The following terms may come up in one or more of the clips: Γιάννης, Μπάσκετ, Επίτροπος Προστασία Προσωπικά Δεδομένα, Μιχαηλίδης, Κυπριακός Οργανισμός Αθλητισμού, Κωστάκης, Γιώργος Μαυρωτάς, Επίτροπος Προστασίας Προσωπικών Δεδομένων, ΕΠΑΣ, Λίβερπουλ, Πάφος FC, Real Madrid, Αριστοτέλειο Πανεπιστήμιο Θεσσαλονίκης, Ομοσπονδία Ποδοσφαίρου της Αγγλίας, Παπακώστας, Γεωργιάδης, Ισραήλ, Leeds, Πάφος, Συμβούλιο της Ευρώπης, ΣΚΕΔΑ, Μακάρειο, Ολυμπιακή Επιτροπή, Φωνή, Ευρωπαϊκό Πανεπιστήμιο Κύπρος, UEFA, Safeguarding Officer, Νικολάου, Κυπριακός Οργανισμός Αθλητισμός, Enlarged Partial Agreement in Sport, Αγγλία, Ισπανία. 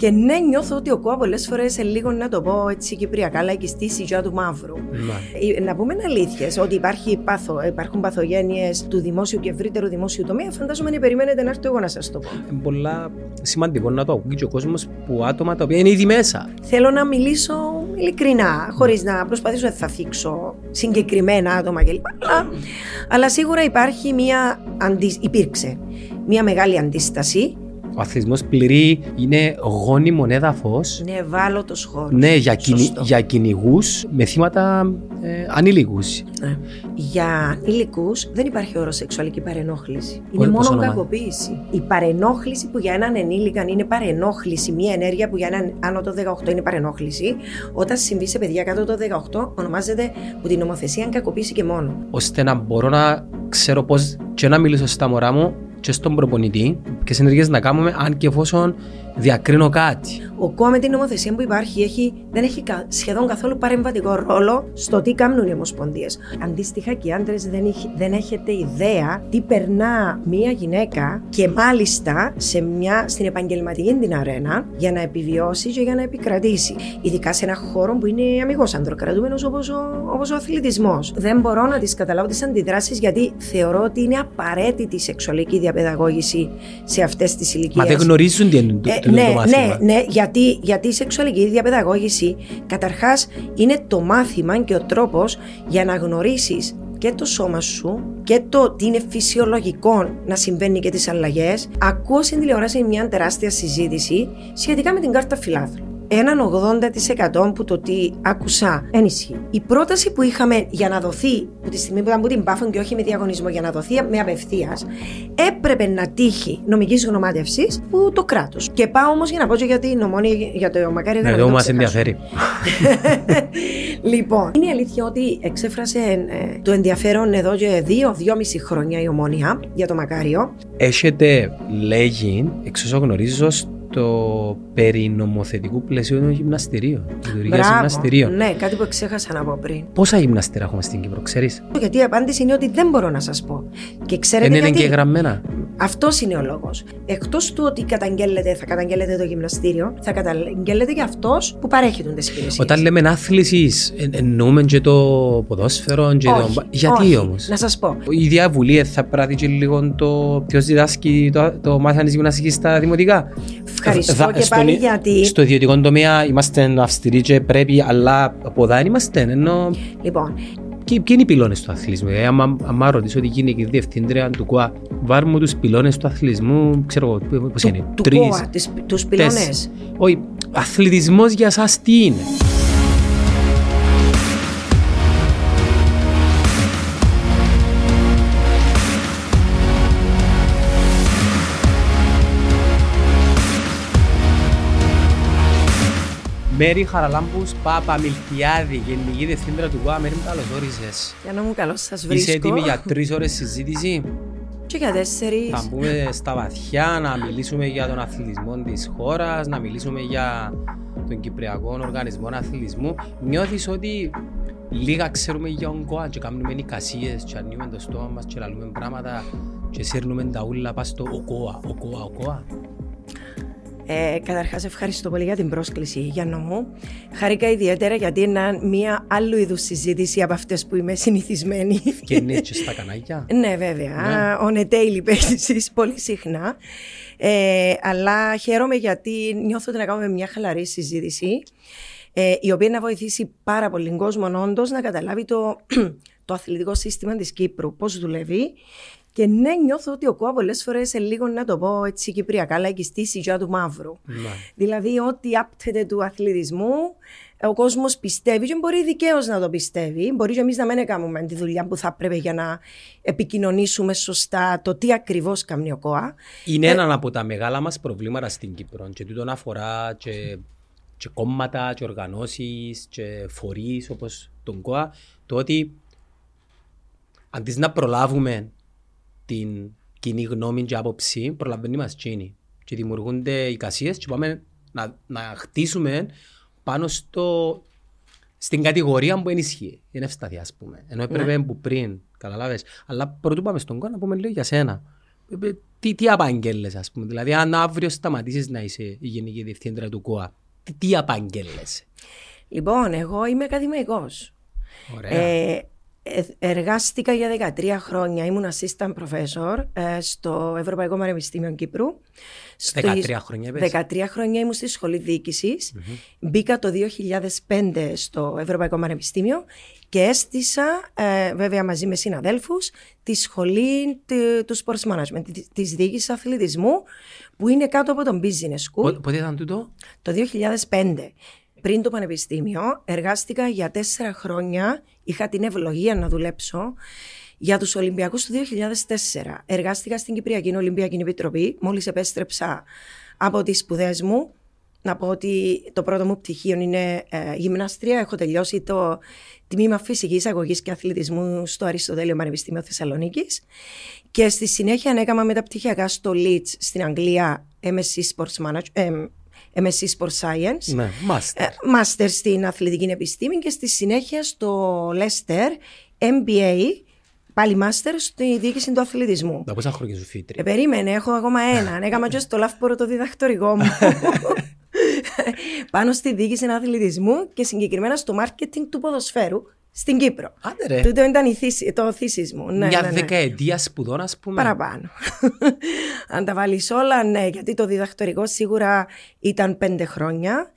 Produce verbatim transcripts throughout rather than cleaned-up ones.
Και ναι, νιώθω ότι ο ΚΟΑ πολλές φορές, λίγο να το πω έτσι κυπριακά, λαϊκιστή σιγιά του μαύρου. Mm. Να πούμε αλήθειες, ότι υπάρχει πάθο, υπάρχουν παθογένειες του δημόσιου και ευρύτερου δημόσιου τομέα. Φαντάζομαι να περιμένετε να έρθω εγώ να σας το πω. Είναι πολλά σημαντικό να το ακούγει ο κόσμος που άτομα τα οποία είναι ήδη μέσα. Θέλω να μιλήσω ειλικρινά, χωρίς να προσπαθήσω να θα θίξω συγκεκριμένα άτομα κλπ. Αλλά, αλλά σίγουρα υπάρχει μια αντι... υπήρξε μια μεγάλη αντίσταση. Ο αθλητισμός πληρεί, είναι γόνιμο έδαφος. Ναι, ευάλωτος χώρος. Ναι, για, κυνη, για κυνηγούς με θύματα ε, ανήλικους. Ναι. Για ανήλικους δεν υπάρχει όρος σεξουαλική παρενόχληση. Είναι Ό, μόνο κακοποίηση. Η παρενόχληση που για έναν ενήλικαν είναι παρενόχληση, μια ενέργεια που για έναν άνω το δεκαοκτώ είναι παρενόχληση, όταν συμβεί σε παιδιά κάτω το δεκαοκτώ ονομάζεται που την νομοθεσία κακοποίηση και μόνο. Ώστε να μπορώ να ξέρω πώς και να μιλήσω στα μωρά μου και στον προπονητή, ποιες ενέργειες να κάνουμε αν και εφόσον διακρίνω κάτι. Ο ΚΟΑ με την νομοθεσία που υπάρχει έχει, δεν έχει κα, σχεδόν καθόλου παρεμβατικό ρόλο στο τι κάνουν οι ομοσπονδίες. Αντίστοιχα και οι άντρες δεν, δεν έχετε ιδέα τι περνά μία γυναίκα και μάλιστα σε μια, στην επαγγελματική την αρένα για να επιβιώσει και για να επικρατήσει. Ειδικά σε έναν χώρο που είναι αμιγώς ανδροκρατούμενος όπως ο, όπως ο αθλητισμός. Δεν μπορώ να τις καταλάβω τις αντιδράσεις γιατί θεωρώ ότι είναι απαραίτητη η σεξουαλική διαπαιδαγώγηση σε αυτές τις ηλικίες. Μα δεν γνωρίζουν τι είναι το, ε, το, ναι, το μάθημα. Ναι, ναι, γιατί, γιατί η σεξουαλική διαπαιδαγώγηση καταρχάς είναι το μάθημα και ο τρόπος για να γνωρίσεις και το σώμα σου και το τι είναι φυσιολογικό να συμβαίνει και τις αλλαγές. Ακούω στην τηλεόραση μια τεράστια συζήτηση σχετικά με την κάρτα φιλάθλου. Έναν ογδόντα τοις εκατό που το τι άκουσα ενισχύει. Η πρόταση που είχαμε για να δοθεί, που τη στιγμή που ήταν που την πάφουν και όχι με διαγωνισμό, για να δοθεί με απευθείας, έπρεπε να τύχει νομικής γνωμάτευσης που το κράτος. Και πάω όμως για να πω και για την Ομόνοια, για το Μακάρειο. Ναι, εδώ μας ενδιαφέρει. Λοιπόν, είναι η αλήθεια ότι εξέφρασε ε, το ενδιαφέρον εδώ και δύο, δυόμιση χρόνια η Ομόνοια για το Μακάριο. Έχετε λέγει, εξ όσων γνωρίζω, το περί νομοθετικού πλαισίου των γυμναστηρίων. Τη λειτουργία γυμναστηρίων. Ναι, κάτι που ξέχασα να πω πριν. Πόσα γυμναστήρια έχουμε στην Κύπρο, ξέρεις? Γιατί η απάντηση είναι ότι δεν μπορώ να σας πω. Και ξέρετε. Δεν είναι γιατί... εγγεγραμμένα. Αυτός είναι ο λόγος. Εκτός του ότι καταγγέλλεται, θα καταγγέλλεται το γυμναστήριο, θα καταγγέλλεται και αυτός που παρέχει τις υπηρεσίες. Όταν λέμε άθληση, εννοούμε και το ποδόσφαιρο, και όχι, το... Γιατί όμως? Να σας πω. Η διαβουλή θα πράττει λίγο το ποιος διδάσκει το, το μάθημα της γυμναστικής στα δημοτικά. Ευχαριστώ Δα, και πάλι στο, γιατί... Στο ιδιωτικό τομέα είμαστε αυστηροί και πρέπει, αλλά από εδώ είμαστε, ενώ... Λοιπόν... Και ποιοι είναι οι πυλώνες του αθλητισμού? Ε, άμα ρωτήσω ότι γίνεται η διευθύντρια του ΚΟΑ, βάρουμε τους πυλώνες του αθλητισμού, ξέρω πώς είναι, του, τρεις, του ΚΟΑ, τις, τους πυλώνες. Όχι, αθλητισμός για σας τι είναι? Μαίρη Χαραλάμπους Παπαμιλτιάδη, Γενική Διευθύντρια του ΚΟΑ. Μαίρη μου, καλώς όρισες. Για να μου καλώς σας βρίσκω. Είσαι έτοιμη για τρεις ώρες συζήτηση? Και για τέσσερις. Θα μπούμε στα βαθιά, να μιλήσουμε για τον αθλητισμό της χώρας, να μιλήσουμε για τον Κυπριακό Οργανισμό Αθλητισμού. Νιώθεις ότι λίγα ξέρουμε για τον ΚΟΑ και κάνουμε εικασίες και ανοίγουμε το στόμα μας και λαλούμε πράγματα και σέρνουμε τα ούλα πας στο ο ΚΟΑ, ο ΚΟΑ, ο ΚΟΑ. Ε, καταρχάς ευχαριστώ πολύ για την πρόσκληση, Γιάννο μου. Χαρήκα ιδιαίτερα γιατί είναι μια άλλου είδους συζήτηση από αυτές που είμαι συνηθισμένη. Και ναι, και στα κανάλια. Ναι, βέβαια. Yeah. On a daily basis, πολύ συχνά. Ε, αλλά χαίρομαι γιατί νιώθω ότι να κάνουμε μια χαλαρή συζήτηση, ε, η οποία να βοηθήσει πάρα πολύ κόσμο όντως να καταλάβει το, το αθλητικό σύστημα της Κύπρου, πώς δουλεύει. Και ναι, νιώθω ότι ο ΚΟΑ πολλές φορές, λίγο να το πω έτσι κυπριακά, λαϊκιστή σιγιά του μαύρου. Yeah. Δηλαδή, ό,τι άπτεται του αθλητισμού, ο κόσμος πιστεύει και μπορεί δικαίως να το πιστεύει. Μπορεί και εμείς να μην κάνουμε τη δουλειά που θα πρέπει για να επικοινωνήσουμε σωστά το τι ακριβώς κάνει ο ΚΟΑ. Είναι ε... ένα από τα μεγάλα μας προβλήματα στην Κύπρο. Και τούτον αφορά και, και κόμματα, και οργανώσεις, και φορείς όπως τον ΚΟΑ. Το ότι αντί να προλάβουμε την κοινή γνώμη και άποψη, προλαβαίνει μας εκείνη. Και δημιουργούνται εικασίες και πάμε να, να χτίσουμε πάνω στο, στην κατηγορία που ενισχύει. Είναι ευσταθή, ας πούμε. Ενώ έπρεπε ναι. που πριν, καταλάβες. Αλλά πρωτού πάμε στον ΚΟΑ να πούμε λίγο για σένα. τι, τι απαγγέλλες, ας πούμε. Δηλαδή, αν αύριο σταματήσεις να είσαι η γενική διευθύντρια του ΚΟΑ, τι, τι απαγγέλλες. Λοιπόν, εγώ είμαι ακαδημαϊκός. Ωραία. Ε, εργάστηκα για δεκατρία χρόνια, ήμουν assistant professor ε, στο Ευρωπαϊκό Πανεπιστήμιο Κύπρου. δεκατρία χρόνια πες. δεκατρία χρόνια ήμουν στη σχολή διοίκησης. Mm-hmm. Μπήκα το δύο χιλιάδες πέντε στο Ευρωπαϊκό Πανεπιστήμιο και έστησα, ε, βέβαια μαζί με συναδέλφους, τη σχολή του, του sports management, της διοίκησης αθλητισμού, που είναι κάτω από τον business school. Πότε ήταν τούτο? Το δύο χιλιάδες πέντε. Πριν το πανεπιστήμιο εργάστηκα για τέσσερα χρόνια, είχα την ευλογία να δουλέψω για τους Ολυμπιακούς του δύο χιλιάδες τέσσερα. Εργάστηκα στην Κυπριακή Ολυμπιακή Επιτροπή, μόλις επέστρεψα από τις σπουδές μου. Να πω ότι το πρώτο μου πτυχίο είναι ε, γυμνάστρια, έχω τελειώσει το τμήμα φυσικής αγωγής και αθλητισμού στο Αριστοτέλειο Πανεπιστήμιο Θεσσαλονίκης και στη συνέχεια έκανα μεταπτυχιακά στο Leeds στην Αγγλία, εμ ες σι Sports Management, εμ ες σι Sports Science, ναι, master. master στην αθλητική επιστήμη και στη συνέχεια στο Leicester εμ μπι έι, πάλι master στη διοίκηση του αθλητισμού. Τα πόσα χρόνια σου φοιτρία. Περίμενε, έχω ακόμα έναν. Έκανα και στο Loughborough το διδακτορικό μου πάνω στη διοίκηση του αθλητισμού και συγκεκριμένα στο marketing του ποδοσφαίρου στην Κύπρο. Άντε ρε. Τούτο ήταν η θύση, το θύσης μου. Ναι, μια ναι, ναι. δεκαετία σπουδών, ας πούμε. Παραπάνω. Αν τα βάλεις όλα, ναι, γιατί το διδακτορικό σίγουρα ήταν πέντε χρόνια.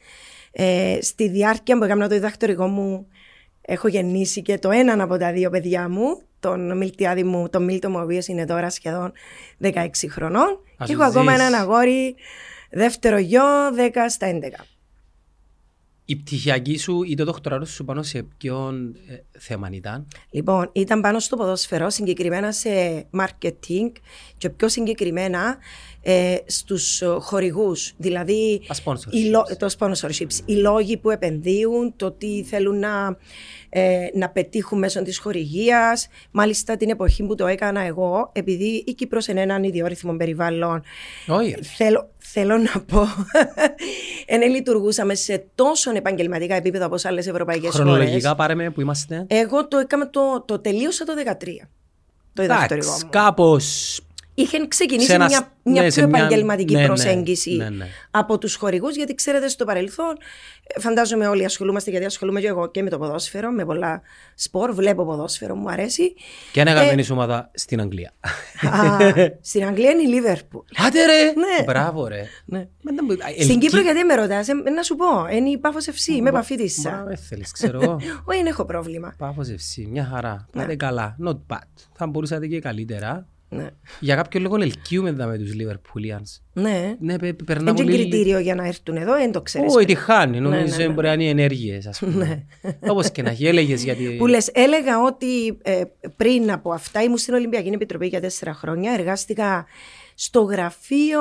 Ε, στη διάρκεια που έκανα το διδακτορικό μου, έχω γεννήσει και το έναν από τα δύο παιδιά μου, τον Μιλτιάδη μου, τον Μίλτο μου, ο οποίος είναι τώρα σχεδόν δεκαέξι χρονών. Ας και έχω ζεις. Ακόμα έναν αγόρι, δεύτερο γιο, δέκα στα έντεκα. Η πτυχιακή σου ή το δοκτοράτο σου πάνω σε ποιον ε, θέμα ήταν? Λοιπόν, ήταν πάνω στο ποδόσφαιρο, συγκεκριμένα σε marketing και πιο συγκεκριμένα ε, στους χορηγούς. Δηλαδή, sponsorships. Οι, το sponsorships, οι λόγοι που επενδύουν, το τι θέλουν να, ε, να πετύχουν μέσω της χορηγίας. Μάλιστα την εποχή που το έκανα εγώ, επειδή η Κύπρος είναι έναν ιδιόρυθμο περιβάλλον, oh, yeah. θέλω... Θέλω να πω, δεν λειτουργούσαμε σε τόσο επαγγελματικά επίπεδα όπως άλλες ευρωπαϊκές χώρες. Χρονολογικά πάρε με που είμαστε. Εγώ το, το, το τελείωσα το δεκατρία. Το διδακτορικό μου. Κάπως. Είχαν ξεκινήσει ένα, μια, μια ναι, πιο επαγγελματική ναι, προσέγγιση ναι, ναι, ναι. από τους χορηγούς, γιατί ξέρετε στο παρελθόν, φαντάζομαι όλοι ασχολούμαστε, γιατί ασχολούμαι και εγώ και με το ποδόσφαιρο, με πολλά σπορ, βλέπω ποδόσφαιρο, μου αρέσει. Και αν αγαπημένη ε... ομάδα στην Αγγλία. Α, στην Αγγλία είναι η Λίβερπουλ. Άντε ρε! Ναι. Μπράβο ρε. Ναι. Στην Κύπρο γιατί με ρωτάς, ε, να σου πω, είναι η Πάφος εφ σι, με παφίτησα. Μα θέλεις, ξέρω εγώ. Όχι, δεν έχω πρόβλημα. Πάφος εφ σι, μια χαρά. Πάτε καλά, not bad. Θα μπορούσατε και καλύτερα. Ναι. Για κάποιο λόγο ελκύουμε με τους Λιβερπουλιανς. Ναι. Ναι, περνάμε πολύ. Είναι κριτήριο για να έρθουν εδώ, δεν το ξέρεις. Όχι, τη χάνει. Νομίζω ότι μπορεί να είναι ενέργειες, ας πούμε. Όπως και να έχει, έλεγες γιατί. Που λες, έλεγα ότι ε, πριν από αυτά ήμουν στην Ολυμπιακή Επιτροπή για τέσσερα χρόνια. Εργάστηκα στο γραφείο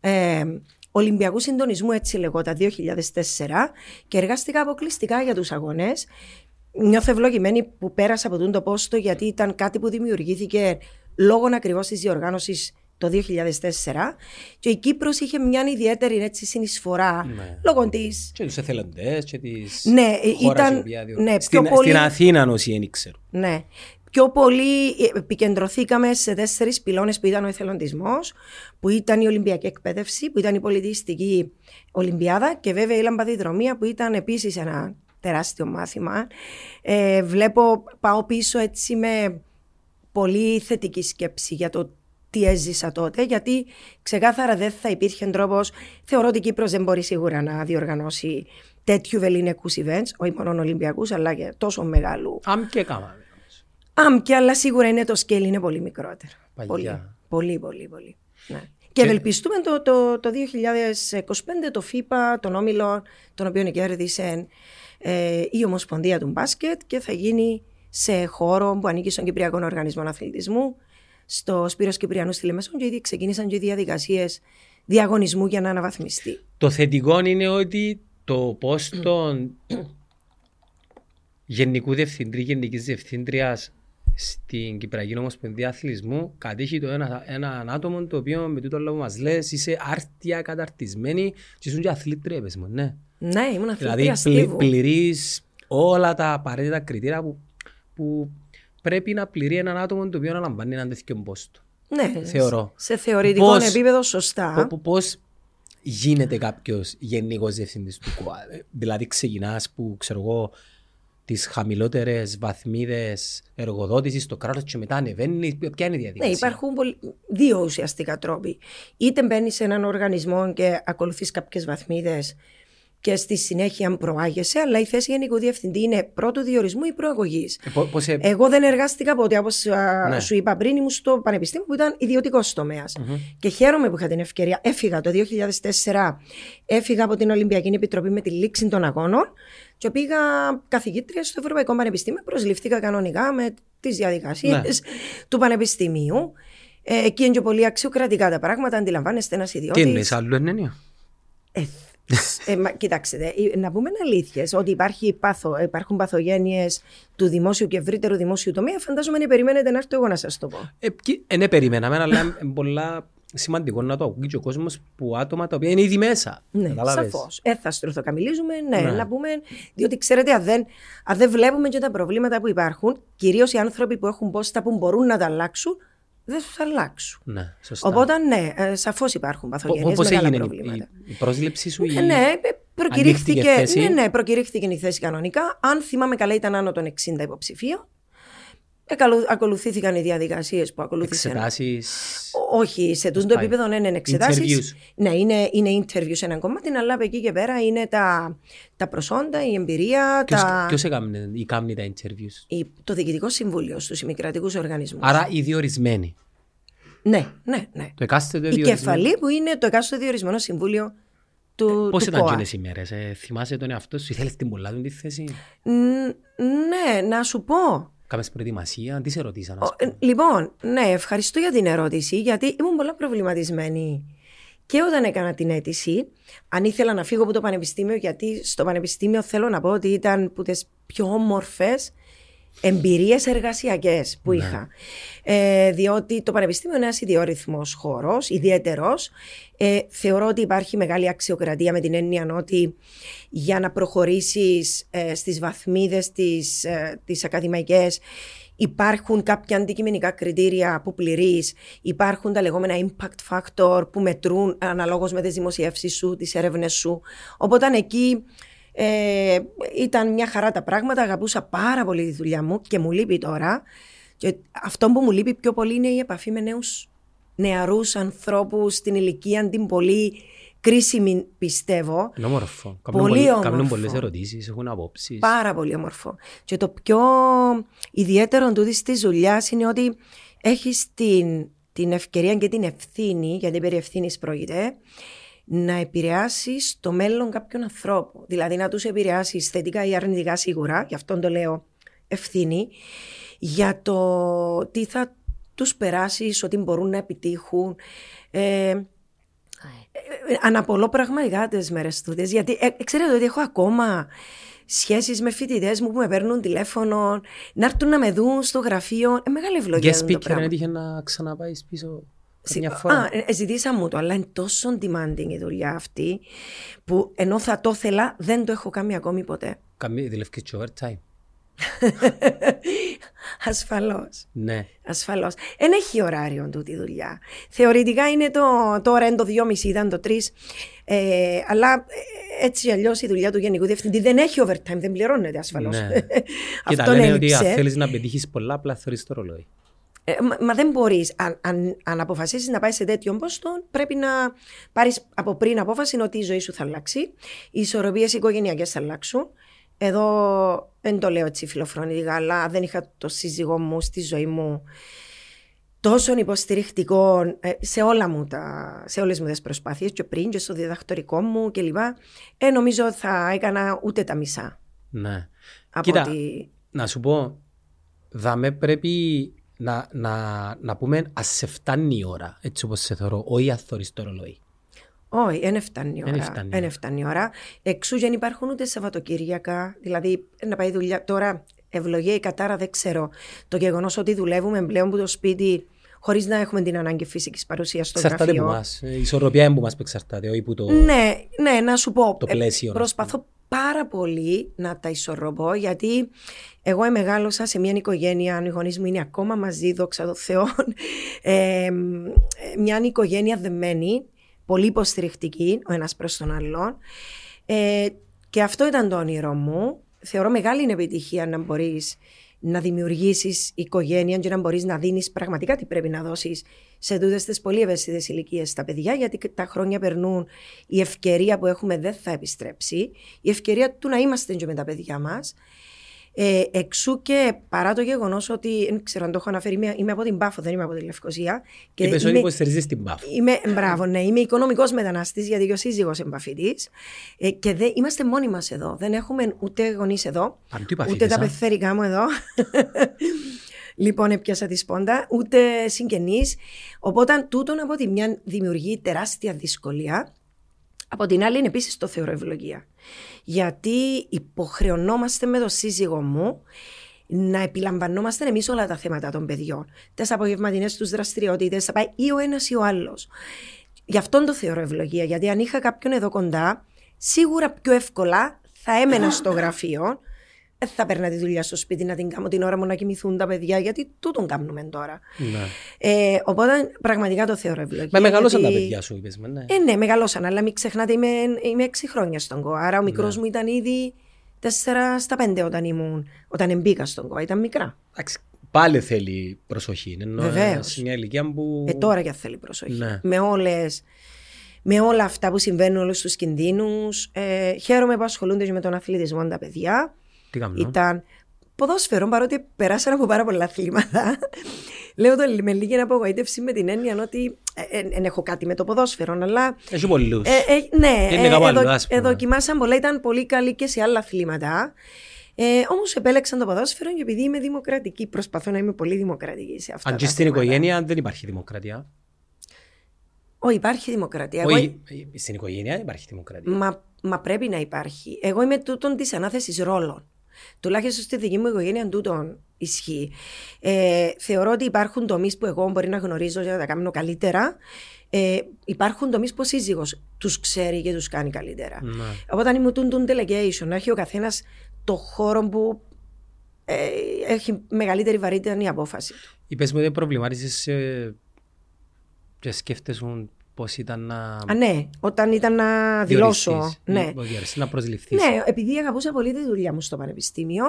ε, Ολυμπιακού Συντονισμού, έτσι λεγόταν, δύο χιλιάδες τέσσερα και εργάστηκα αποκλειστικά για τους αγώνες. Νιώθω ευλογημένη που πέρασα από το πόστο, γιατί ήταν κάτι που δημιουργήθηκε λόγω ακριβώς της διοργάνωσης το δύο χιλιάδες τέσσερα και η Κύπρος είχε μια ιδιαίτερη έτσι, συνεισφορά ναι. λόγω της... Και τους εθελοντές και της ναι, χώρας ήταν... διάδιο... ναι, στην, πολύ... στην Αθήνα όσοι δεν ήξερουν. Ναι. Πιο πολύ επικεντρωθήκαμε σε τέσσερις πυλώνες που ήταν ο εθελοντισμός, που ήταν η Ολυμπιακή εκπαίδευση, που ήταν η πολιτιστική Ολυμπιάδα και βέβαια η λαμπαδιδρομία που ήταν επίσης ένα τεράστιο μάθημα. Ε, βλέπω, πάω πίσω έτσι με... πολύ θετική σκέψη για το τι έζησα τότε, γιατί ξεκάθαρα δεν θα υπήρχε τρόπος. Θεωρώ ότι η Κύπρος δεν μπορεί σίγουρα να διοργανώσει τέτοιου βεληνικούς events, όχι μόνο Ολυμπιακούς, αλλά και τόσο μεγάλου. Αμ και κάμα. Αμ και, αλλά σίγουρα είναι το scale είναι πολύ μικρότερο. Παλιά. Πολύ, πολύ, πολύ. πολύ. Ναι. Και, και ευελπιστούμε το, το, το δύο χιλιάδες είκοσι πέντε το ΦΥΠΑ, τον όμιλο, τον οποίο κέρδισε ε, η Ομοσπονδία του Μπάσκετ και θα γίνει σε χώρο που ανήκει στον Κυπριακό Οργανισμό Αθλητισμού, στο Σπύρος Κυπριανού στη Λεμεσόν, και ήδη ξεκίνησαν και οι διαδικασίες διαγωνισμού για να αναβαθμιστεί. Το θετικό είναι ότι το πόστο γενικού διευθυντρή, γενικής διευθύντριας στην Κυπριακή Ομοσπονδία Αθλητισμού κατέχει το ένα, ένα άτομο το οποίο με τούτο λόγο μας λες είσαι άρτια καταρτισμένη και ήσουν και αθλήτρια, πες μου, ναι. Ναι, ήμουν αθλήτρια στίβου. Δηλαδή πληρείς όλα τα απαραίτητα κριτήρια που που πρέπει να πληρεί έναν άτομο το οποίο αναλαμβάνει έναν τέτοιο πόστο. Ναι, θεωρώ. Σε θεωρητικό επίπεδο, σωστά. Π, π, πώς γίνεται κάποιος γενικός διευθυντής του ΚΟΑ? Δηλαδή, ξεκινάς που ξέρω εγώ τις χαμηλότερες βαθμίδες εργοδότησης στο κράτος και μετά ανεβαίνει. Ποια είναι η διαδικασία? Ναι, υπάρχουν πολλοί, δύο ουσιαστικά τρόποι. Είτε μπαίνεις σε έναν οργανισμό και ακολουθείς κάποιες βαθμίδες και στη συνέχεια προάγεσαι, αλλά η θέση γενικού διευθυντή είναι πρώτου διορισμού ή προαγωγής. Ε, πώς... Εγώ δεν εργάστηκα ποτέ, όπως ναι. σου είπα πριν, ήμουν στο πανεπιστήμιο που ήταν ιδιωτικός τομέας. Mm-hmm. Και χαίρομαι που είχα την ευκαιρία. Έφυγα το δύο χιλιάδες τέσσερα, έφυγα από την Ολυμπιακή Επιτροπή με τη λήξη των αγώνων και πήγα καθηγήτρια στο Ευρωπαϊκό Πανεπιστήμιο. Προσληφθήκα κανονικά με τις διαδικασίες ναι. του Πανεπιστημίου. Ε, εκεί είναι και πολύ αξιοκρατικά τα πράγματα, αντιλαμβάνεστε ένας ιδιώτης. Τι εννοείς, άλλο εννοία? ε, μα, κοιτάξτε, να πούμε αλήθειες, ότι υπάρχει πάθο, υπάρχουν παθογένειες του δημόσιου και ευρύτερου δημόσιου τομέα. Φαντάζομαι να περιμένετε να έρθω εγώ να σας το πω. Ε, ε, ναι, περιμέναμε, αλλά είναι πολλά σημαντικό να το ακούει και ο κόσμος που άτομα τα οποία είναι ήδη μέσα. Ναι, σαφώς. Ε, θα στρουθοκαμιλίζουμε, ναι, ναι, να πούμε. Διότι ξέρετε, αν δεν, αν δεν βλέπουμε και τα προβλήματα που υπάρχουν, κυρίως οι άνθρωποι που έχουν πόστα που μπορούν να τα αλλάξουν, δεν θα αλλάξουν. Ναι, οπότε, ναι, σαφώς υπάρχουν παθογένειες, μεγάλα προβλήματα. Πώς έγινε η πρόσληψη σου? Ναι, ναι, προκηρύχθηκε, ναι, ναι, προκηρύχθηκε η θέση κανονικά. Αν θυμάμαι καλά, ήταν άνω των εξήντα υποψηφίων. Ακολουθήθηκαν οι διαδικασίες που ακολούθησαν. Εξετάσεις? Όχι, σε τούτο το επίπεδο δεν ναι, είναι εξετάσεις. Ναι, είναι, είναι interview σε έναν κομμάτι, αλλά από εκεί και πέρα είναι τα, τα προσόντα, η εμπειρία. Ποιος, τα... ποιος έκαμνε ή κάμνει τα interviews? Η, το Διοικητικό Συμβούλιο στους ημικρατικούς οργανισμούς. Άρα οι διορισμένοι. Ναι, ναι, ναι. Το εκάστοτε διορισμένο. Η κεφαλή που είναι το εκάστοτε διορισμένο συμβούλιο. Πώς ήταν εκείνες οι μέρες, ε, θυμάσαι τον εαυτό σου, ήθελες την πολλά του τη θέση? Ναι, να σου πω. Κάμες προετοιμασία, τι σε ρωτήσαν? Λοιπόν, ναι, ευχαριστώ για την ερώτηση, γιατί ήμουν πολλά προβληματισμένη. Και όταν έκανα την αίτηση, αν ήθελα να φύγω από το πανεπιστήμιο, γιατί στο πανεπιστήμιο θέλω να πω ότι ήταν που τις πιο όμορφες εμπειρίες εργασιακές που ναι. είχα. Ε, διότι το πανεπιστήμιο είναι ένας ιδιόρυθμος χώρος, ιδιαίτερος. Ε, θεωρώ ότι υπάρχει μεγάλη αξιοκρατία με την έννοια ότι για να προχωρήσεις ε, στις βαθμίδες τις, ε, τις ακαδημαϊκές υπάρχουν κάποια αντικειμενικά κριτήρια που πληρείς, υπάρχουν τα λεγόμενα impact factor που μετρούν αναλόγως με τις δημοσιεύσεις σου, τις έρευνες σου. Οπότε εκεί... Ε, ήταν μια χαρά τα πράγματα, αγαπούσα πάρα πολύ τη δουλειά μου και μου λείπει τώρα. Και αυτό που μου λείπει πιο πολύ είναι η επαφή με νέους νεαρούς ανθρώπους στην ηλικία την πολύ κρίσιμη, πιστεύω. Είναι όμορφο. Πολύ όμορφο. Κάνουν πολλές ερωτήσεις, έχουν απόψεις. Πάρα πολύ όμορφο. Και το πιο ιδιαίτερο τούτης της δουλειάς είναι ότι έχεις την, την ευκαιρία και την ευθύνη, γιατί περί ευθύνης πρόκειται, να επηρεάσεις το μέλλον κάποιων ανθρώπων. Δηλαδή να τους επηρεάσεις θετικά ή αρνητικά σίγουρα, γι' αυτό το λέω ευθύνη, για το τι θα τους περάσεις, ότι μπορούν να επιτύχουν. Ε, αναπολώ πραγματικά τις μέρες τούτες, γιατί ε, ε, ξέρετε ότι έχω ακόμα σχέσεις με φοιτητές μου που με παίρνουν τηλέφωνο, να έρθουν να με δουν στο γραφείο. Ε, μεγάλη ευλογία yes, το πράγμα. Έτυχε να ξαναπάει πίσω... Α, ζητήσα μου το, αλλά είναι τόσο demanding η δουλειά αυτή που ενώ θα το ήθελα δεν το έχω κάνει ακόμη ποτέ. Καμία δουλεύει και overtime. Ασφαλώς. Ναι. Ασφαλώς. Εν έχει ωράριο τούτη δουλειά. Θεωρητικά είναι το, τώρα είναι το δυόμισι, ήταν το τρία. Ε, αλλά έτσι αλλιώς η δουλειά του Γενικού Διευθυντή δεν έχει overtime, δεν πληρώνεται ασφαλώς. Ναι. Και τα λένε ότι αν θέλεις να πετύχεις πολλά, απλά θεωρείς το ρολόι. Ε, μα, μα δεν μπορείς. Αν, αν, αν αποφασίσεις να πάει σε τέτοιον πόστο, πρέπει να πάρεις από πριν απόφαση ότι η ζωή σου θα αλλάξει, οι ισορροπίες οικογενειακές θα αλλάξουν. Εδώ δεν το λέω έτσι φιλοφρονητικά, αλλά δεν είχα το σύζυγό μου στη ζωή μου τόσο υποστηρικτικό σε, όλα μου τα, σε όλες μου τις προσπάθειες, και πριν και στο διδακτορικό μου κλπ. Ε, νομίζω θα έκανα ούτε τα μισά. Ναι. Κοίτα, ότι... να σου πω, δάμε πρέπει... Να, να, να πούμε, ας σε φτάνει η ώρα, έτσι όπως σε θεωρώ, όχι ας θωρείς το ρολόι. Όχι, δεν φτάνει η ώρα. Δεν φτάνει η ώρα. Εξού δεν υπάρχουν ούτε Σαββατοκύριακα. Δηλαδή, να πάει δουλειά. Τώρα, ευλογία ή κατάρα, δεν ξέρω. Το γεγονός ότι δουλεύουμε πλέον από το σπίτι, χωρίς να έχουμε την ανάγκη φυσικής παρουσίας στο γραφείο. Εξαρτάται από εμάς. Η ισορροπία είναι που μας εξαρτάται, όχι που το. Ναι, ναι, να σου πω. Το πλαίσιο. Προσπαθώ πάρα πολύ να τα ισορροπώ, γιατί εγώ μεγάλωσα σε μια οικογένεια, αν οι γονείς μου είναι ακόμα μαζί, δόξα τω Θεώ, ε, μια οικογένεια δεμένη, πολύ υποστηρικτική ο ένας προς τον άλλον, ε, και αυτό ήταν το όνειρό μου. Θεωρώ μεγάλη είναι επιτυχία να μπορείς να δημιουργήσεις οικογένεια και να μπορείς να δίνεις πραγματικά τι πρέπει να δώσεις σε τούτες τις πολύ ευαίσθητες ηλικίες στα παιδιά, γιατί τα χρόνια περνούν, η ευκαιρία που έχουμε δεν θα επιστρέψει, η ευκαιρία του να είμαστε και με τα παιδιά μας. Ε, εξού και παρά το γεγονός ότι, δεν ξέρω αν το έχω αναφέρει, είμαι, είμαι από την Πάφο, δεν είμαι από τη Λευκοσία. Είπες ότι υποστηρίζεις την Πάφο. Είμαι, μπράβο, ναι, είμαι οικονομικός μεταναστής, γιατί και ο σύζυγος εμπαφητής. Ε, και δε, είμαστε μόνοι μας εδώ. Δεν έχουμε ούτε γονείς εδώ, παφήτες, ούτε τα πεθερικά μου εδώ. Λοιπόν, έπιασα τη σπόντα, ούτε συγγενείς. Οπότε τούτον από τη μια δημιουργεί τεράστια δυσκολία. Από την άλλη, είναι επίσης το θεωρώ ευλογία. Γιατί υποχρεωνόμαστε με τον σύζυγο μου να επιλαμβανόμαστε εμείς όλα τα θέματα των παιδιών. Τις απογευματινές τους δραστηριότητες, θα πάει ή ο ένας ή ο άλλος. Γι' αυτόν το θεωρώ ευλογία. Γιατί αν είχα κάποιον εδώ κοντά, σίγουρα πιο εύκολα θα έμενα στο γραφείο. Δεν θα παίρνα τη δουλειά στο σπίτι να την κάνω την ώρα μου να κοιμηθούν τα παιδιά, γιατί τούτον κάνουμε τώρα. Ναι. Ε, οπότε πραγματικά το θεωρώ ευλογία. Μα μεγαλώσαν γιατί... τα παιδιά σου, είπες με, ναι. Ε, ναι, μεγαλώσαν, αλλά μην ξεχνάτε, είμαι, είμαι έξι χρόνια στον ΚΟΑ. Άρα ο μικρός ναι. μου ήταν ήδη τέσσερα στα πέντε όταν ήμουν, όταν μπήκα στον ΚΟΑ. Ήταν μικρά. Πάλι θέλει προσοχή. Είναι βεβαίως. Μια ηλικία που... Ε, τώρα και θέλει προσοχή. Ναι. Με όλες. Με όλα αυτά που συμβαίνουν, όλους τους κινδύνους. Ε, χαίρομαι που ασχολούνται και με τον αθλητισμό τα παιδιά. Ήταν ποδόσφαιρο, παρότι περάσαν από πάρα πολλά αθλήματα. Λέω το με λίγη απογοήτευση, με την έννοια ότι δεν ε, ε, έχω κάτι με το ποδόσφαιρο, αλλά. Έχει πολλούς. Ε, ε, ναι, ε, ε, δοκιμάσαν πολλά, ήταν πολύ καλοί και σε άλλα αθλήματα. Ε, όμως επέλεξαν το ποδόσφαιρο, και επειδή είμαι δημοκρατική, προσπαθώ να είμαι πολύ δημοκρατική σε αυτά. Αν και στην οικογένεια δεν υπάρχει δημοκρατία. Όχι, υπάρχει δημοκρατία. Εγώ... Στην οικογένεια δεν υπάρχει δημοκρατία. Μα, μα πρέπει να υπάρχει. Εγώ είμαι τούτον της ανάθεσης ρόλων. Τουλάχιστον στη δική μου οικογένεια τούτον ισχύει. Ε, θεωρώ ότι υπάρχουν τομείς που εγώ μπορεί να γνωρίζω για να τα κάνω καλύτερα. Ε, υπάρχουν τομείς που ο σύζυγος τους ξέρει και τους κάνει καλύτερα. Οπότε ήμουν τούτον delegation, να έχει ο καθένας το χώρο που ε, έχει μεγαλύτερη βαρύτητα η απόφαση. Είπες μου δεν προβλημάτισες... Ε... Και σκέφτεσαι πώς ήταν να. Α, ναι, όταν ήταν να δηλώσω. Ναι. Να προσληφθείς. Ναι, επειδή αγαπούσα πολύ τη δουλειά μου στο πανεπιστήμιο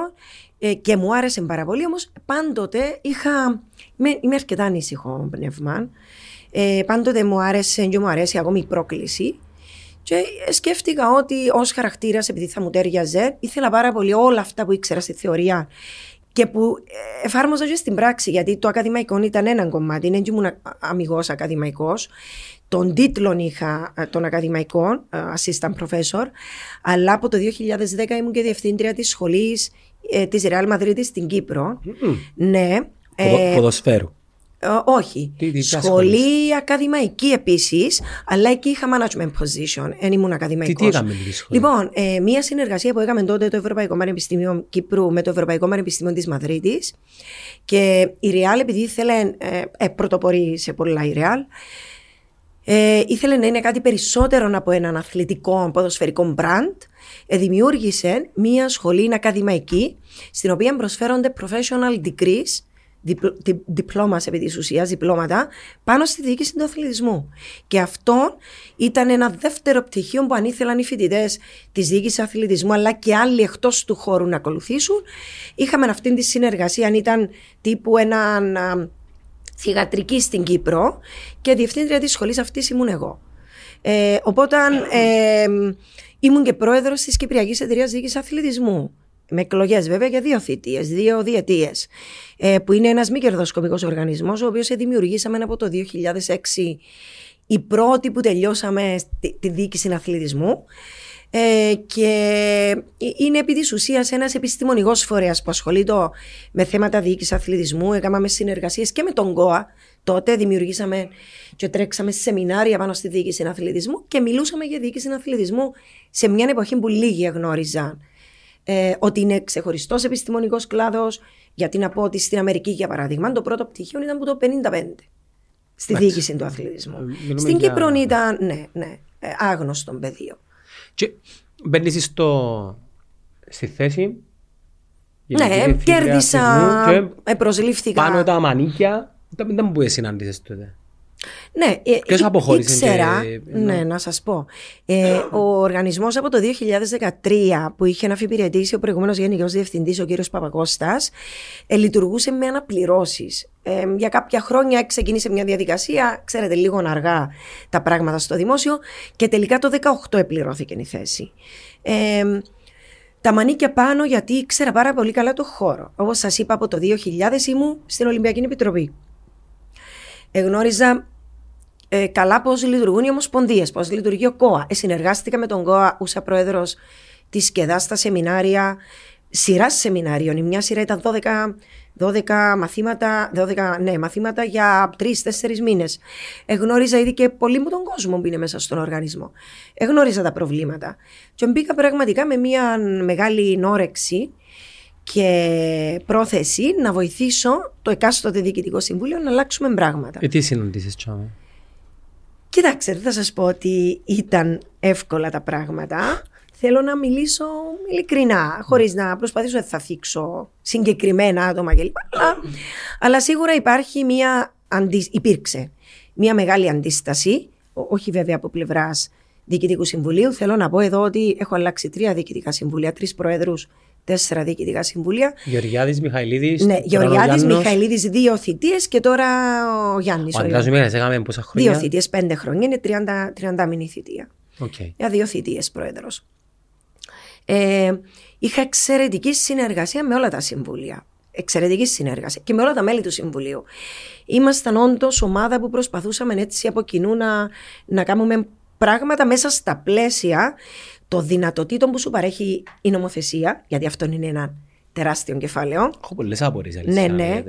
ε, και μου άρεσε πάρα πολύ, όμως πάντοτε είχα. Είμαι, είμαι αρκετά ανησυχό πνεύμα. Ε, πάντοτε μου άρεσε και μου αρέσει ακόμη η πρόκληση. Και σκέφτηκα ότι ως χαρακτήρας, επειδή θα μου τέριαζε, ήθελα πάρα πολύ όλα αυτά που ήξερα στη θεωρία. Και που εφάρμοζα και στην πράξη, γιατί το ακαδημαϊκό ήταν ένα κομμάτι, δεν ήμουν αμιγός ακαδημαϊκός. Τον τίτλο είχα των ακαδημαϊκών, assistant professor, αλλά από το δύο χιλιάδες δέκα ήμουν και διευθύντρια της σχολής ε, της Real Madrid στην Κύπρο. Mm. Ναι. Ε, Ποδοσφαίρου. Ε, όχι. Τι, τι, σχολή ακαδημαϊκή επίσης, αλλά εκεί είχα management position, εν ήμουν ακαδημαϊκός. Τι, τι έκαμε τη σχολή. Λοιπόν, ε, μία συνεργασία που έκαμε τότε το Ευρωπαϊκό Πανεπιστήμιο Κύπρου με το Ευρωπαϊκό Πανεπιστήμιο της Μαδρίτης, και η Real, επειδή ήθελε, ε, ε, πρωτοπορεί σε πολλά η Real, ε, ήθελε να είναι κάτι περισσότερο από έναν αθλητικό ποδοσφαιρικό brand, ε, δημιούργησε μία σχολή ακαδημαϊκή, στην οποία προσφέρονται professional degrees, διπλώμα επί της ουσίας, διπλώματα πάνω στη διοίκηση του αθλητισμού. Και αυτό ήταν ένα δεύτερο πτυχίο που αν ήθελαν οι φοιτητές της διοίκησης αθλητισμού, αλλά και άλλοι εκτός του χώρου, να ακολουθήσουν. Είχαμε αυτήν τη συνεργασία, αν ήταν τύπου έναν θυγατρική στην Κύπρο, και διευθύντρια της σχολής αυτής ήμουν εγώ. Ε, οπότε ε, ήμουν και πρόεδρος της Κυπριακής Εταιρείας Διοίκησης Αθλητισμού. Με εκλογές βέβαια για δύο θητείες, δύο διετίες, που είναι ένας μη κερδοσκοπικός οργανισμός, ο οποίος δημιουργήσαμε από το δύο χιλιάδες έξι, η πρώτη που τελειώσαμε τη διοίκηση αθλητισμού, και είναι επί της ουσίας ένας επιστημονικός φορέας που ασχολείται με θέματα διοίκησης αθλητισμού. Έκαναμε συνεργασίες και με τον ΚΟΑ. Τότε δημιουργήσαμε και τρέξαμε σεμινάρια πάνω στη διοίκηση αθλητισμού και μιλούσαμε για διοίκηση αθλητισμού σε μια εποχή που λίγοι γνώριζαν. Ε, ότι είναι ξεχωριστός επιστημονικός κλάδος. Γιατί να πω ότι στην Αμερική, για παράδειγμα, το πρώτο πτυχίο ήταν από το πενήντα πέντε στη διοίκηση του αθλητισμού. Μιλούμε στην για... Κύπρο ήταν, ναι, ναι, άγνωστον πεδίο. Και μπαίνεις στο... στη θέση. Ναι, κέρδισα, και... προσλήφθηκα. Πάνω τα μανίκια, δεν μπορείς να συναντήσεις τότε. Ναι, ποιος αποχώρησε? Ήξερα, και... ναι, να σας πω. Ε, ο οργανισμός από το δύο χιλιάδες δεκατρία που είχε αναφυπηρετήσει ο προηγούμενος Γενικός Διευθυντής, ο κύριος Παπακώστας, ε, λειτουργούσε με αναπληρώσεις. Ε, για κάποια χρόνια ξεκίνησε μια διαδικασία, ξέρετε, λίγο αργά τα πράγματα στο δημόσιο, και τελικά το δύο χιλιάδες δεκαοκτώ επληρώθηκε η θέση. Ε, Τα μανίκια πάνω, γιατί ήξερα πάρα πολύ καλά το χώρο. Όπως σας είπα, από το δύο χιλιάδες ήμουν στην Ολυμπιακή Επιτροπή. Εγνώριζα ε, καλά πώς λειτουργούν οι ομοσπονδίες, πώς λειτουργεί ο ΚΟΑ. Ε, συνεργάστηκα με τον ΚΟΑ, ούσα πρόεδρος της ΣΚΕΔΑ στα σεμινάρια, σειρά σεμινάριων. Η μια σειρά ήταν δώδεκα, δώδεκα μαθήματα, δώδεκα, ναι, μαθήματα για τρεις τέσσερις μήνες. Εγνώριζα ήδη και πολύ μου τον κόσμο που είναι μέσα στον οργανισμό. Εγνώριζα τα προβλήματα. Και μπήκα πραγματικά με μια μεγάλη όρεξη και πρόθεση να βοηθήσω το εκάστοτε διοικητικό συμβούλιο να αλλάξουμε πράγματα. Ε, τι συναντήσεις, Τσάμε? Κοιτάξτε, δεν θα σας πω ότι ήταν εύκολα τα πράγματα. Θέλω να μιλήσω ειλικρινά, χωρίς να προσπαθήσω να θα θίξω συγκεκριμένα άτομα κλπ. Αλλά, αλλά σίγουρα υπάρχει μια αντι... υπήρξε μια μεγάλη αντίσταση, όχι βέβαια από πλευράς διοικητικού συμβουλίου. Θέλω να πω εδώ ότι έχω αλλάξει τρία διοικητικά συμβούλια, τρεις προέδρους, τέσσερα διοικητικά συμβούλια. Γεωργιάδης, Μιχαηλίδης. Ναι, Γεωργιάδης, Μιχαηλίδης, δύο θητείες και τώρα ο Γιάννης. Ο Αντράζουμενας, έκαμε πόσα χρόνια. Δύο θητείες, πέντε χρόνια, είναι τριάντα, τριάντα μήνη θητεία. Okay. Για δύο θητείες πρόεδρος. Ε, είχα εξαιρετική συνεργασία με όλα τα συμβούλια. Εξαιρετική συνεργασία και με όλα τα μέλη του συμβουλίου. Ήμασταν όντως ομάδα που προσπαθούσαμε έτσι από κοινού να, να κάνουμε πράγματα μέσα στα πλαίσια των δυνατοτήτων που σου παρέχει η νομοθεσία, γιατί αυτό είναι ένα τεράστιο κεφάλαιο. Έχω πολλές απορίες. Ναι, ναι.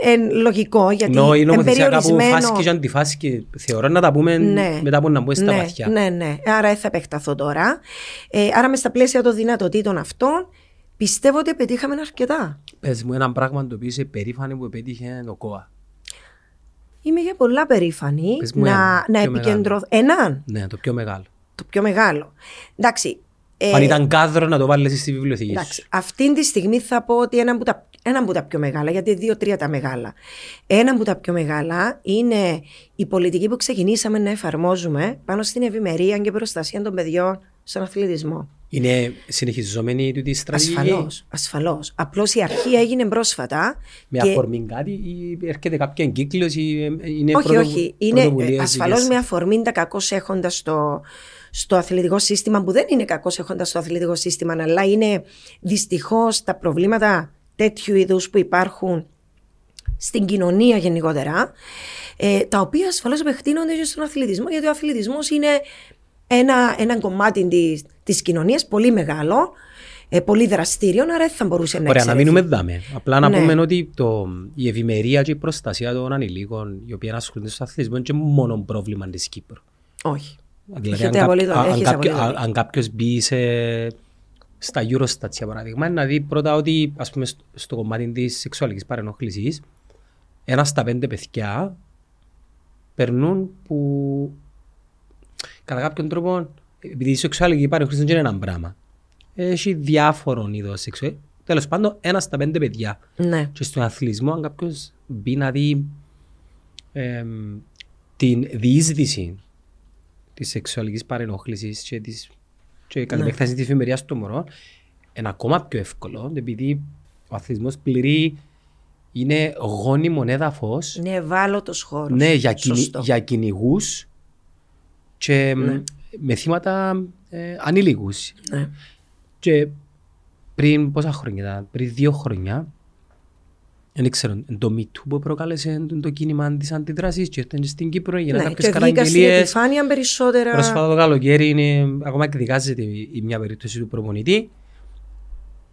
Ε, λογικό, γιατί no, η νομοθεσία κάπου φάσκει και αντιφάσκει, θεωρώ να τα πούμε, ναι, μετά που να μπούμε στα, ναι, βαθιά. Ναι, ναι, άρα θα επεκταθώ τώρα. Ε, άρα μες στα πλαίσια των δυνατοτήτων αυτών πιστεύω ότι πετύχαμε αρκετά. Πες μου ένα πράγμα το οποίο είσαι περήφανη που πετύχε το ΚΟΑ. Είμαι για πολλά περήφανη να, ένα, να επικεντρωθώ. Έναν. Ναι, το πιο μεγάλο. Το πιο μεγάλο. Εντάξει. Ε, αν ήταν κάδρο να το βάλεις στη βιβλιοθήκη. Εντάξει, αυτή τη στιγμή θα πω ότι ένα από τα, ένα από τα πιο μεγάλα, γιατί δύο-τρία τα μεγάλα. Ένα από τα πιο μεγάλα είναι η πολιτική που ξεκινήσαμε να εφαρμόζουμε πάνω στην ευημερία και προστασία των παιδιών στον αθλητισμό. Είναι συνεχιζόμενη τούτη η στρατηγική? Ασφαλώς, ασφαλώς. Απλώς η αρχή έγινε πρόσφατα. Με και... αφορμή κάτι ή έρχεται κάποια εγκύκλωση ή είναι όχι, πρωτοβου... όχι. Είναι ασφαλώς με αφορμή τα κακώς έχοντας στο... στο αθλητικό σύστημα, που δεν είναι κακώς έχοντας στο αθλητικό σύστημα, αλλά είναι δυστυχώς τα προβλήματα τέτοιου είδους που υπάρχουν στην κοινωνία γενικότερα, ε, τα οποία ασφαλώς επεκτείνονται και στον αθλητισμό, γιατί ο αθλητισμός είναι ένα, ένα κομμάτι της, της κοινωνίας πολύ μεγάλο, ε, πολύ δραστήριο, άρα δεν θα μπορούσε να εξαιρεθεί. Ωραία, να μείνουμε δάμε. Απλά να, ναι, πούμε ότι το, η ευημερία και η προστασία των ανηλίκων, οι οποίοι ασχολούνται στον αθλητισμό, είναι και μόνο πρόβλημα της Κύπρου. Όχι. Δηλαδή, αν, απολύτω, αν, αν, κάποιο, αν, αν κάποιος μπει σε, στα Eurostat, για παράδειγμα, να δει πρώτα ότι, ας πούμε, στο, στο κομμάτι της σεξουαλικής παρενόχλησης, ένα στα πέντε παιδιά περνούν που, κατά κάποιον τρόπο, επειδή η σεξουαλική παρενόχληση δεν είναι ένα πράγμα, έχει διάφορων είδος σεξουαλική. Τέλος πάντων, ένα στα πέντε παιδιά. Ναι. Και στον αθλητισμό, αν κάποιος μπει να δει ε, την διείσδυση της σεξουαλικής παρενόχλησης και, της, και κατ' επέκταση, ναι, της εφημερίας των μωρών, είναι ακόμα πιο εύκολο, επειδή ο αθλητισμός πληρεί, είναι γόνιμον έδαφος. Είναι ευάλωτος χώρος. Ναι, για, κυνη, για κυνηγούς και, ναι, με θύματα ε, ανήλικους. Ναι. Και πριν πόσα χρόνια ήταν, πριν δύο χρόνια, δεν ξέρω, το μητού που προκάλεσε το κίνημα της αντιδράσης και ήταν στην Κύπρο, για να, ναι, κάποιες καταγγελίες. Περισσότερα... Πρόσφατα το καλοκαίρι είναι, ακόμα εκδικάζεται η μια περίπτωση του προπονητή.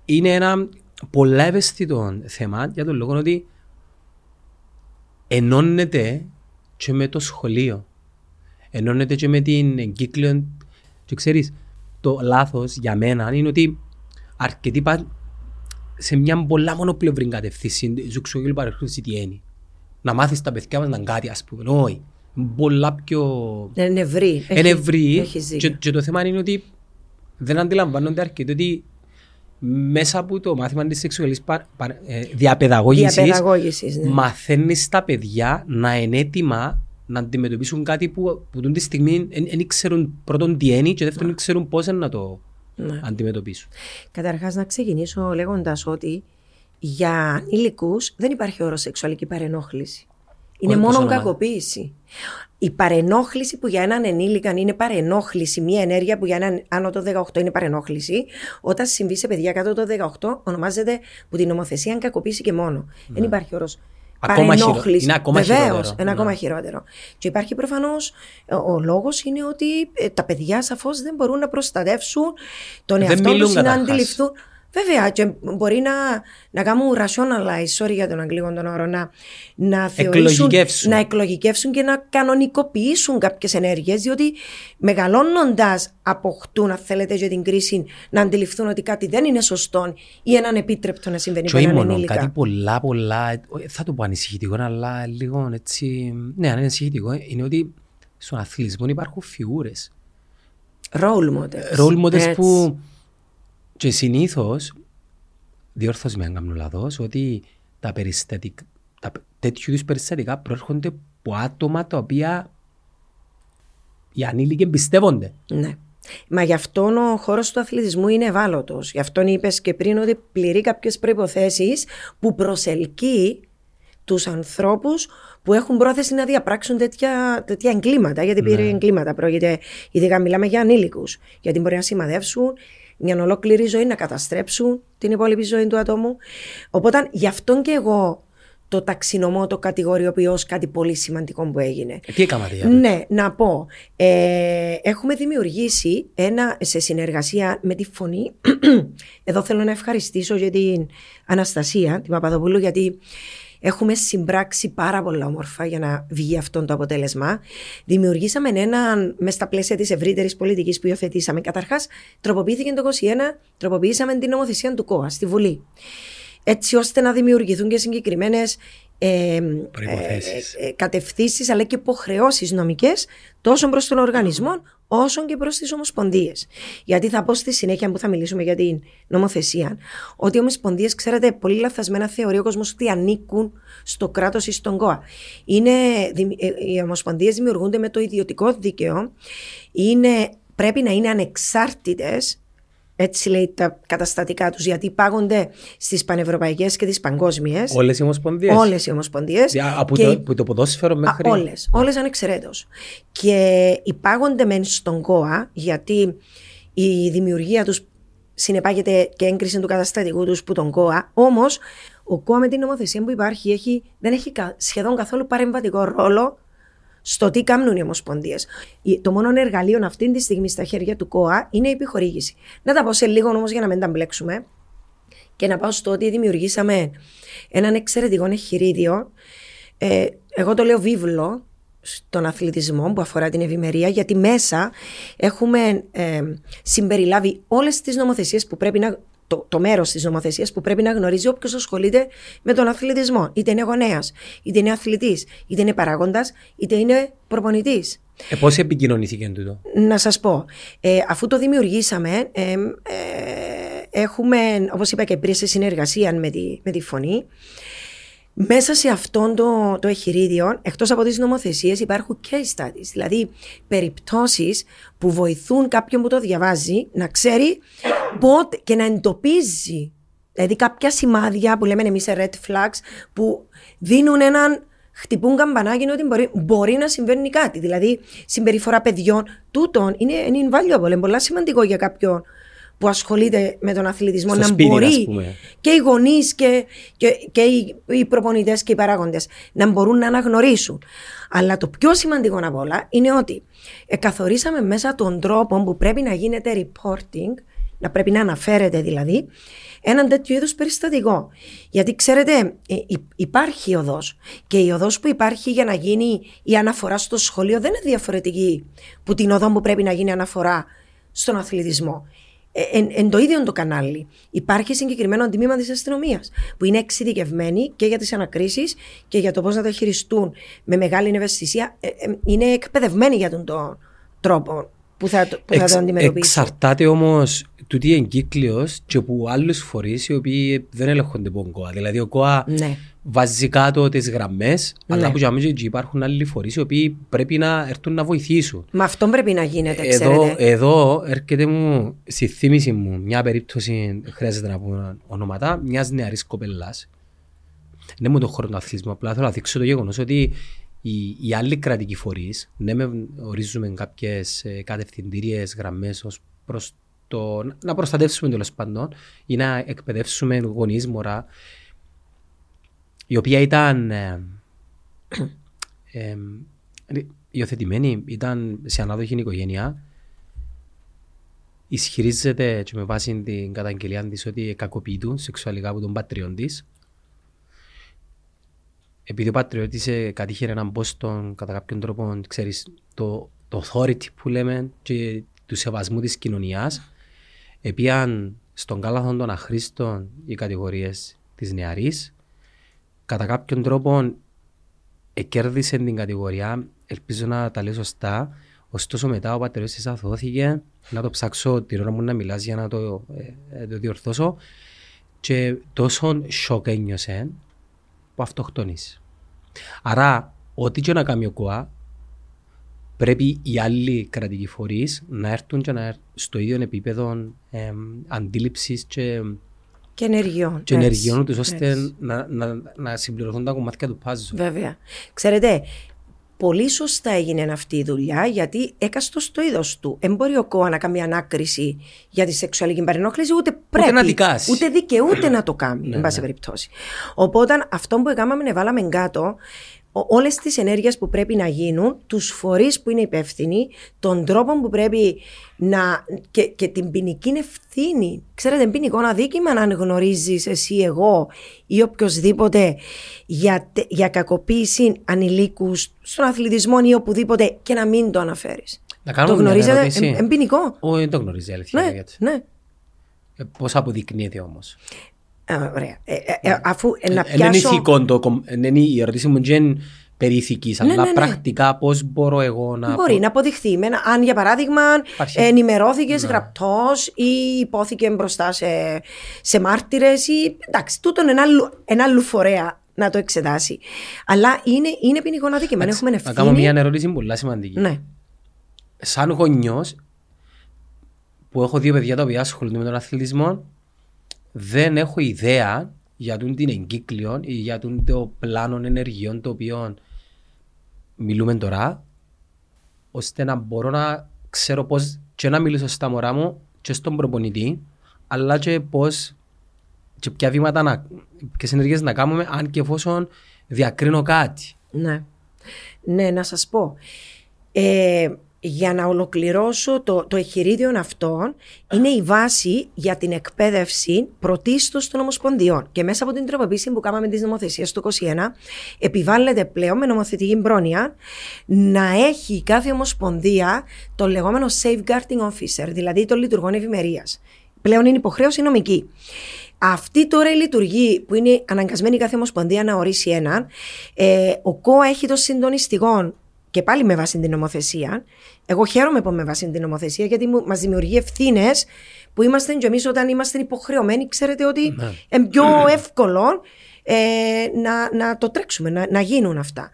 Είναι ένα πολλά ευαισθητό θέμα για τον λόγο ότι ενώνεται και με το σχολείο. Ενώνεται και με την εγκύκλιο. Και ξέρεις, το λάθος για μένα είναι ότι αρκετοί σε μια πολλά μονοπλευρή κατευθύνση, ζουξογείλου παρελθούση τι είναι. Να μάθεις τα παιδιά μας να είναι κάτι, ας πούμε. Όχι. Πολλά πιο... Είναι ευρύ. Είναι ευρύ. Και, και το θέμα είναι ότι δεν αντιλαμβάνονται αρκετό ότι μέσα από το μάθημα της σεξουαλικής πα... πα... διαπαιδαγώγησης, διαπαιδαγώγησης ναι. μαθαίνεις τα παιδιά να είναι έτοιμα να αντιμετωπίσουν κάτι που, που τη στιγμή δεν ξέρουν πρώτον τι είναι και δεύτερον δεν ξέρουν πώς να το ναι. αντιμετωπίσουν. Καταρχάς να ξεκινήσω λέγοντας ότι για ανήλικους δεν υπάρχει όρος σεξουαλική παρενόχληση. Είναι μόνο κακοποίηση. Η παρενόχληση που για έναν ενήλικαν είναι παρενόχληση, μια ενέργεια που για έναν άνω το δεκαοκτώ είναι παρενόχληση, όταν συμβεί σε παιδιά κάτω το δεκαοκτώ ονομάζεται που την νομοθεσία κακοποίηση και μόνο. Ναι. Δεν υπάρχει όρος παρενόχληση. Είναι ακόμα βεβαίως, είναι ακόμα ναι. χειρότερο. Και υπάρχει προφανώς ο λόγος είναι ότι τα παιδιά σαφώς δεν μπορούν να προστατεύσουν τον εαυτό τους να αντιληφθούν. Βέβαια, και μπορεί να, να κάνουν rationalize, sorry για τον αγγλικό τον όρο, να, να, εκλογικεύσουν. να εκλογικεύσουν και να κανονικοποιήσουν κάποιες ενέργειες, διότι μεγαλώνοντας αποκτούν, αν θέλετε, για την κρίση να αντιληφθούν ότι κάτι δεν είναι σωστό ή έναν επίτρεπτο να συμβαίνει και έναν ενήλικα. Κάτι πολλά, πολλά, θα το πω ανησυχητικό, αλλά λίγο έτσι, ναι, ανησυχητικό, είναι ότι στον αθλητισμό υπάρχουν φιγούρες. Role models. Role models που... Και συνήθως, διόρθωση με αν κάνω λάθος, ότι τα περιστατικ... τα... τέτοιου είδους περιστατικά προέρχονται από άτομα τα οποία οι ανήλικοι εμπιστεύονται. Ναι. Μα γι' αυτόν ο χώρος του αθλητισμού είναι ευάλωτος. Γι' αυτόν είπες και πριν ότι πληρεί κάποιες προϋποθέσεις που προσελκύει τους ανθρώπους που έχουν πρόθεση να διαπράξουν τέτοια, τέτοια εγκλήματα. Γιατί ναι. πήρε εγκλήματα πρόκειται, ειδικά μιλάμε για ανήλικους, γιατί μπορεί να σημαδεύσουν μια ολόκληρη ζωή να καταστρέψουν την υπόλοιπη ζωή του ατόμου. Οπότε γι' αυτόν και εγώ το ταξινομώ, το κατηγοριοποιώ ως κάτι πολύ σημαντικό που έγινε. Τι έκανα δηλαδή. Ναι, να πω. Ε, έχουμε δημιουργήσει ένα, σε συνεργασία με τη Φωνή. Εδώ θέλω να ευχαριστήσω για την Αναστασία, την Παπαδοπούλου, γιατί έχουμε συμπράξει πάρα πολλά όμορφα για να βγει αυτό το αποτέλεσμα. Δημιουργήσαμε έναν, μες στα πλαίσια της ευρύτερης πολιτικής που υιοθετήσαμε. Καταρχάς, τροποποιήθηκε το είκοσι ένα, τροποποιήσαμε την νομοθεσία του ΚΟΑ στη Βουλή. Έτσι ώστε να δημιουργηθούν και συγκεκριμένες ε, ε, ε, κατευθύνσεις αλλά και υποχρεώσεις νομικές τόσο προς τον οργανισμό όσο και προς τις ομοσπονδίες. Γιατί θα πω στη συνέχεια που θα μιλήσουμε για την νομοθεσία, ότι οι ομοσπονδίες, ξέρετε, πολύ λαθασμένα θεωρεί ο κόσμος ότι ανήκουν στο κράτος ή στον ΚΟΑ. Είναι, οι ομοσπονδίες δημιουργούνται με το ιδιωτικό δίκαιο, είναι, πρέπει να είναι ανεξάρτητες. Έτσι λέει τα καταστατικά τους, γιατί πάγονται στις πανευρωπαϊκές και τις παγκόσμιες. Όλες οι ομοσπονδίες. Όλες οι ομοσπονδίες. Από και... το, το ποδόσφαιρο μέχρι. Όλες, όλες ανεξαιρέτως. Και υπάγονται μεν στον ΚΟΑ, γιατί η δημιουργία τους συνεπάγεται και έγκριση του καταστατικού τους που τον ΚΟΑ. Όμως, ο ΚΟΑ με την νομοθεσία που υπάρχει έχει, δεν έχει σχεδόν καθόλου παρεμβατικό ρόλο στο τι κάνουν οι ομοσπονδίες. Το μόνο εργαλείο αυτή τη στιγμή στα χέρια του ΚΟΑ είναι η επιχορήγηση. Να τα πω σε λίγο όμως για να μην τα μπλέξουμε και να πάω στο ότι δημιουργήσαμε έναν εξαιρετικό εγχειρίδιο. Ε, εγώ το λέω βίβλο στον αθλητισμό που αφορά την ευημερία, γιατί μέσα έχουμε ε, συμπεριλάβει όλες τις νομοθεσίες που πρέπει να... Το, το μέρος της νομοθεσίας που πρέπει να γνωρίζει όποιος ασχολείται με τον αθλητισμό. Είτε είναι γονέας, είτε είναι αθλητής, είτε είναι παράγοντας, είτε είναι προπονητής. Ε, πώς επικοινωνήθηκε τούτο? Να σας πω. Ε, αφού το δημιουργήσαμε, ε, ε, έχουμε, όπως είπα και πριν, σε συνεργασία με τη, με τη Φωνή. Μέσα σε αυτό το, το εγχειρίδιο, εκτός από τις νομοθεσίες, υπάρχουν case studies, δηλαδή περιπτώσεις που βοηθούν κάποιον που το διαβάζει να ξέρει πότε και να εντοπίζει. Δηλαδή κάποια σημάδια που λέμε εμείς red flags που δίνουν έναν, χτυπούν καμπανάκι ότι μπορεί, μπορεί να συμβαίνει κάτι. Δηλαδή συμπεριφορά παιδιών, τούτων είναι, είναι invaluable, είναι πολύ σημαντικό για κάποιον που ασχολείται με τον αθλητισμό στο να σπίτι, μπορεί και οι γονείς και, και, και οι προπονητές και οι παράγοντες να μπορούν να αναγνωρίσουν. Αλλά το πιο σημαντικό απ' όλα είναι ότι καθορίσαμε μέσα των τρόπων που πρέπει να γίνεται reporting, να πρέπει να αναφέρεται δηλαδή, έναν τέτοιο είδους περιστατικό. Γιατί ξέρετε, υπάρχει οδός και η οδός που υπάρχει για να γίνει η αναφορά στο σχολείο δεν είναι διαφορετική που την οδό που πρέπει να γίνει αναφορά στον αθλητισμό. Εν, εν το ίδιο το κανάλι. Υπάρχει συγκεκριμένο τμήμα της αστυνομίας που είναι εξειδικευμένη και για τις ανακρίσεις και για το πώς να τα χειριστούν με μεγάλη ευαισθησία. Ε, ε, είναι εκπαιδευμένοι για τον, τον τρόπο που θα, που Εξ, θα το αντιμετωπίσει. Εξαρτάται όμως του τι εγκύκλειος και από άλλους φορείς οι οποίοι δεν ελέγχονται από τον ΚΟΑ. Δηλαδή ο ΚΟΑ ναι. βάζει κάτω τις γραμμές, ναι. αλλά που υπάρχουν άλλοι φορείς οι οποίοι πρέπει να έρθουν να βοηθήσουν. Μα αυτό πρέπει να γίνεται, ξέρετε. Εδώ, εδώ έρχεται μου, στη θύμηση μου μια περίπτωση, χρειάζεται να πούμε ονόματα, μιας νεαρής κοπελάς. Ναι, με τον χώρο του αθλητισμού, απλά θέλω να δείξω το γεγονός ότι οι, οι άλλοι κρατικοί φορείς, ναι, με ορίζουμε κάποιες κατευθυντήριες γραμμές ως προς το να προστατεύσουμε τέλος πάντων ή να εκπαιδεύσουμε γονείς, μωρά, η οποία ήταν ε, ε, υιοθετημένη, ήταν σε ανάδοχη οικογένεια. Ισχυρίζεται και με βάση την καταγγελία της ότι κακοποιείται σεξουαλικά από τον πατριόν της. Επειδή ο πατριώτης κατήχε έναν πόστο κατά κάποιον τρόπο, ξέρεις, το, το authority που λέμε και του σεβασμού της κοινωνίας, επίαν στον κάλαθον των αχρήστων οι κατηγορίες της νεαρής, κατά κάποιον τρόπο εκέρδισε την κατηγορία, ελπίζω να τα λέω σωστά, ωστόσο μετά ο πατριώτης της αθώθηκε, να το ψάξω την ώρα μου να μιλάς για να το, ε, το διορθώσω, και τόσο σοκ ένιωσε που αυτοκτονείς. Άρα, ό,τι και να κάνει ο ΚΟΑ, πρέπει οι άλλοι κρατικοί φορείς να έρθουν και να έρθουν στο ίδιο επίπεδο ε, αντίληψης και, και ενεργειών, και ενεργειών τους, ώστε να, να, να συμπληρωθούν τα κομμάτια του πάζου. Βέβαια. Ξέρετε, πολύ σωστά έγινε αυτή η δουλειά, γιατί έκαστος το είδος του. Εν μπορεί ο ΚΟΑ να κάνει ανάκριση για τη σεξουαλική παρενόχληση, ούτε πρέπει, ούτε, ούτε δικαιούται να το κάνει, εν πάση περιπτώσει. Οπότε αυτό που έκαναμε, βάλαμε κάτω όλες τις ενέργειες που πρέπει να γίνουν, τους φορείς που είναι υπεύθυνοι, τον τρόπο που πρέπει να. και, και την ποινική ευθύνη. Ξέρετε, ποινικό αδίκημα να αναγνωρίζεις εσύ, εγώ ή οποιοδήποτε για, για κακοποίηση ανηλίκους στον αθλητισμό ή οπουδήποτε και να μην το αναφέρεις. Να κάνουμε το γνωρίζετε, εν ποινικό. Όχι, δεν το γνωρίζει η αλήθεια. Ναι, ναι. Ε, πώς αποδεικνύεται όμως. Ωραία. Η ερώτηση μου δεν είναι περί ηθικής, αλλά πρακτικά πώς μπορώ εγώ να. Μπορεί να αποδειχθεί. Αν για παράδειγμα ενημερώθηκες γραπτός ή υπόθηκε μπροστά σε μάρτυρες, εντάξει, τούτον ένα άλλο φορέα να το εξετάσει. Αλλά είναι ποινικό αδίκημα. Να κάνω μια ερώτηση πολύ σημαντική. Σαν γονιός που έχω δύο παιδιά τα οποία ασχολούνται με τον αθλητισμό, δεν έχω ιδέα για τον την εγκύκλιο ή για τον το πλάνο ενεργειών το οποίο μιλούμε τώρα, ώστε να μπορώ να ξέρω πώς και να μιλήσω στα μωρά μου και στον προπονητή, αλλά και πώς και ποια βήματα να, και συνεργίες να κάνουμε αν και εφόσον διακρίνω κάτι. Ναι, ναι, να σας πω. Ε... Για να ολοκληρώσω το, το εγχειρίδιο αυτών, είναι η βάση για την εκπαίδευση πρωτίστως των ομοσπονδιών. Και μέσα από την τροποποίηση που κάναμε τις νομοθεσίες του είκοσι ένα, επιβάλλεται πλέον με νομοθετική πρόνοια να έχει κάθε ομοσπονδία το λεγόμενο safeguarding officer, δηλαδή το λειτουργόν ευημερίας. Πλέον είναι υποχρέωση νομική. Αυτή τώρα η λειτουργή που είναι αναγκασμένη κάθε ομοσπονδία να ορίσει έναν, ε, ο ΚΟΑ έχει το συντονιστικό. Και πάλι με βάση την νομοθεσία. Εγώ χαίρομαι που με βάση την νομοθεσία, γιατί μας δημιουργεί ευθύνες που είμαστε κι εμείς όταν είμαστε υποχρεωμένοι. Ξέρετε ότι ναι. είναι πιο ναι. εύκολο ε, να, να το τρέξουμε, να, να γίνουν αυτά.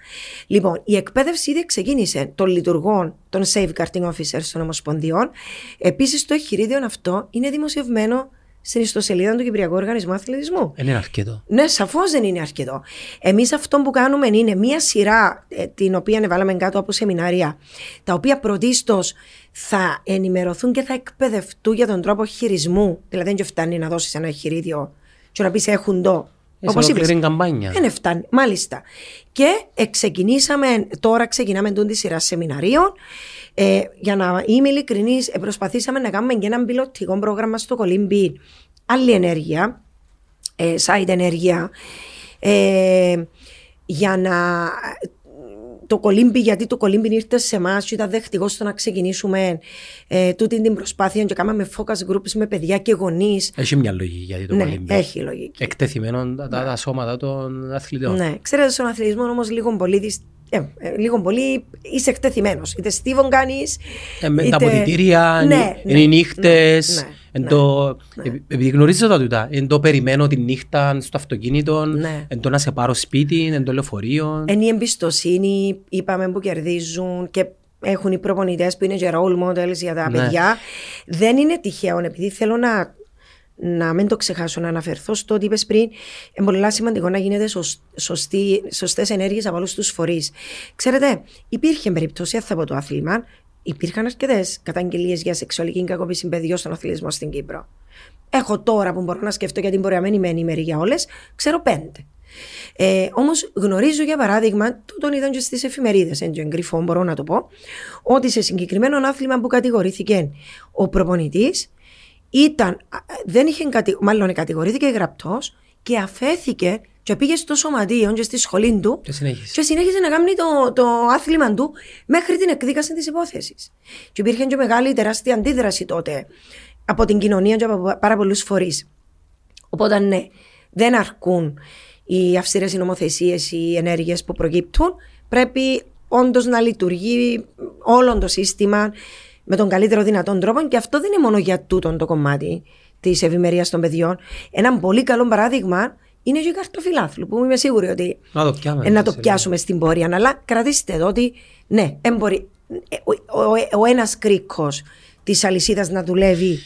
Λοιπόν, η εκπαίδευση ήδη ξεκίνησε των λειτουργών των safeguarding officers των ομοσπονδιών. Επίσης, το εγχειρίδιο αυτό είναι δημοσιευμένο στην ιστοσελίδα του Κυπριακού Οργανισμού Αθλητισμού. Δεν είναι αρκετό. Ναι, σαφώς δεν είναι αρκετό. Εμείς αυτό που κάνουμε είναι μία σειρά ε, την οποία βάλαμε κάτω από σεμινάρια, τα οποία πρωτίστως θα ενημερωθούν και θα εκπαιδευτούν για τον τρόπο χειρισμού. Δηλαδή δεν και φτάνει να δώσεις ένα χειρίδιο και να πεις έχουν το. Όπως είπες. Δεν φτάνει. Μάλιστα. Και ξεκινήσαμε, τώρα ξεκινάμε τούτη σειρά σεμιναρίων. Ε, για να είμαι ειλικρινής, ε, προσπαθήσαμε να κάνουμε και ένα πιλωτικό πρόγραμμα στο Κολύμπι. Άλλη ενέργεια, ε, side ενέργεια, ε, για να. Το Κολύμπι, γιατί το Κολύμπι ήρθε σε εμάς και ήταν δεχτικός στο να ξεκινήσουμε ε, τούτη την προσπάθεια και κάναμε focus groups με παιδιά και γονείς. Έχει μια λογική γιατί το ναι, Κολύμπι. Έχει λογική. Εκτεθειμένων τα, ναι. τα σώματα των αθλητών. Ναι, ξέρετε, στον αθλητισμό όμως λίγο πολύ Ε, ε, λίγο πολύ είσαι εκτεθειμένος. Είτε στίβον κάνεις. Ε, είτε... Τα αποδυτήρια, ναι, ναι, οι νύχτες. Ναι, ναι. Εν το, ναι. Επειδή γνωρίζω τα τούτα, εν το περιμένω τη νύχτα στο αυτοκίνητο, ναι. Εν το να σε πάρω σπίτι, εν το λεωφορείο. Εν η εμπιστοσύνη, είπαμε, που κερδίζουν και έχουν οι προπονητές που είναι και role models για τα ναι. παιδιά. Δεν είναι τυχαίο, επειδή θέλω να, να μην το ξεχάσω, να αναφερθώ στο ότι είπες πριν, είναι πολύ σημαντικό να γίνεται σωστές ενέργειες από όλους τους φορείς. Ξέρετε, υπήρχε περίπτωση από το άθλημα. Υπήρχαν αρκετές καταγγελίες για σεξουαλική κακοποίηση παιδιών στον αθλητισμό στην Κύπρο. Έχω τώρα που μπορώ να σκεφτώ, γιατί μπορεί να μην είμαι ενήμερη για όλες, ξέρω πέντε. Ε, Όμως γνωρίζω, για παράδειγμα, τον είδαν και στις εφημερίδες, έντιο εγκρυφών, μπορώ να το πω, ότι σε συγκεκριμένο άθλημα που κατηγορήθηκε ο προπονητής, ήταν, δεν είχε, μάλλον κατηγορήθηκε γραπτός και αφέθηκε. Και πήγε στο σωματείο και στη σχολή του και συνέχισε, και συνέχισε να κάνει το, το άθλημα του μέχρι την εκδίκαση της υπόθεσης. Και υπήρχε και μεγάλη τεράστια αντίδραση τότε από την κοινωνία και από πάρα πολλούς φορείς. Οπότε ναι, δεν αρκούν οι αυστηρές νομοθεσίες, οι ενέργειες που προκύπτουν. Πρέπει όντως να λειτουργεί όλο το σύστημα με τον καλύτερο δυνατόν τρόπο, και αυτό δεν είναι μόνο για τούτο το κομμάτι της ευημερίας των παιδιών. Ένα πολύ καλό παράδειγμα είναι και η καρτοφυλάθλου, που είμαι σίγουρη ότι να το, πιάμε, να το πιάσουμε στην πορεία. Αλλά κρατήστε εδώ ότι ναι, εμπορεί, ο, ο, ο ένας κρίκος της αλυσίδας να δουλεύει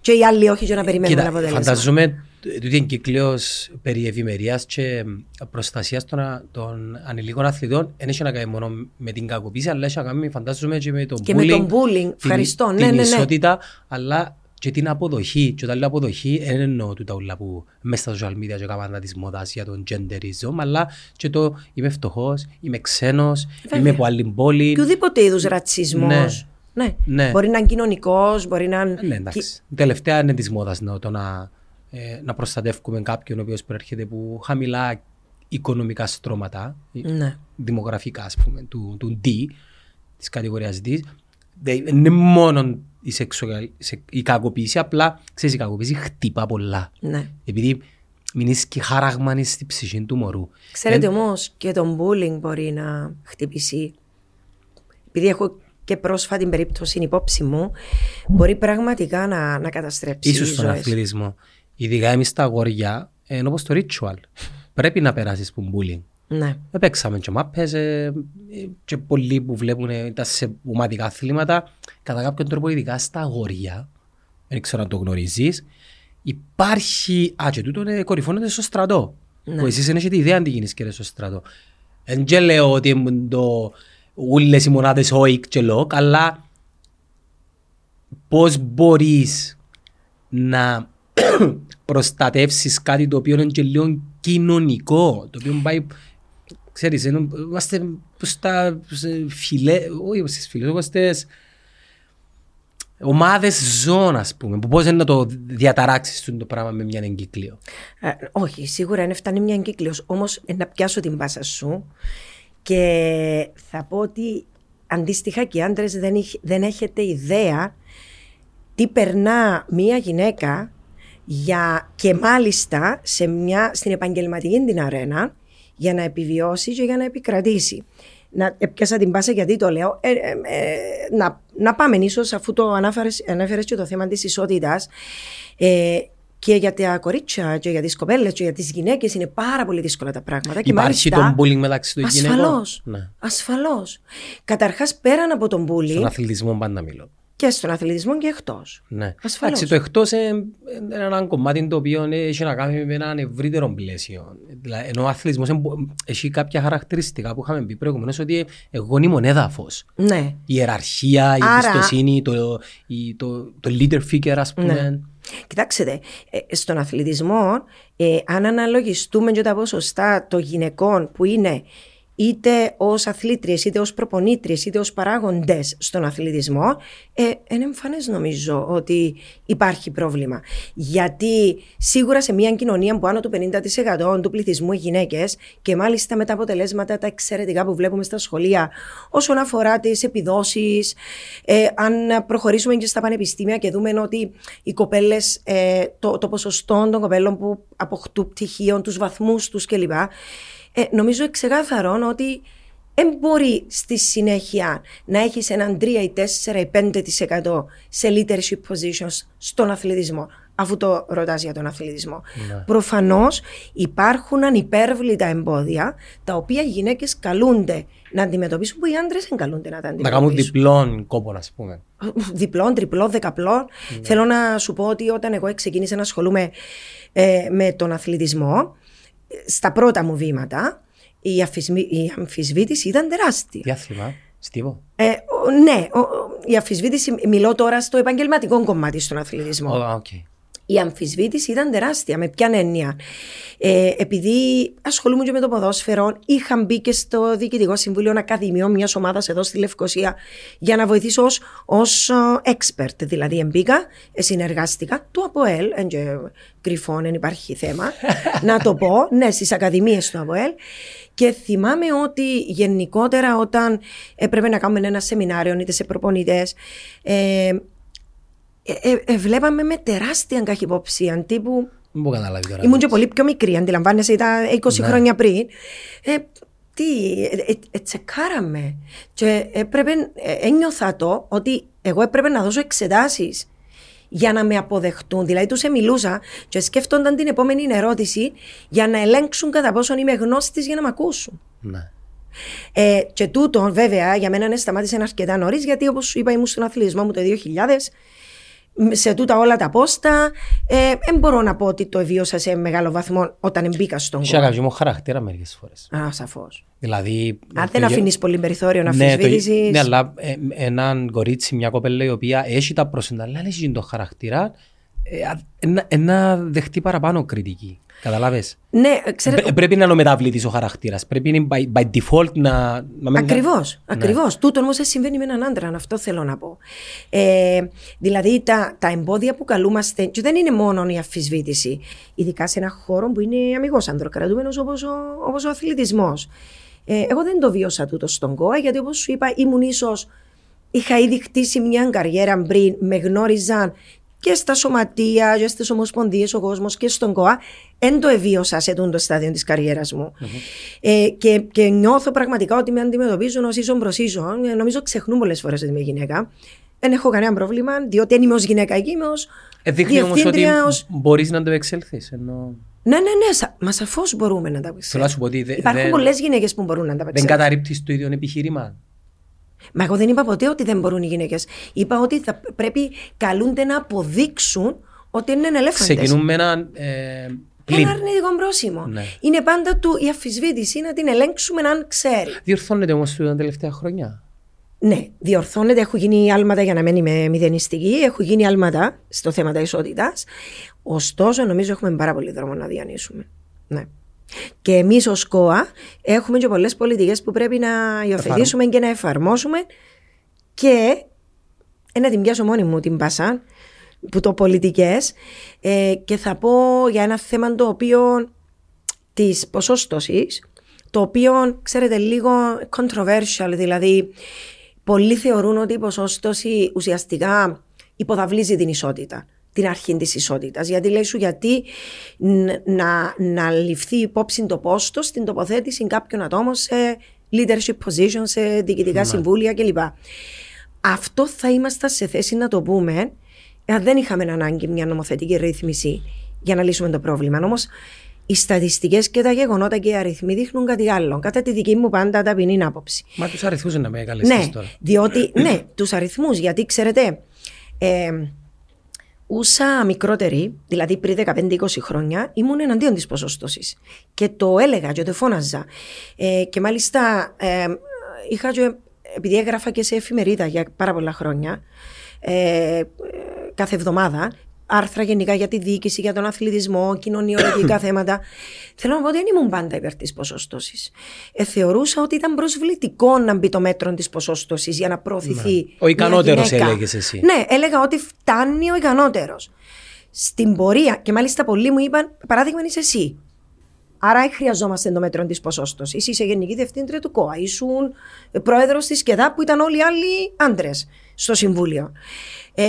και οι άλλοι όχι, και να περιμένουν τα αποτελέσματα. Φανταζούμε ότι είναι κυκλίος περί ευημερίας και προστασίας των, των ανηλίκων αθλητών. Δεν έχει να κάνει μόνο με την κακοποίηση, αλλά έχει να κάνει, φαντάζομαι, και με τον bullying, ευχαριστώ, την, ναι, την ναι, ναι. ισότητα, αλλά και την αποδοχή. Και όταν λέω αποδοχή, δεν εννοώ τούτα όλα που μέσα στα social media και καμάνα της μόδας για τον genderism, αλλά και το είμαι φτωχός, είμαι ξένος, βέβαια, είμαι από άλλη πόλη. Και ουδήποτε είδους ρατσισμός. Ναι. Ναι. Ναι. Μπορεί να είναι κοινωνικός, μπορεί να είναι. Ναι, εντάξει. Και... Τελευταία είναι της μόδας, ναι, το να, ε, να προστατεύουμε κάποιον ο οποίος προέρχεται από χαμηλά οικονομικά στρώματα, ναι. δημογραφικά, ας πούμε, του, του D, της κατηγορίας D. Δεν είναι μόνο η, σεξουαλ, η κακοποίηση, απλά ξέρεις, η κακοποίηση χτύπα πολλά. Ναι. Επειδή μείνεις και χαραγμένη στη ψυχή του μωρού. Ξέρετε, εν... όμως και το bullying μπορεί να χτυπήσει. Επειδή έχω και πρόσφατη περίπτωση στην υπόψη μου, μπορεί πραγματικά να, να καταστρέψει. Ίσως στον αθλητισμό. Ειδικά εμείς τα αγόρια, ενώ όπως το ritual, πρέπει να περάσεις που bullying. Ναι. Παίξαμε και μάπες ε, και πολλοί που βλέπουν τα σε ομαδικά αθλήματα, κατά κάποιον τρόπο, ειδικά στα αγόρια, δεν ξέρω αν το γνωρίζεις, υπάρχει, α, και τούτο ε, κορυφώνεται στο στρατό, ναι. που εσείς δεν έχετε ιδέα αν τι γίνεις, κύριε, στο στρατό. Εν και λέω ότι το, ούλες οι μονάδες όικ και λόκ, αλλά πώς μπορείς να προστατεύσεις κάτι το οποίο είναι και λίγο κοινωνικό, το οποίο πάει... Ξέρεις, είμαστε στα φιλέ... Όχι, στις φιλές, είμαστε ομάδες ζών, ας πούμε. Πώς είναι να το διαταράξεις το πράγμα με μια εγκύκλιο. Ε, όχι, σίγουρα είναι φτάνει μια εγκύκλιος. Όμως, να πιάσω την πάσα σου και θα πω ότι αντίστοιχα και οι άντρες δεν, δεν έχετε ιδέα τι περνά μια γυναίκα για, και μάλιστα σε μια, στην επαγγελματική την αρένα, για να επιβιώσει και για να επικρατήσει. Να πιάσα την πάσα γιατί το λέω. Ε, ε, ε, να, να πάμε ίσως, αφού το ανάφερες, ανάφερες και το θέμα της ισότητας, ε, και για τα κορίτσια και για τις κοπέλες και για τις γυναίκες είναι πάρα πολύ δύσκολα τα πράγματα. Υπάρχει και μάλιστα, το bullying μεταξύ των γυναικών. Ασφαλώς, ναι. ασφαλώς. Καταρχάς, πέραν από τον bullying. Στον αθλητισμό πάντα μιλώ. Και στον αθλητισμό και εκτός. Ναι. Ασφαλώς. Το εκτός είναι ένα κομμάτι το οποίο έχει να κάνει με έναν ευρύτερο πλαίσιο. Ενώ ο αθλητισμός έχει κάποια χαρακτηριστικά που είχαμε πει προηγουμένως, ότι εγώ ήμουν έδαφος. Ναι. Η ιεραρχία, η εμπιστοσύνη, το, το, το leader figure, ας πούμε. Ναι. Κοιτάξτε, στον αθλητισμό, ε, αν αναλογιστούμε και τα ποσοστά των γυναικών που είναι είτε ως αθλήτριες, είτε ως προπονήτριες, είτε ως παράγοντες στον αθλητισμό, ε, είναι εμφανές νομίζω ότι υπάρχει πρόβλημα. Γιατί σίγουρα σε μια κοινωνία που άνω του πενήντα τοις εκατό του πληθυσμού οι γυναίκες, και μάλιστα με τα αποτελέσματα τα εξαιρετικά που βλέπουμε στα σχολεία όσον αφορά τις επιδόσεις, ε, αν προχωρήσουμε και στα πανεπιστήμια και δούμε ότι οι κοπέλες, ε, το, το ποσοστό των κοπέλων που αποκτούν πτυχίων, τους βαθμούς τους κλπ. Ε, νομίζω ξεκάθαρο ότι δεν μπορεί στη συνέχεια να έχεις έναν τρία, τέσσερα, πέντε τοις εκατό σε leadership positions στον αθλητισμό, αφού το ρωτάς για τον αθλητισμό. Ναι. Προφανώς υπάρχουν ανυπέρβλητα εμπόδια τα οποία οι γυναίκες καλούνται να αντιμετωπίσουν που οι άντρες δεν καλούνται να τα αντιμετωπίσουν. Να κάνουν διπλών κόπο, να πούμε. Διπλών, τριπλών, δεκαπλών. Ναι. Θέλω να σου πω ότι όταν εγώ ξεκίνησα να ασχολούμαι ε, με τον αθλητισμό, στα πρώτα μου βήματα, η, αφισμι... η αμφισβήτηση ήταν τεράστια. Για θυμά, στίβο. Ε, ναι, η αμφισβήτηση, μιλώ τώρα στο επαγγελματικό κομμάτι στον αθλητισμό. Oh, okay. Η αμφισβήτηση ήταν τεράστια, με ποιαν έννοια. Ε, επειδή ασχολούμαι και με το ποδόσφαιρο, είχα μπει και στο Διοικητικό Συμβούλιο Ακαδημιών μιας ομάδας εδώ στη Λευκοσία για να βοηθήσω ως, ως expert. Δηλαδή, εμπήκα, συνεργάστηκα, του ΑΠΟΕΛ, εν και κρυφών, εν υπάρχει θέμα, να το πω, ναι, στις ακαδημίες του ΑΠΟΕΛ. Και θυμάμαι ότι γενικότερα όταν έπρεπε να κάνουμε ένα σεμινάριο, είτε σε προπονητές, ε, Ε, ε, ε, βλέπαμε με τεράστια καχυποψία τύπου. Μου ήμουν και πολύ πιο μικρή, αντιλαμβάνεσαι, ήταν είκοσι ναι. χρόνια πριν. Ε, τι, ε, ε, τσεκάραμε. Και έπρεπε, ε, ένιωθα το ότι εγώ έπρεπε να δώσω εξετάσεις για να με αποδεχτούν. Δηλαδή, τους εμιλούσα και σκέφτονταν την επόμενη ερώτηση για να ελέγξουν κατά πόσον είμαι γνώστης για να με ακούσουν. Ναι. Ε, και τούτο, βέβαια, για μένα σταμάτησε αρκετά νωρίς, γιατί όπως είπα, ήμουν στον αθλητισμό μου το δύο χιλιάδες. Σε τούτα όλα τα πόστα, δεν ε, μπορώ να πω ότι το βίωσα σε μεγάλο βαθμό όταν μπήκα στον κόσμο. Σε αγαπημό χαρακτήρα μερικές φορές. Α, σαφώς. Δηλαδή, αν δεν αφήνεις πολύ περιθώριο να αμφισβητήσεις. Ναι, ναι, αλλά ε, έναν κορίτσι, μια κοπέλα η οποία έχει τα προσόντα, αλλά έχει τον χαρακτήρα, ε, να δεχτεί παραπάνω κριτική. Καταλάβες. Ναι, ξέρετε. Πρέ, πρέπει να είναι ο μεταβλητής ο χαρακτήρας. Πρέπει να by, by default να. να ακριβώς. Να... ακριβώς. Ναι. Τούτον όμως συμβαίνει με έναν άντρα, αυτό θέλω να πω. Ε, δηλαδή τα, τα εμπόδια που καλούμαστε. Και δεν είναι μόνο η αμφισβήτηση. Ειδικά σε έναν χώρο που είναι αμιγώς ανδροκρατούμενος όπως ο, όπως ο αθλητισμός. Ε, εγώ δεν το βίωσα τούτο στον ΚΟΑ, γιατί όπως σου είπα, ήμουν ίσως. Είχα ήδη χτίσει μια καριέρα πριν, με γνώριζαν. Και στα σωματεία, και στις ομοσπονδίες ο κόσμος και στον ΚΟΑ, εν το εβίωσα σε τούτο στάδιο της καριέρας μου. Mm-hmm. Ε, και, και νιώθω πραγματικά ότι με αντιμετωπίζουν ως ίσον προς ίσον. Νομίζω ξεχνούν πολλές φορές ότι είμαι γυναίκα. Δεν έχω κανένα πρόβλημα, διότι αν είμαι ως γυναίκα εκεί, είμαι ως διευθύντρια. Δείχνει όμως ότι ως... μπορείς να το εξελθείς. Ενώ... Ναι, ναι, ναι, σα... μα σαφώς μπορούμε να τα εξελθούμε. Υπάρχουν δε... πολλές γυναίκες που μπορούν να τα εξελθούν. Δεν καταρρίπτεις το ίδιο επιχείρημα. Μα εγώ δεν είπα ποτέ ότι δεν μπορούν οι γυναίκες. Είπα ότι θα πρέπει, καλούνται να αποδείξουν ότι είναι ελεύθερες. Ξεκινούν με ένα ε, πλήν. Ένα αρνητικό πρόσημο. Ναι. Είναι πάντα του η αμφισβήτηση να την ελέγξουμε αν ξέρει. Διορθώνεται όμως τα τελευταία χρόνια. Ναι, διορθώνεται. Έχουν γίνει άλματα, για να μην είμαι μηδενιστική. Έχουν γίνει άλματα στο θέμα της ισότητας. Ωστόσο, νομίζω έχουμε πάρα πολύ δρόμο να διανύσουμε. Ναι. Και εμείς ως ΚΟΑ έχουμε και πολλές πολιτικές που πρέπει να υιοθετήσουμε και να εφαρμόσουμε. Και να την πιάσω μόνη μου την πάσα, που το πολιτικές, ε, και θα πω για ένα θέμα το οποίο της ποσόστοσης, το οποίο ξέρετε λίγο controversial, δηλαδή πολλοί θεωρούν ότι η ποσόστοση ουσιαστικά υποδαβλίζει την ισότητα. Την αρχή της ισότητας. Γιατί λέει σου, γιατί να, να ληφθεί υπόψη το πόστο στην τοποθέτηση κάποιων ατόμων σε leadership position, σε διοικητικά mm. συμβούλια κλπ. Αυτό θα ήμασταν σε θέση να το πούμε, αν δεν είχαμε ανάγκη μια νομοθετική ρύθμιση για να λύσουμε το πρόβλημα. Όμως οι στατιστικές και τα γεγονότα και οι αριθμοί δείχνουν κάτι άλλο. Κατά τη δική μου πάντα ταπεινή άποψη. Μα τους αριθμούς είναι με καλές ναι, τώρα. Διότι, ναι, τους αριθμούς, γιατί ξέρετε. Ε, Ούσα μικρότερη, δηλαδή πριν δεκαπέντε είκοσι χρόνια, ήμουν εναντίον της ποσόστοσης. Και το έλεγα και το φώναζα. Ε, και μάλιστα, ε, είχα, επειδή έγραφα και σε εφημερίδα για πάρα πολλά χρόνια, ε, κάθε εβδομάδα, άρθρα γενικά για τη διοίκηση, για τον αθλητισμό, κοινωνιολογικά θέματα. Θέλω να πω ότι δεν ήμουν πάντα υπέρ της ποσόστοσης. Ε, θεωρούσα ότι ήταν προσβλητικό να μπει το μέτρο της ποσόστοσης για να προωθηθεί. Ο ικανότερος έλεγες εσύ. Ναι, έλεγα ότι φτάνει ο ικανότερος. Στην πορεία, και μάλιστα πολλοί μου είπαν, παράδειγμα είσαι εσύ. Άρα χρειαζόμαστε το μέτρο της ποσόστοσης. Είσαι γενική διευθύντρια του ΚΟΑ. Ήσουν πρόεδρος της ΣΚΕΔΑ που ήταν όλοι οι άλλοι άντρες στο Συμβούλιο. Ε,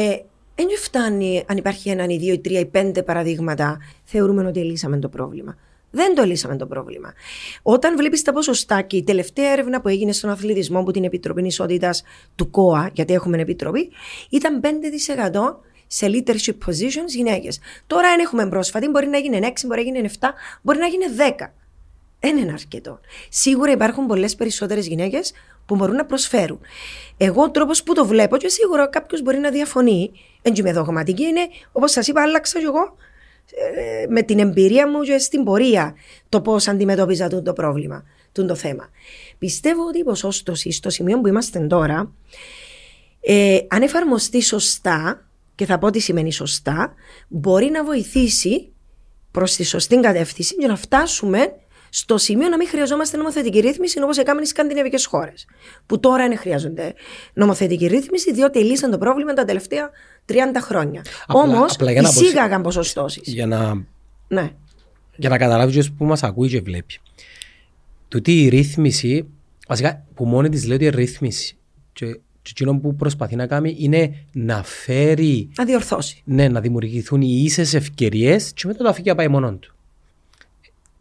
Δεν φτάνει αν υπάρχει έναν ή δύο ή τρία ή πέντε παραδείγματα, θεωρούμε ότι λύσαμε το πρόβλημα. Δεν το λύσαμε το πρόβλημα. Όταν βλέπεις τα ποσοστά και η τελευταία έρευνα που έγινε στον αθλητισμό από την Επιτροπή Ισότητας του ΚΟΑ, γιατί έχουμε επιτροπή, ήταν πέντε τοις εκατό σε leadership positions γυναίκες. Τώρα αν έχουμε πρόσφατη, μπορεί να γίνει έξι, μπορεί να γίνει εφτά, μπορεί να γίνει δέκα. Δεν είναι αρκετό. Σίγουρα υπάρχουν πολλές περισσότερες γυναίκες που μπορούν να προσφέρουν. Εγώ ο τρόπος που το βλέπω, και σίγουρα κάποιος μπορεί να διαφωνεί, εν είμαι δογματική, είναι όπως σας είπα, άλλαξα κι εγώ με την εμπειρία μου και στην πορεία το πώς αντιμετώπιζα το πρόβλημα, το θέμα. Πιστεύω ότι η ποσόστοση στο σημείο που είμαστε τώρα, ε, αν εφαρμοστεί σωστά, και θα πω τι σημαίνει σωστά, μπορεί να βοηθήσει προς τη σωστή κατεύθυνση για να φτάσουμε στο σημείο να μην χρειαζόμαστε νομοθετική ρύθμιση όπως έκαναν οι σκανδιναβικές χώρες. Που τώρα δεν χρειάζονται νομοθετική ρύθμιση, διότι λύσαν το πρόβλημα τα τελευταία τριάντα χρόνια. Όμως εισήγαγαν ποσοστώσεις. Για να, ναι. να καταλάβει που μας ακούει και βλέπει. Τούτη η ρύθμιση, βασικά που μόνη τη λέει ότι η ρύθμιση. Και εκείνο που προσπαθεί να κάνει είναι να φέρει. Να διορθώσει. Ναι, να δημιουργηθούν οι ίσες ευκαιρίες και μετά το αφήκει να πάει μόνον του.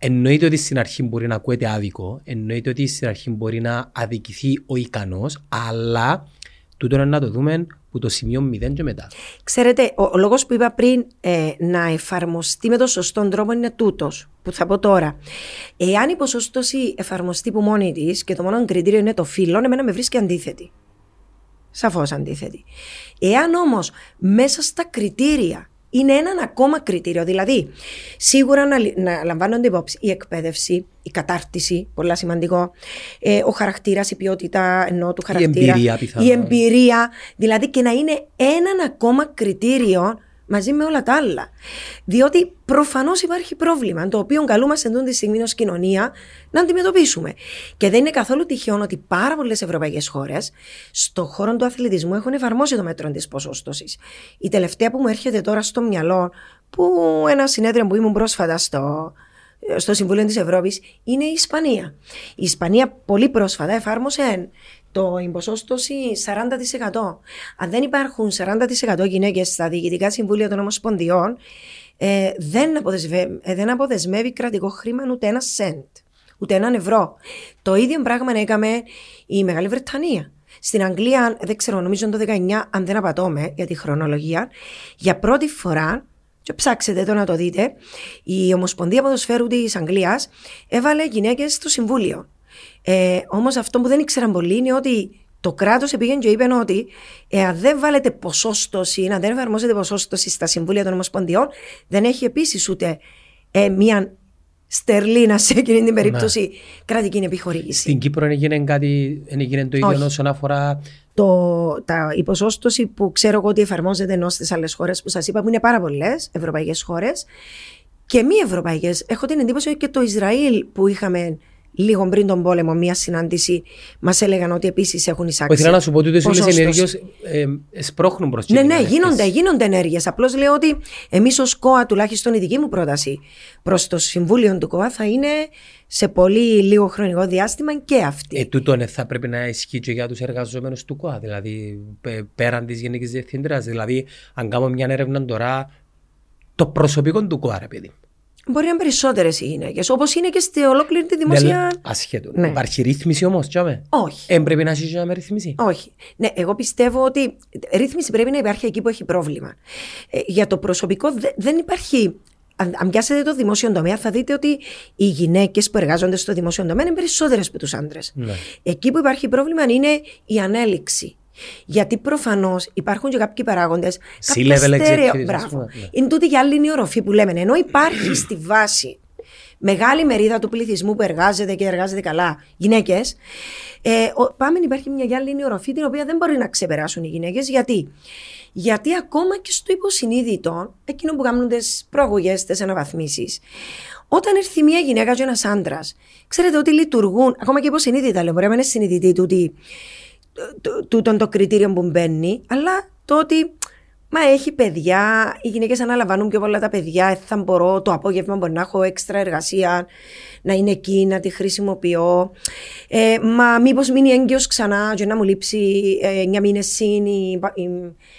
Εννοείται ότι στην αρχή μπορεί να ακούεται άδικο, εννοείται ότι στην αρχή μπορεί να αδικηθεί ο ικανός, αλλά τούτο είναι να το δούμε που το σημείο μηδέν και μετά. Ξέρετε, ο, ο λόγος που είπα πριν ε, να εφαρμοστεί με τον σωστό τρόπο είναι τούτος, που θα πω τώρα. Εάν η ποσόστοση εφαρμοστεί που μόνη της και το μόνο κριτήριο είναι το φύλλο, εμένα με βρίσκει αντίθετη. Σαφώς αντίθετη. Εάν όμως μέσα στα κριτήρια είναι έναν ακόμα κριτήριο, δηλαδή σίγουρα να, να λαμβάνονται υπόψη η εκπαίδευση, η κατάρτιση, πολύ σημαντικό, ε, ο χαρακτήρας, η ποιότητα ενώ του χαρακτήρα, η εμπειρία, η εμπειρία, δηλαδή και να είναι έναν ακόμα κριτήριο μαζί με όλα τα άλλα. Διότι προφανώς υπάρχει πρόβλημα, το οποίο καλούμαστε εντούν τη στιγμή ως κοινωνία να αντιμετωπίσουμε. Και δεν είναι καθόλου τυχαίο ότι πάρα πολλές ευρωπαϊκές χώρες στον χώρο του αθλητισμού έχουν εφαρμόσει το μέτρο της ποσόστοσης. Η τελευταία που μου έρχεται τώρα στο μυαλό, που ένα συνέδριο που ήμουν πρόσφατα στο, στο Συμβούλιο της Ευρώπης, είναι η Ισπανία. Η Ισπανία πολύ πρόσφατα εφάρμοσε το ποσόστοση σαράντα τοις εκατό. Αν δεν υπάρχουν σαράντα τοις εκατό γυναίκες στα διοικητικά συμβούλια των ομοσπονδιών, ε, δεν, αποδεσμεύει, ε, δεν αποδεσμεύει κρατικό χρήμα ούτε ένα σεντ, ούτε έναν ευρώ. Το ίδιο πράγμα έκαμε η Μεγάλη Βρετανία. Στην Αγγλία, δεν ξέρω, νομίζω το δεκαεννιά, αν δεν απατώμε για τη χρονολογία, για πρώτη φορά, και ψάξετε το να το δείτε, η Ομοσπονδία Ποδοσφαίρου της Αγγλίας έβαλε γυναίκες στο συμβούλιο. Ε, όμως αυτό που δεν ήξεραν πολύ είναι ότι το κράτος πήγαινε και είπε ότι εάν δεν βάλετε ποσόστοση, αν δεν εφαρμόζεται ποσόστοση στα συμβούλια των ομοσπονδιών, δεν έχει επίσης ούτε ε, μία στερλίνα σε εκείνη την περίπτωση ναι. κρατική επιχορήγηση. Στην Κύπρο έγινε κάτι, έγινε το ίδιο όσον αφορά. Το, τα, η ποσόστοση που ξέρω εγώ ότι εφαρμόζεται ενώ στις άλλες χώρες που σας είπα, που είναι πάρα πολλές ευρωπαϊκές χώρες και μη ευρωπαϊκές. Έχω την εντύπωση ότι και το Ισραήλ που είχαμε. Λίγο πριν τον πόλεμο, μία συνάντηση μας έλεγαν ότι επίσης έχουν εισάξει. Θέλω να σου πω ότι οι ενέργειες σπρώχνουν προς την ναι, ναι, γίνονται, γίνονται ενέργειες. Απλώς λέω ότι εμείς ως ΚΟΑ, τουλάχιστον η δική μου πρόταση προς το Συμβούλιο του ΚΟΑ, θα είναι σε πολύ λίγο χρονικό διάστημα και αυτή. Ε, τούτον θα πρέπει να ισχύει και για τους εργαζόμενους του ΚΟΑ, δηλαδή πέραν της Γενικής Διευθύντριας. Δηλαδή, αν κάνω μια έρευνα τώρα, το προσωπικό του ΚΟΑ, επειδή. Μπορεί να είναι περισσότερες οι γυναίκες, όπως είναι και στην ολόκληρη τη δημοσία. Ασχέτω. Ναι. Υπάρχει ρύθμιση όμως, τσάμε. Όχι. Ε, πρέπει να έχει μια ρύθμιση. Όχι. Ναι, εγώ πιστεύω ότι ρύθμιση πρέπει να υπάρχει εκεί που έχει πρόβλημα. Ε, για το προσωπικό δε, δεν υπάρχει. Αν, αν πιάσετε το δημόσιο τομέα, θα δείτε ότι οι γυναίκες που εργάζονται στο δημόσιο τομέα είναι περισσότερες από τους άντρες. Ναι. Εκεί που υπάρχει πρόβλημα είναι η ανέλυξη. Γιατί προφανώς υπάρχουν και κάποιοι παράγοντες. Σίλευε εξαιρετικά. Μπράβο. Είναι τούτη η άλλη οροφή που λέμε. Ενώ υπάρχει στη βάση μεγάλη μερίδα του πληθυσμού που εργάζεται και εργάζεται καλά γυναίκες, ε, πάμε να υπάρχει μια άλλη οροφή την οποία δεν μπορεί να ξεπεράσουν οι γυναίκες. Γιατί? Γιατί ακόμα και στο υποσυνείδητο, εκείνο που κάνουν τις προαγωγές, τις αναβαθμίσεις, όταν έρθει μια γυναίκα και ένας άντρας, ξέρετε ότι λειτουργούν, ακόμα και υποσυνείδητα, λέω, μπορεί να είναι συνειδητή τούτη. Τούτον το κριτήριο που μπαίνει, αλλά το ότι μα έχει παιδιά, οι γυναίκες αναλαμβάνουν πιο πολλά τα παιδιά, θα μπορώ το απόγευμα μπορεί να έχω έξτρα εργασία, να είναι εκεί, να τη χρησιμοποιώ. Ε, μα μήπως μείνει έγκυος ξανά και να μου λείψει εννιά μήνες συν η, η,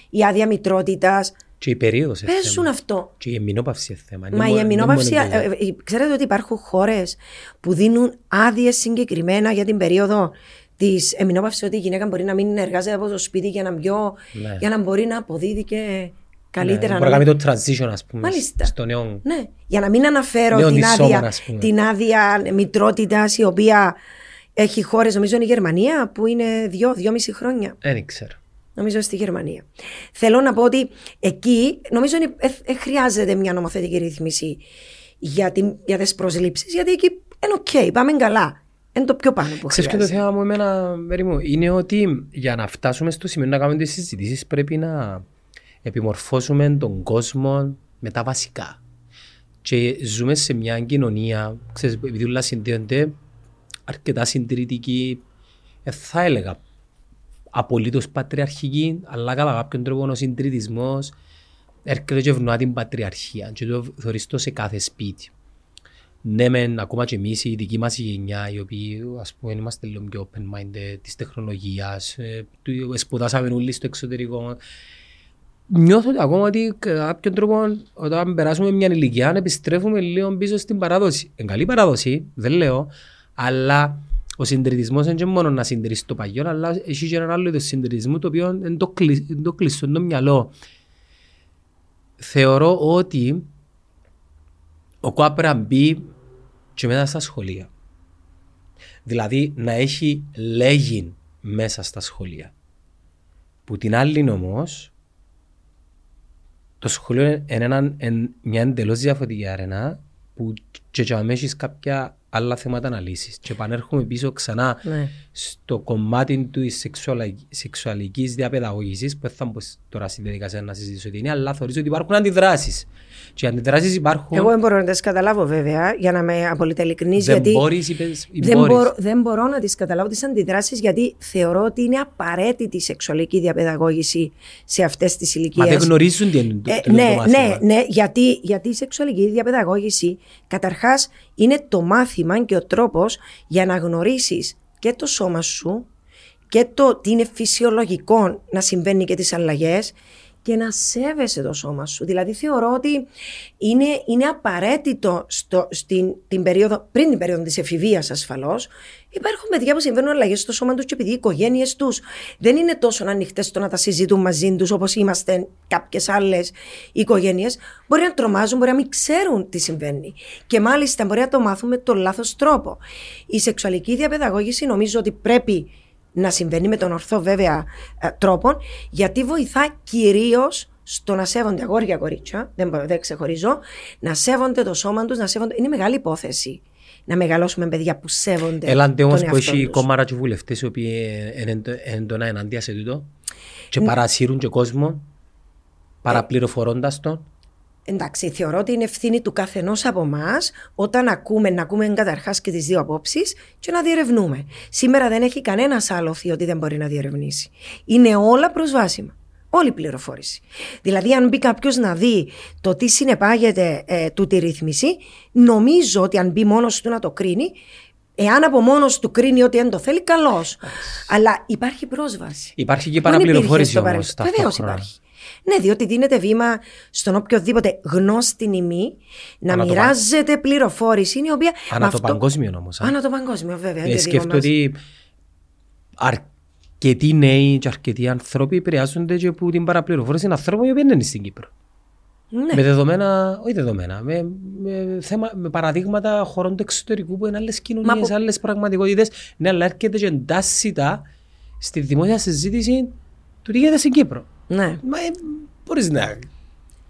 η άδεια μητρότητας. Και η περίοδος είναι θέμα. Αυτό. Και η εμεινόπαυση είναι θέμα. Μα είναι η εμεινόπαυση, ε, ξέρετε ότι υπάρχουν χώρες που δίνουν άδειες συγκεκριμένα για την περίοδο της εμεινόπαυσης, ότι η γυναίκα μπορεί να μην εργάζεται από το σπίτι για να, μπιώ, ναι. για να μπορεί να αποδίδει και καλύτερα. Ναι, να κάνει το transition, ας πούμε, στον νέο. Ναι. Για να μην αναφέρω την, δισώμαν, άδεια, την άδεια μητρότητας, η οποία έχει χώρες, νομίζω είναι η Γερμανία, που είναι δύο, δυόμιση χρόνια. Δεν ξέρω. Νομίζω στη Γερμανία. Θέλω να πω ότι εκεί νομίζω ότι ε, ε, χρειάζεται μια νομοθετική ρύθμιση για, για τις προσλήψεις, γιατί εκεί είναι οκ, okay, πάμε καλά. Είναι το πιο πάνω που χρειάζεται. Ξέρεις, και το θέμα μου εμένα, Μέρη μου, είναι ότι για να φτάσουμε στο σημείο να κάνουμε τις συζητήσεις πρέπει να επιμορφώσουμε τον κόσμο με τα βασικά. Και ζούμε σε μια κοινωνία, ξέρεις, επειδή όλα συνδέονται, αρκετά συντηρητική, ε, θα έλεγα απολύτως πατριαρχική, αλλά κατά κάποιον τρόπο ο συντηρητισμός έρχεται και ευνοά την πατριαρχία και το θεωρηστώ σε κάθε σπίτι. Ναι μεν, ακόμα και εμείς η δική μας γενιά, οι οποίοι ας πούμε είμαστε λίγο πιο open-minded της τεχνολογίας, σπουδάσαμε όλοι στο εξωτερικό, νιώθω ακόμα ότι κατά κάποιον τρόπο όταν περάσουμε μια ηλικία επιστρέφουμε λίγο πίσω στην παράδοση. Είναι καλή παράδοση, δεν λέω, αλλά ο συντηρητισμός είναι και μόνο να συντηρήσει το παγιό, αλλά έχει και έναν άλλο είδος συντηρητισμού το οποίο είναι το, κλει... το κλειστό, είναι το μυαλό. Θεωρώ ότι ο Κουάπρα μπει και μετά στα σχολεία. Δηλαδή να έχει λέγην μέσα στα σχολεία. Που την άλλη όμως, το σχολείο είναι, έναν, είναι μια εντελώς διαφορετική αρένα που και για να έχεις κάποια άλλα θέματα να λύσεις. Και επανέρχομαι πίσω ξανά ναι. στο κομμάτι της σεξουαλικής διαπαιδαγωγής, που θα μπω τώρα στη διαδικασία να συζητήσω τι είναι, αλλά θεωρίζω ότι υπάρχουν αντιδράσεις. Και οι αντιδράσεις υπάρχουν. Εγώ δεν μπορώ να τις καταλάβω, βέβαια, για να με απολύτε ειλικρινής. Δεν, δεν, μπορώ, δεν μπορώ να τις καταλάβω τις αντιδράσεις, γιατί θεωρώ ότι είναι απαραίτητη η σεξουαλική διαπαιδαγώγηση σε αυτές τις ηλικίες. Μα δεν γνωρίζουν τι είναι το, ε, το, ναι, το μάθημα. Ναι, ναι, γιατί, γιατί η σεξουαλική διαπαιδαγώγηση καταρχάς είναι το μάθημα και ο τρόπος για να γνωρίσεις και το σώμα σου και το τι είναι φυσιολογικό να συμβαίνει και τις αλλαγές και να σέβεσαι το σώμα σου. Δηλαδή θεωρώ ότι είναι, είναι απαραίτητο στο, στην, την περίοδο, πριν την περίοδο της εφηβείας ασφαλώς. Υπάρχουν παιδιά που συμβαίνουν αλλαγές στο σώμα τους και επειδή οι οικογένειες τους δεν είναι τόσο ανοιχτές στο να τα συζητούν μαζί τους όπως είμαστε κάποιες άλλες οικογένειες, μπορεί να τρομάζουν, μπορεί να μην ξέρουν τι συμβαίνει. Και μάλιστα μπορεί να το μάθουν με τον λάθος τρόπο. Η σεξουαλική διαπαιδαγώγηση νομίζω ότι πρέπει να συμβαίνει με τον ορθό βέβαια τρόπο, γιατί βοηθά κυρίως στο να σέβονται αγόρια κορίτσια, δεν, δεν ξεχωρίζω, να σέβονται το σώμα τους, να σέβονται. Είναι μεγάλη υπόθεση να μεγαλώσουμε παιδιά που σέβονται. Έλαντε όμως που έχει κόμματα και βουλευτές οι οποίοι έντονα εναντία σε τούτο και Ν... παρασύρουν και κόσμο παραπληροφορώντας τον. Εντάξει, θεωρώ ότι είναι ευθύνη του καθενός από εμάς όταν ακούμε, να ακούμε καταρχάς και τις δύο απόψεις και να διερευνούμε. Σήμερα δεν έχει κανένας άλλοθι ότι δεν μπορεί να διερευνήσει. Είναι όλα προσβάσιμα. Όλη η πληροφόρηση. Δηλαδή, αν μπει κάποιος να δει το τι συνεπάγεται ε, τούτη ρύθμιση, νομίζω ότι αν μπει μόνος του να το κρίνει, εάν από μόνος του κρίνει ότι δεν το θέλει, καλώς. Αλλά υπάρχει πρόσβαση. Υπάρχει και η παραπληροφόρηση όμως. Βεβαίως υπάρχει. Ναι, διότι δίνεται βήμα στον οποιοδήποτε γνώστη νημή να ανά μοιράζεται παν... πληροφόρηση. Είναι η οποία... Ανά αυτό... το παγκόσμιο όμως. Α. Ανά το παγκόσμιο, βέβαια. Ε, σκέφτομαι ότι αρκετοί νέοι και αρκετοί άνθρωποι επηρεάζονται και από την παραπληροφόρηση ανθρώπων οι οποίοι δεν είναι στην Κύπρο. Ναι. Με δεδομένα, όχι δεδομένα, με, με, θέμα, με παραδείγματα χωρών του εξωτερικού που είναι άλλες κοινωνίες, που... άλλες πραγματικότητες. Ναι, αλλά έρχεται και εντάσσιτα στη δημόσια συζήτηση του τι γίνεται στην Κύπρο. Ναι. Μα ε, μπορείς να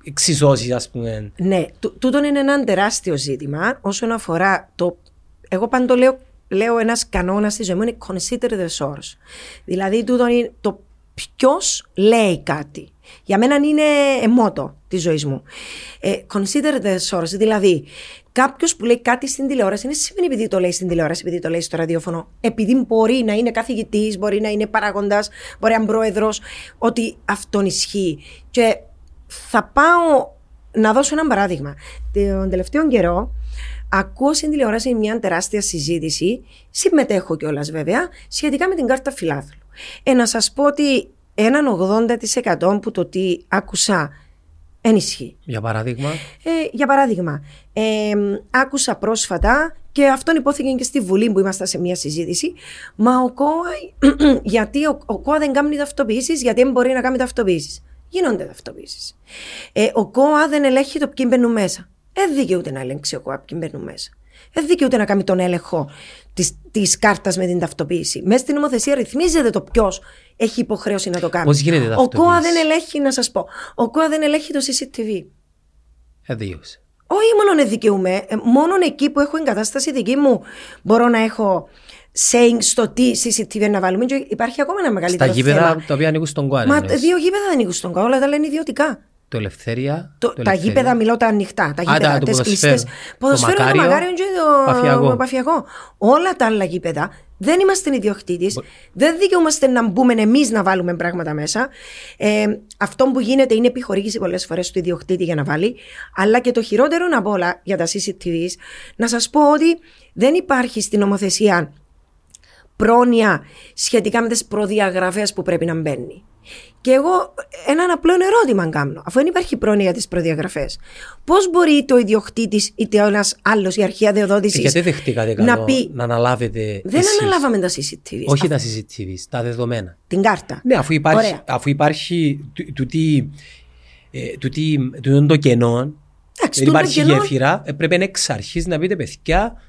εξισώσεις, ας πούμε. Ναι, Τ- τούτον είναι ένα τεράστιο ζήτημα όσον αφορά το. Εγώ πάντοτε λέω, λέω ένας κανόνας στη ζωή μου είναι consider the source. Δηλαδή, τούτον είναι το ποιος λέει κάτι. Για μένα είναι μότο της ζωής μου. Ε, consider the source, δηλαδή κάποιος που λέει κάτι στην τηλεόραση, δεν σημαίνει επειδή το λέει στην τηλεόραση, επειδή το λέει στο ραδιόφωνο, επειδή μπορεί να είναι καθηγητής, μπορεί να είναι παράγοντας, μπορεί να είναι πρόεδρος, ότι αυτόν ισχύει. Και θα πάω να δώσω ένα παράδειγμα. Τον τελευταίο καιρό ακούω στην τηλεόραση μια τεράστια συζήτηση, συμμετέχω κιόλας βέβαια, σχετικά με την κάρτα φιλάθλου. Ε, να σας πω ότι έναν ογδόντα τοις εκατό που το τι άκουσα Εν ισχύει. Για παράδειγμα. Ε, για παράδειγμα, ε, άκουσα πρόσφατα, και αυτόν υπόθηκε και στη Βουλή που ήμασταν σε μια συζήτηση, μα ο ΚΟΑ, γιατί ο, ο ΚΟΑ δεν κάνει ταυτοποιήσεις, γιατί δεν μπορεί να κάνει ταυτοποιήσεις. Γίνονται ταυτοποιήσεις. Ε, ο ΚΟΑ δεν ελέγχει το ποιοι μπαίνουν μέσα. Δεν δικαιούται να ελέγξει ο ΚΟΑ ποιοι μπαίνουν μέσα. Δεν δικαιούται να κάνει τον έλεγχο τη κάρτα με την ταυτοποίηση. Μέσα στην νομοθεσία ρυθμίζεται το ποιο έχει υποχρέωση να το κάνει. Πώς γίνεται ταυτοποίηση? Ο ΚΟΑ δεν ελέγχει, να σας πω, ο ΚΟΑ δεν ελέγχει το σι σι τι βι. Εδίωσε. Όχι μόνο δικαιούμαι, μόνο εκεί που έχω εγκατάσταση δική μου μπορώ να έχω saying στο τι σι σι τι βι να βάλουμε. Υπάρχει ακόμα ένα μεγαλύτερο θέμα. Στα γήπεδα τα οποία ανοίγουν στον ΚΟΑ. Μα εννοείς. Δύο γήπεδα δεν ανοίγουν στον ΚΟΑ, όλα τα λένε ιδιωτικά. Το Ελευθερία. Το, το τα ελευθερία. Γήπεδα μιλώ τα ανοιχτά. Τα γήπεδα, τις κλειστές. Ποδοσφαίρο, το Μακάρειο και το Παφιακό. Παφιακό. Όλα τα άλλα γήπεδα δεν είμαστε ιδιοκτήτης. Μπο... Δεν δικαιούμαστε να μπούμε εμείς να βάλουμε πράγματα μέσα. Ε, αυτό που γίνεται είναι επιχορήγηση πολλές φορές του ιδιοκτήτη για να βάλει. Αλλά και το χειρότερο απ' όλα για τα σι σι τι βι, να σας πω ότι δεν υπάρχει στην νομοθεσία πρόνοια σχετικά με τις προδιαγραφές που πρέπει να μπαίνει. Και εγώ έναν απλό ερώτημα κάνω. Αφού δεν υπάρχει πρόνοια για τις προδιαγραφές, πώς μπορεί το ιδιοκτήτης είτε ένας άλλος, η αρχή αδειοδότησης, να πει να αναλάβετε? Δεν εσείς αναλάβαμε τα σι σι τι βι. Όχι αφού... τα σι σι τι βι, τα δεδομένα. Την κάρτα. Ναι, αφού υπάρχει, αφού υπάρχει του τι είναι το κενό, δεν υπάρχει γέφυρα, πρέπει εξ αρχής να πείτε παιδιά.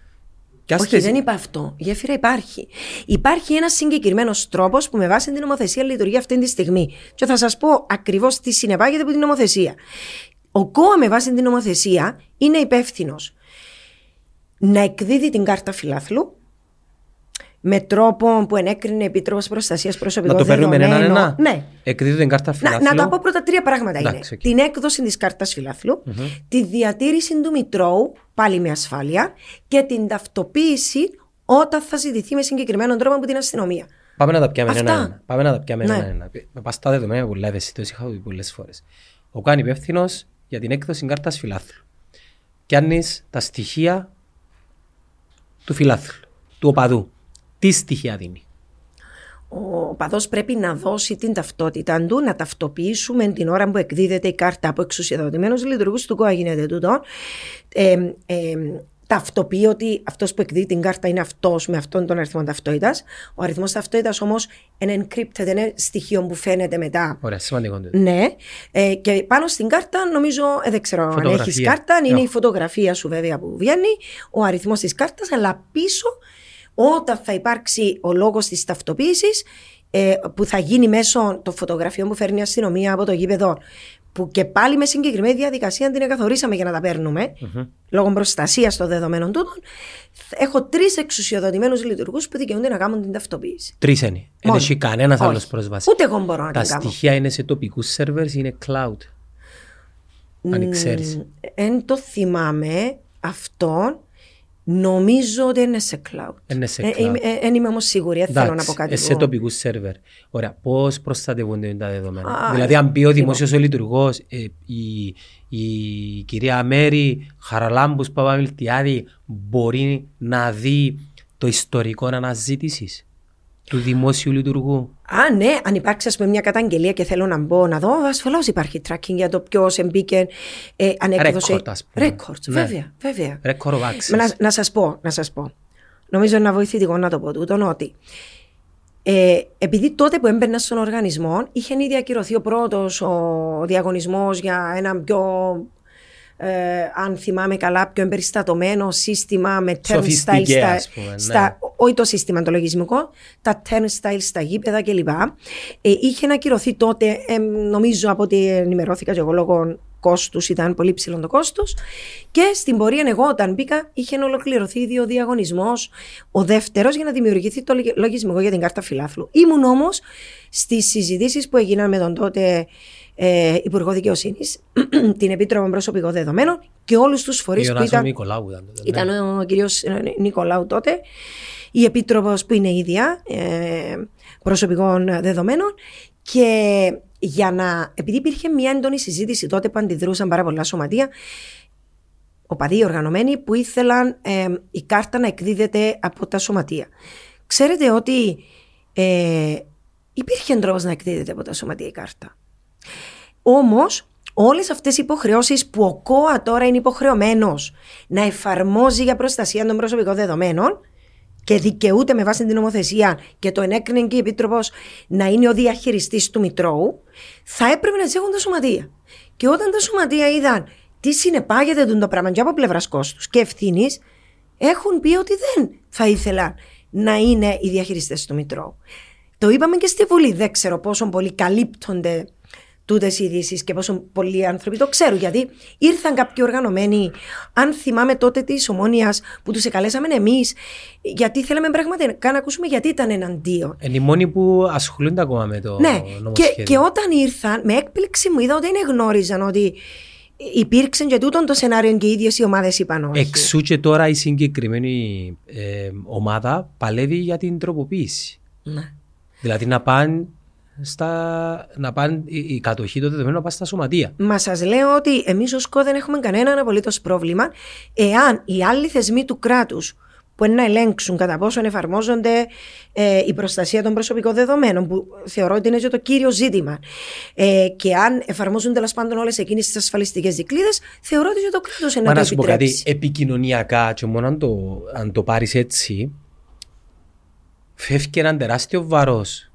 Όχι, δεν είπα αυτό. Γέφυρα υπάρχει. Υπάρχει ένας συγκεκριμένος τρόπος που με βάση την νομοθεσία λειτουργεί αυτή τη στιγμή. Και θα σας πω ακριβώς τι συνεπάγεται από την νομοθεσία. Ο ΚΟΑ με βάση την νομοθεσία είναι υπεύθυνος να εκδίδει την κάρτα φιλάθλου με τρόπο που ενέκρινε Επίτροπος Προστασίας Προσωπικών Δεδομένων. Να το παίρνουμε έναν ένα. Ναι. Εκδίδει την κάρτα φιλάθλου. Να, να τα πω πρώτα τρία πράγματα. Εντάξει, είναι. Okay. Την έκδοση της κάρτας φιλάθλου, mm-hmm. τη διατήρηση του μητρώου, πάλι με ασφάλεια, και την ταυτοποίηση όταν θα ζητηθεί με συγκεκριμένο τρόπο από την αστυνομία. Πάμε να τα πιάμε ένα-ένα. Πάμε να τα πιάμε ναι. ένα-ένα. Με παστά δεδομένα που λέει, εσύ το είχα δει πολλές φορές. Ο κάνει υπεύθυνος για την έκδοση κάρτας φιλάθλου. Πιάνει τα στοιχεία του φιλάθλου, του οπαδού. Τι στοιχεία δίνει? Ο οπαδός πρέπει να δώσει την ταυτότητα του, να ταυτοποιήσουμε την ώρα που εκδίδεται η κάρτα από εξουσιοδοτημένους λειτουργούς του ΚΟΑ. Γίνεται τούτο. Ε, ε, ταυτοποιεί ότι αυτός που εκδίδει την κάρτα είναι αυτός με αυτόν τον αριθμό ταυτότητας. Ο αριθμός ταυτότητας όμως είναι encrypted, είναι στοιχείο που φαίνεται μετά. Ωραία, σημαντικό. Ναι. Ε, και πάνω στην κάρτα, νομίζω, ε, δεν ξέρω αν έχεις κάρτα, είναι yeah. η φωτογραφία σου βέβαια που βγαίνει, ο αριθμός της κάρτας, αλλά πίσω. Όταν θα υπάρξει ο λόγος της ταυτοποίησης, ε, που θα γίνει μέσω των φωτογραφιών που φέρνει η αστυνομία από το γήπεδο, που και πάλι με συγκεκριμένη διαδικασία την εκαθορίσαμε για να τα παίρνουμε, mm-hmm. λόγω προστασίας των δεδομένων τούτων, έχω τρεις εξουσιοδοτημένους λειτουργούς που δικαιούνται να κάνουν την ταυτοποίηση. Τρεις είναι. Δεν έχει κανένας άλλος πρόσβαση. Ούτε εγώ μπορώ να τα κάνω. Τα στοιχεία είναι σε τοπικούς σερβέρς, είναι cloud. Αν ξέρεις. Εν το θυμάμαι αυτόν. Νομίζω ότι είναι σε cloud. Δεν ε, είμαι όμως σίγουρη, δεν θέλω να πω κάτι. Σε τοπικούς σερβερ. Ωραία, πώς προστατεύονται τα δεδομένα? Α, δηλαδή, αν πει ο δημόσιος λειτουργός, ε, η, η κυρία Μαίρη Χαραλάμπους Παπαμιλτιάδη μπορεί να δει το ιστορικό αναζήτησης του δημόσιου λειτουργού. Α, ναι, αν υπάρξει ας πούμε μια καταγγελία και θέλω να μπω να δω, ασφαλώς υπάρχει tracking για το ποιος εμπήκε, ε, αν έκδοσε. Records, βέβαια, βέβαια. Record of access. Να, να σας πω, να σας πω. Νομίζω είναι βοηθητικό να το πω τούτον ότι ε, επειδή τότε που έμπαιρνα στον οργανισμό είχε ήδη ακυρωθεί ο πρώτος ο διαγωνισμός για έναν πιο... Ε, αν θυμάμαι καλά, πιο εμπεριστατωμένο σύστημα με turnstyle στα, πούμε, στα ναι. όχι το σύστημα το λογισμικό, τα turnstyle στα γήπεδα κλπ. Ε, είχε ακυρωθεί τότε, ε, νομίζω από ότι ενημερώθηκα και εγώ λόγω κόστους, ήταν πολύ ψηλό το κόστος, και στην πορεία εγώ όταν μπήκα είχε ολοκληρωθεί ήδη ο διαγωνισμός, ο δεύτερος, για να δημιουργηθεί το λογισμικό για την κάρτα φιλάθλου. Ήμουν όμως στις συζητήσεις που έγιναν με τον τότε Ε, Υπουργό Δικαιοσύνης, την Επίτροπο Προσωπικών Δεδομένων και όλους τους φορείς που ήταν. Νικολάου, ήταν, ήταν ναι. ο κύριος Νικολάου τότε, η Επίτροπος που είναι ίδια ε, Προσωπικών Δεδομένων. Και για να. Επειδή υπήρχε μια έντονη συζήτηση τότε που αντιδρούσαν πάρα πολλά σωματεία, οπαδοί οργανωμένοι που ήθελαν ε, η κάρτα να εκδίδεται από τα σωματεία. Ξέρετε ότι ε, υπήρχε τρόπος να εκδίδεται από τα σωματεία η κάρτα. Όμως όλες αυτές οι υποχρεώσεις που ο ΚΟΑ τώρα είναι υποχρεωμένος να εφαρμόζει για προστασία των προσωπικών δεδομένων και δικαιούται με βάση την νομοθεσία και το ενέκρινε και η Επίτροπος να είναι ο διαχειριστής του Μητρώου, θα έπρεπε να τις έχουν τα σωματεία. Και όταν τα σωματεία είδαν τι συνεπάγεται το πράγμα και από πλευράς κόστους και ευθύνης, έχουν πει ότι δεν θα ήθελαν να είναι οι διαχειριστές του Μητρώου. Το είπαμε και στη Βουλή. Δεν ξέρω πόσο πολύ καλύπτονται τούτες ειδήσεις και πόσο πολλοί άνθρωποι το ξέρουν. Γιατί ήρθαν κάποιοι οργανωμένοι, αν θυμάμαι τότε της Ομόνοιας που τους εκαλέσαμε εμείς, γιατί θέλαμε πραγματικά να ακούσουμε γιατί ήταν εναντίον. Είναι οι μόνοι που ασχολούνται ακόμα με το ναι, νομοσχέδιο. Και, και όταν ήρθαν, με έκπληξη μου είδα ότι δεν γνώριζαν ότι υπήρξε και τούτον το σενάριο και οι ίδιες οι ομάδες είπαν όχι. Εξού και τώρα η συγκεκριμένη ε, ομάδα παλεύει για την τροποποίηση. Ναι. Δηλαδή να πάνε στα, να πάνε η κατοχή των δεδομένων να πάει στα σωματεία. Μα σας λέω ότι εμείς ως ΚΟ δεν έχουμε κανέναν απολύτως πρόβλημα εάν οι άλλοι θεσμοί του κράτους που είναι να ελέγξουν κατά πόσο εφαρμόζονται ε, η προστασία των προσωπικών δεδομένων, που θεωρώ ότι είναι και το κύριο ζήτημα, ε, και αν εφαρμόζουν τέλος πάντων όλες εκείνες τις ασφαλιστικές δικλείδες, θεωρώ ότι και το κράτος είναι να το επιτρέψει. Μα να σου πω κάτι επικοινωνιακά, και μόνο αν το, αν το πάρεις έτσι, φεύγει έναν τεράστιο βαρός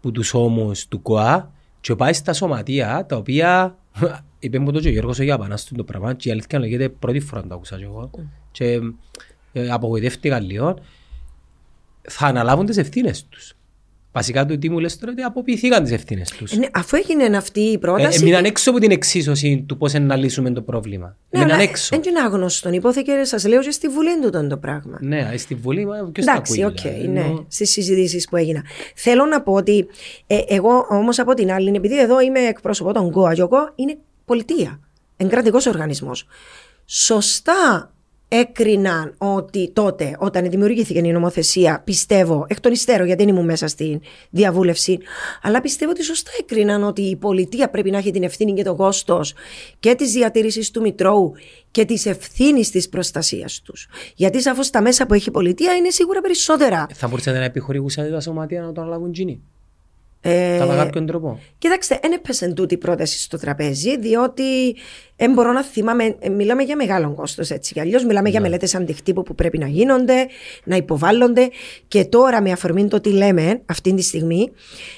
που τους ώμους του ΚΟΑ και πάει στα σωματεία τα οποία είπε μου το και ο Γιώργος για επανάστον το πράγμα και η αλήθεια λέγεται πρώτη φορά να το ακούσα και εγώ και ε, απογοητεύτηκα λίγο. Θα αναλάβουν τις ευθύνες τους. Βασικά το τι μου λες τώρα ότι αποποιηθήκαν τις ευθύνες τους. Ε, αφού έγινε αυτή η πρόταση... Μείναν ε, έξω από την εξίσωση του πώς να λύσουμε το πρόβλημα. Μείναν έξω. Είναι και ένα άγνωστον. Υπόθηκε, σας λέω, και στη Βουλή εντούτον το πράγμα. Ναι, στη Βουλή, ποιος τα ακούει. Εντάξει, οκ, ναι, στις συζητήσεις που έγιναν. Θέλω να πω ότι ε, εγώ όμως από την άλλη, επειδή εδώ είμαι εκπρόσωπο των ΚΟΑ, και ο ΚΟΑ είναι πολιτεία, εγκρατικός οργανισμός. Σωστά έκριναν ότι τότε όταν δημιουργήθηκε η νομοθεσία, πιστεύω εκ των υστέρων, γιατί δεν ήμουν μέσα στην διαβούλευση, αλλά πιστεύω ότι σωστά έκριναν ότι η πολιτεία πρέπει να έχει την ευθύνη και το κόστος και της διατήρησης του Μητρώου και της ευθύνης της προστασίας τους. Γιατί σαφώς τα μέσα που έχει η πολιτεία είναι σίγουρα περισσότερα. Θα μπορούσατε να επιχορηγούσατε τα σωματεία να το αναλάβουν τζινί. Ε, Κατά κάποιον τρόπο. Κοιτάξτε, δεν έπεσε τούτη η πρόταση στο τραπέζι, διότι δεν μπορώ να θυμάμαι. Μιλάμε για μεγάλο κόστος έτσι κι αλλιώς. Μιλάμε ναι. για μελέτες αντικτύπου που πρέπει να γίνονται, να υποβάλλονται. Και τώρα, με αφορμή το τι λέμε αυτή τη στιγμή,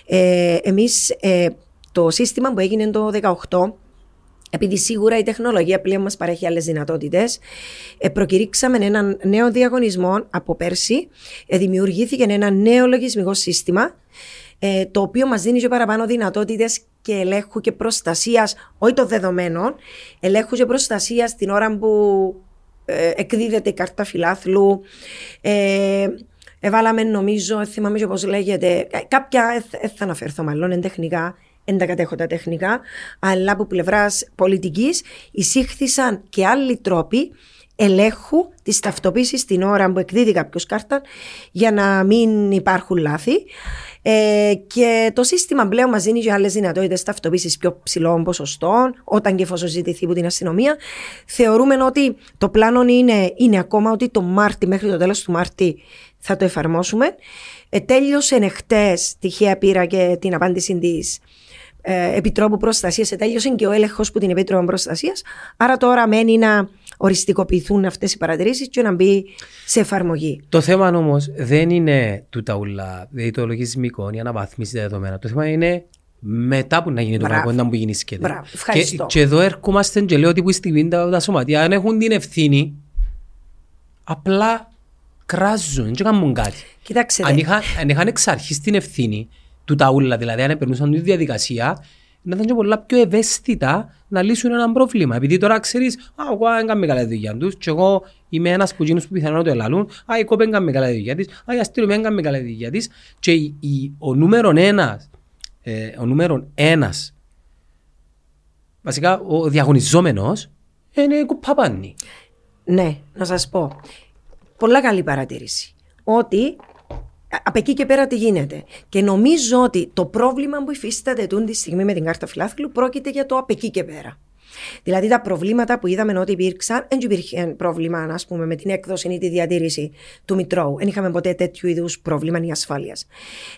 ε, εμείς ε, το σύστημα που έγινε το δύο χιλιάδες δεκαοκτώ, επειδή σίγουρα η τεχνολογία πλέον μας παρέχει άλλες δυνατότητες, προκηρύξαμε έναν νέο διαγωνισμό από πέρσι. Δημιουργήθηκε ένα νέο λογισμικό σύστημα, το οποίο μας δίνει και παραπάνω δυνατότητες και ελέγχου και προστασίας, όχι των δεδομένων, ελέγχου και προστασίας την ώρα που ε, εκδίδεται η κάρτα φιλάθλου. Ε, εβάλαμε, νομίζω, θυμάμαι και πώς λέγεται, κάποια, ε, θα αναφερθώ μάλλον εν τεχνικά, εν τα κατέχω τα τεχνικά, αλλά από πλευράς πολιτικής εισήχθησαν και άλλοι τρόποι ελέγχου της ταυτοποίησης την ώρα που εκδίδει κάποιος κάρτα για να μην υπάρχουν λάθη. Ε, και το σύστημα πλέον μας δίνει και άλλες δυνατότητες ταυτοποίησης πιο ψηλών ποσοστών, όταν και εφόσον ζητηθεί από την αστυνομία. Θεωρούμε ότι το πλάνο είναι, είναι ακόμα ότι το Μάρτι, μέχρι το τέλος του Μάρτη θα το εφαρμόσουμε. Ε, τέλειωσε χτες, τυχαία πήρα και την απάντηση της ε, Επιτρόπου Προστασίας, ε, τέλειωσε και ο έλεγχος που την Επιτρόπου Προστασίας. Άρα τώρα μένει να οριστικοποιηθούν αυτές οι παρατηρήσεις και να μπει σε εφαρμογή. Το θέμα όμως δεν είναι του ταουλά, δηλαδή το λογισμικό, η αναβάθμιση τα δεδομένα. Το θέμα είναι μετά που να γίνει το πράγμα, όταν που γίνει σκέδα. Και, και εδώ έρχομαστε και λέω ότι που στιγμή τα, τα σωματεία αν έχουν την ευθύνη, απλά κράζουν και κάνουν κάτι. Κοιτάξτε. Αν, είχα, αν είχαν εξ αρχής την ευθύνη του ταουλά, δηλαδή αν περνούσαν τη διαδικασία, να ήταν και πολλά πιο ευαίσθητα να λύσουν ένα πρόβλημα. Επειδή τώρα ξέρεις, α, εγώ δεν κάνουμε καλά τη δουλειά τους, και εγώ είμαι ένας που γίνους που πιθανόν το ελαλούν, α, η κόπη δεν κάνουμε καλά τη δουλειά της, α, η αστήλωμη δεν κάνουμε καλά τη δουλειά της, και η, η, ο νούμερον ένας, ε, ο νούμερον ένας, βασικά ο διαγωνιζόμενος, είναι κουπαπάνι. Ναι, να σας πω, πολλά καλή παρατήρηση, ότι... Από εκεί και πέρα τι γίνεται. Και νομίζω ότι το πρόβλημα που υφίσταται τη στιγμή με την κάρτα φιλάθλου πρόκειται για το από εκεί και πέρα. Δηλαδή τα προβλήματα που είδαμε ότι υπήρξαν, δεν υπήρχε πρόβλημα, ας πούμε, με την έκδοση ή τη διατήρηση του Μητρώου. Δεν είχαμε ποτέ τέτοιου είδους πρόβλημα ή ασφάλειας.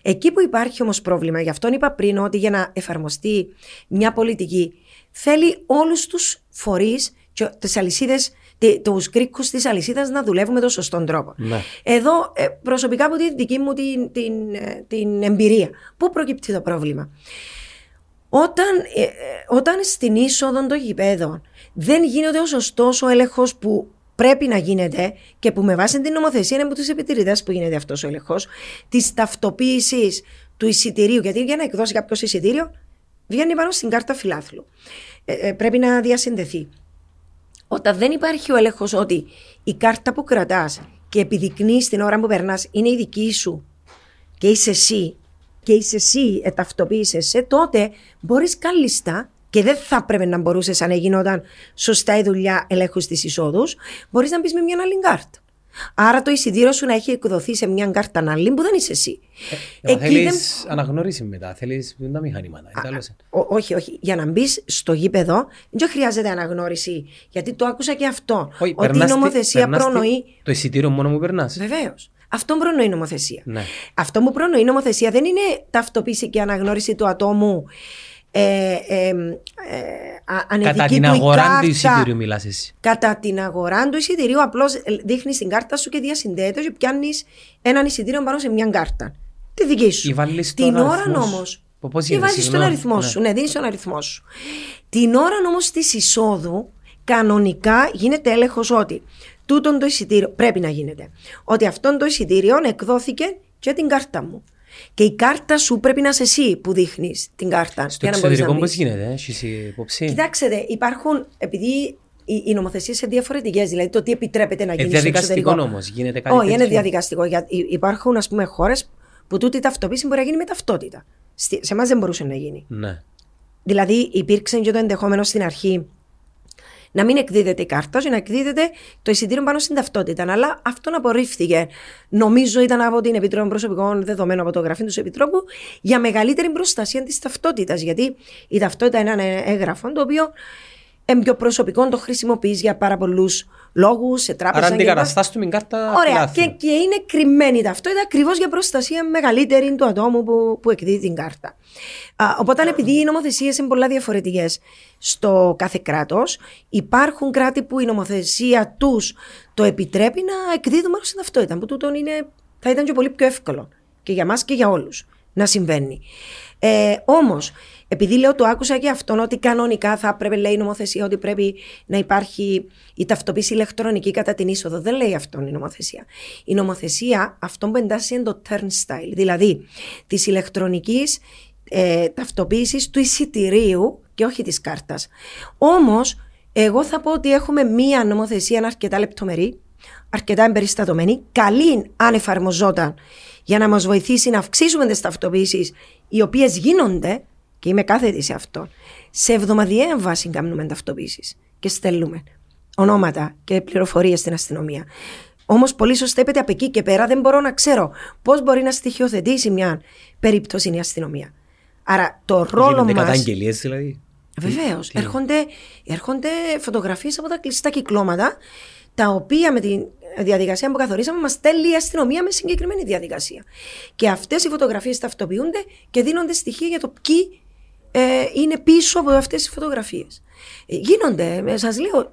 Εκεί που υπάρχει όμως πρόβλημα, γι' αυτόν είπα πριν ότι για να εφαρμοστεί μια πολιτική θέλει όλους τους φορείς και τις αλυσίδες, τους κρίκους της αλυσίδας να δουλεύουν με τον σωστό τρόπο. Ναι. Εδώ προσωπικά από τη δική μου την, την, την εμπειρία, πού προκύπτει το πρόβλημα. Όταν, ε, όταν στην είσοδο των γηπέδων δεν γίνεται ο σωστός ο έλεγχος που πρέπει να γίνεται και που με βάση την νομοθεσία είναι από τους επιτηρητές που γίνεται αυτός ο έλεγχος, της ταυτοποίησης του εισιτηρίου, γιατί για να εκδώσει κάποιος εισιτήριο βγαίνει πάνω στην κάρτα φιλάθλου. Ε, πρέπει να διασυνδεθεί. Όταν δεν υπάρχει ο έλεγχος ότι η κάρτα που κρατάς και επιδεικνύεις την ώρα που περνάς είναι η δική σου και είσαι εσύ, και είσαι εσύ, εταυτοποίησεσαι, τότε μπορείς κάλλιστα, και δεν θα πρέπει να μπορούσες αν γινόταν σωστά η δουλειά ελέγχου στις εισόδους, μπορείς να μπεις με μια άλλη κάρτα. Άρα το εισιτήριο σου να έχει εκδοθεί σε μια κάρτα άλλη που δεν είσαι εσύ. Ε, θέλεις δεν... αναγνώριση μετά, θέλεις τα μηχανήματα. Α, ό, όχι, όχι. Για να μπεις στο γήπεδο δεν χρειάζεται αναγνώριση, γιατί το άκουσα και αυτό. Όχι, ότι η νομοθεσία προνοεί. Το εισιτήριο μόνο μου περνάς. Βεβαίως. Αυτό προνοεί η νομοθεσία. Ναι. Αυτό που προνοεί η νομοθεσία δεν είναι ταυτοποίηση και αναγνώριση του ατόμου. Ε, ε, ε, ε, κατά την αγορά κάρτα, του εισιτηρίου μιλάς εσύ. Κατά την αγορά του εισιτηρίου απλώς δείχνεις την κάρτα σου και διασυνδέεται και πιάνεις έναν εισιτήριο πάνω σε μια κάρτα. Τη δική σου. Την ώρα όμως. Τη βάζεις τον αριθμό ναι. σου. Ναι, δίνεις τον αριθμό σου. Την ώρα όμως της εισόδου κανονικά γίνεται έλεγχος ότι τούτον το εισιτήριο πρέπει να γίνεται. Ότι αυτόν το εισιτήριο εκδόθηκε και την κάρτα μου. Και η κάρτα σου πρέπει να είσαι εσύ που δείχνεις την κάρτα. Στο εξωτερικό πώς γίνεται, έχεις υπόψη? Κοιτάξτε, υπάρχουν, επειδή οι νομοθεσίες είναι διαφορετικές, δηλαδή το τι επιτρέπεται να γίνει στο εξωτερικό. Είναι διαδικαστικό όμως, γίνεται κάτι? Όχι, είναι διαδικαστικό. Υπάρχουν ας πούμε χώρες που τούτη η ταυτοποίηση μπορεί να γίνει με ταυτότητα. Σε εμάς δεν μπορούσε να γίνει. Ναι. Δηλαδή υπήρξε και το ενδεχόμενο στην αρχή να μην εκδίδεται η κάρτα, να εκδίδεται το εισιτήριο πάνω στην ταυτότητα. Αλλά αυτόν απορρίφθηκε. Νομίζω ήταν από την Επιτροπή Προσωπικών Δεδομένων, από το γραφείο του Επιτρόπου, για μεγαλύτερη προστασία της ταυτότητας. Γιατί η ταυτότητα είναι ένα έγγραφο το οποίο είναι πιο προσωπικό, το χρησιμοποιείς για πάρα πολλούς λόγους, σε τράπεζα. Άρα αντικαταστάς του με κάρτα. Ωραία. Και, και είναι κρυμμένη η ταυτότητα ακριβώς για προστασία μεγαλύτερη του ατόμου που, που εκδίδει την κάρτα. Α, οπότε, επειδή οι νομοθεσίες είναι πολλά διαφορετικές στο κάθε κράτος, υπάρχουν κράτη που η νομοθεσία τους το επιτρέπει να εκδίδουν μάλλον στην ταυτότητα. Που τούτον είναι, θα ήταν και πολύ πιο εύκολο και για μας και για όλους να συμβαίνει. Ε, όμως, επειδή λέω το άκουσα και αυτόν ότι κανονικά θα πρέπει, λέει η νομοθεσία, ότι πρέπει να υπάρχει η ταυτοποίηση ηλεκτρονική κατά την είσοδο. Δεν λέει αυτόν η νομοθεσία. Η νομοθεσία αυτόν που εντάσσει είναι το turnstile, δηλαδή της ηλεκτρονικής ε, ταυτοποίησης του εισιτηρίου και όχι της κάρτας. Όμως, εγώ θα πω ότι έχουμε μία νομοθεσία αρκετά λεπτομερή, αρκετά εμπεριστατωμένη, καλή αν εφαρμοζόταν για να μας βοηθήσει να αυξήσουμε τις ταυτοποίησεις οι οποίες γίνονται, και είμαι κάθετη σε αυτό, σε εβδομαδιαία βάση κάνουμε ταυτοποίησεις και στέλνουμε ονόματα και πληροφορίες στην αστυνομία. Όμως πολύ σωστά είπετε, από εκεί και πέρα δεν μπορώ να ξέρω πώς μπορεί να στοιχειοθετήσει μια περίπτωση η αστυνομία. Άρα το ρόλο μας... Γίνονται καταγγελίες δηλαδή. Βεβαίως. Έρχονται, έρχονται φωτογραφίες από τα κλειστά κυκλώματα, τα οποία με τη διαδικασία που καθορίσαμε μας στέλνει η αστυνομία με συγκεκριμένη διαδικασία. Και αυτές οι φωτογραφίες ταυτοποιούνται και δίνονται στοιχεία για το ποιοι ε, είναι πίσω από αυτές οι φωτογραφίες. Γίνονται, σας λέω,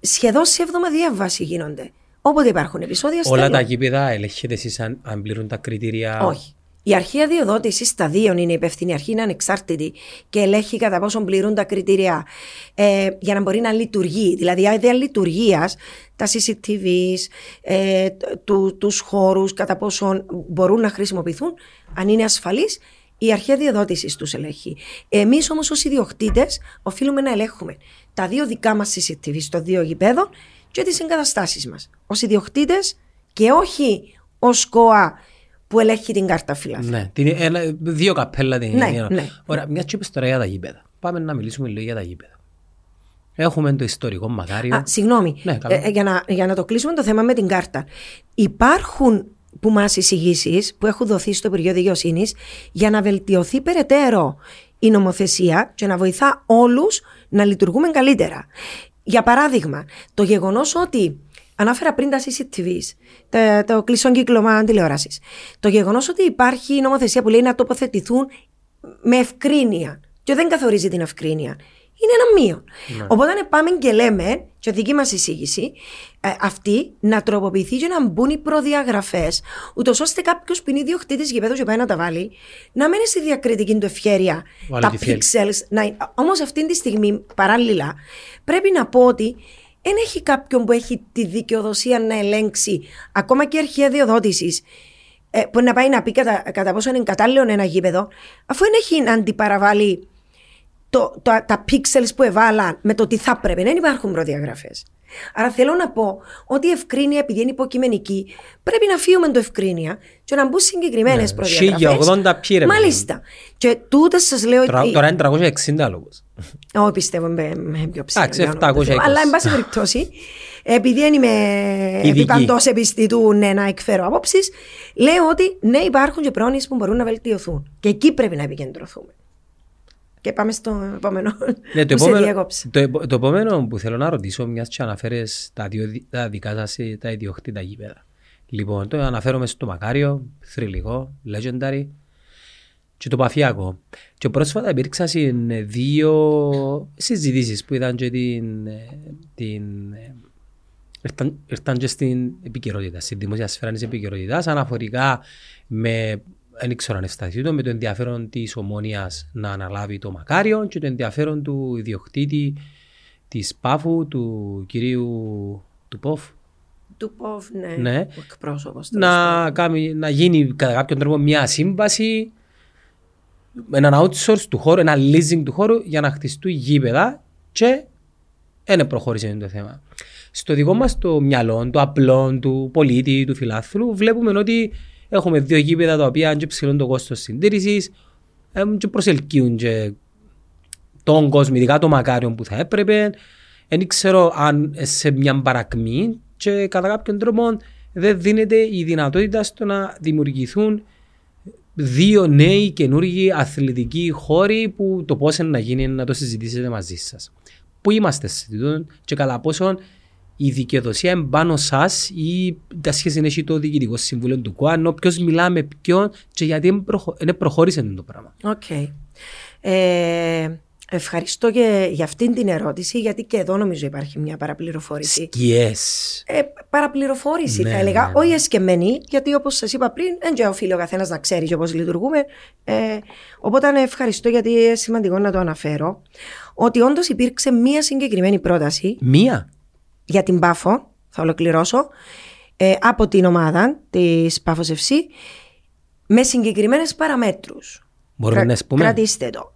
σχεδόν σε εβδομαδιαία βάση γίνονται. Όποτε υπάρχουν επεισόδια. Όλα στέλνουν. Τα γήπεδα ελέγχετε εσείς αν, αν πληρούν τα κριτήρια? Όχι. Η αρχή αδειοδότησης σταδίων είναι υπεύθυνη. Η αρχή είναι ανεξάρτητη και ελέγχει κατά πόσον πληρούν τα κριτήρια ε, για να μπορεί να λειτουργεί. Δηλαδή, η ιδέα λειτουργίας, τα σι σι τι βι, ε, του, τους χώρους, κατά πόσον μπορούν να χρησιμοποιηθούν, αν είναι ασφαλείς, η αρχή αδειοδότησης τους ελέγχει. Εμείς όμως, ως ιδιοκτήτες, οφείλουμε να ελέγχουμε τα δύο δικά μας σι σι τι βι των δύο γηπέδων και τις εγκαταστάσεις μας. Ως ιδιοκτήτες και όχι ως ΚΟΑ, που ελέγχει την κάρτα φιλάθλου. Ναι, δύο καπέλα την ναι, ίδια. Ναι. Ωραία, μια τσίπη τώρα για τα γήπεδα. Πάμε να μιλήσουμε λίγο για τα γήπεδα. Έχουμε το ιστορικό Μακάριο. Α, συγγνώμη, ναι, ε, για, να, για να το κλείσουμε το θέμα με την κάρτα. Υπάρχουν που μας εισηγήσεις που έχουν δοθεί στο Υπουργείο Δικαιοσύνης για να βελτιωθεί περαιτέρω η νομοθεσία και να βοηθά όλους να λειτουργούμε καλύτερα. Για παράδειγμα, το γεγονός ότι ανάφερα πριν τα σι σι τι βι ες, το κλειστό κύκλωμα τηλεόρασης. Το γεγονός ότι υπάρχει νομοθεσία που λέει να τοποθετηθούν με ευκρίνεια και δεν καθορίζει την ευκρίνεια. είναι ένα μείον. Ναι. Οπότε πάμε και λέμε, και δική μας εισήγηση, ε, αυτή να τροποποιηθεί και να μπουν οι προδιαγραφές, ούτως ώστε κάποιος που είναι ιδιοκτήτης γηπέδου και πάει να τα βάλει, να μένει στη διακριτική του ευχέρεια τα pixels. Να... Όμως αυτή τη στιγμή, παράλληλα, πρέπει να πω ότι δεν έχει κάποιον που έχει τη δικαιοδοσία να ελέγξει ακόμα και αρχαία διοδότησης. Ε, που να πάει να πει κατά, κατά πόσο είναι κατάλληλο ένα γήπεδο, αφού δεν έχει να αντιπαραβάλει το, το, τα pixels που έβαλαν με το τι θα πρέπει. Δεν υπάρχουν προδιαγραφές. Άρα θέλω να πω ότι η ευκρίνεια, επειδή είναι υποκειμενική, πρέπει να φύγουμε το ευκρίνεια και να μπουν συγκεκριμένες ναι, προδιαγραφές. χίλια ογδόντα πήρε. Μάλιστα. Και τούτα σας λέω. Τρα, ότι... Τώρα είναι τριακόσια εξήντα λόγους. Όχι, πιστεύω με, με πιο ψηλό. Αλλά εν πάση περιπτώσει, επειδή δεν είμαι παντός επιστητού ναι, να εκφέρω απόψεις, λέω ότι ναι, υπάρχουν και πρόνοιες που μπορούν να βελτιωθούν. Και εκεί πρέπει να επικεντρωθούμε. Και πάμε στο επόμενο. Ναι, το, επόμενο το, το επόμενο που θέλω να ρωτήσω, μιας και αναφέρες τα, τα δικά σας τα ιδιοκτήτα γήπεδα. Λοιπόν, το αναφέρομαι στο Μακάριο, θρυλικό, legendary και το Παφιακό. Και πρόσφατα υπήρξαν δύο συζητήσεις που ήταν και την, την, ήρθαν, ήρθαν και στην επικαιρότητα, στην δημοσία σφαίρα της επικαιρότητας, αναφορικά με... Δεν ξέρω αν ευσταθείτε με το ενδιαφέρον της Ομόνοιας να αναλάβει το Μακάριο και το ενδιαφέρον του ιδιοκτήτη της Πάφου, του κυρίου του ΠΟΦ. Του ΠΟΦ, ναι. ναι. Εκπρόσωπος. Να, κάνει, να γίνει κατά κάποιον τρόπο μια σύμβαση, έναν outsource του χώρου, ένα leasing του χώρου για να χτιστούν γήπεδα και δεν προχώρησε το θέμα. Στο δικό μας το μυαλό, το απλό, του πολίτη, του φιλάθλου, βλέπουμε ότι έχουμε δύο γήπεδα τα οποία και ψηλούν το κόστος συντήρησης και προσελκύουν και τον κόσμο, ειδικά το Μακάριο που θα έπρεπε. Δεν ξέρω αν σε μια παρακμή και κατά κάποιον τρόπο δεν δίνεται η δυνατότητα στο να δημιουργηθούν δύο νέοι καινούργιοι αθλητικοί χώροι που το πώς είναι να γίνει να το συζητήσετε μαζί σας. Πού είμαστε και κατά πόσον η δικαιοδοσία εμπάνω σας ή τα σχέση έχει το διοικητικό συμβούλιο του ΚΟΑΝΟ, ποιος μιλά με ποιον και γιατί δεν προχώρησε το πράγμα. Okay. Ε, ευχαριστώ και για αυτήν την ερώτηση, γιατί και εδώ νομίζω υπάρχει μια παραπληροφόρηση. Σκιές. Ε, παραπληροφόρηση ναι, θα έλεγα, ναι, ναι. όχι εσκεμμένη, γιατί όπως σας είπα πριν, δεν οφείλει ο καθένας να ξέρει και πώς λειτουργούμε. Ε, οπότε ευχαριστώ γιατί είναι σημαντικό να το αναφέρω, ότι όντως υπήρξε μια συγκεκριμένη πρόταση. Μία. Για την Πάφο, θα ολοκληρώσω, ε, από την ομάδα της Πάφος εφ σι με συγκεκριμένες παραμέτρους. Μπορούμε Κρα, να σπούμε. Κρατήστε το.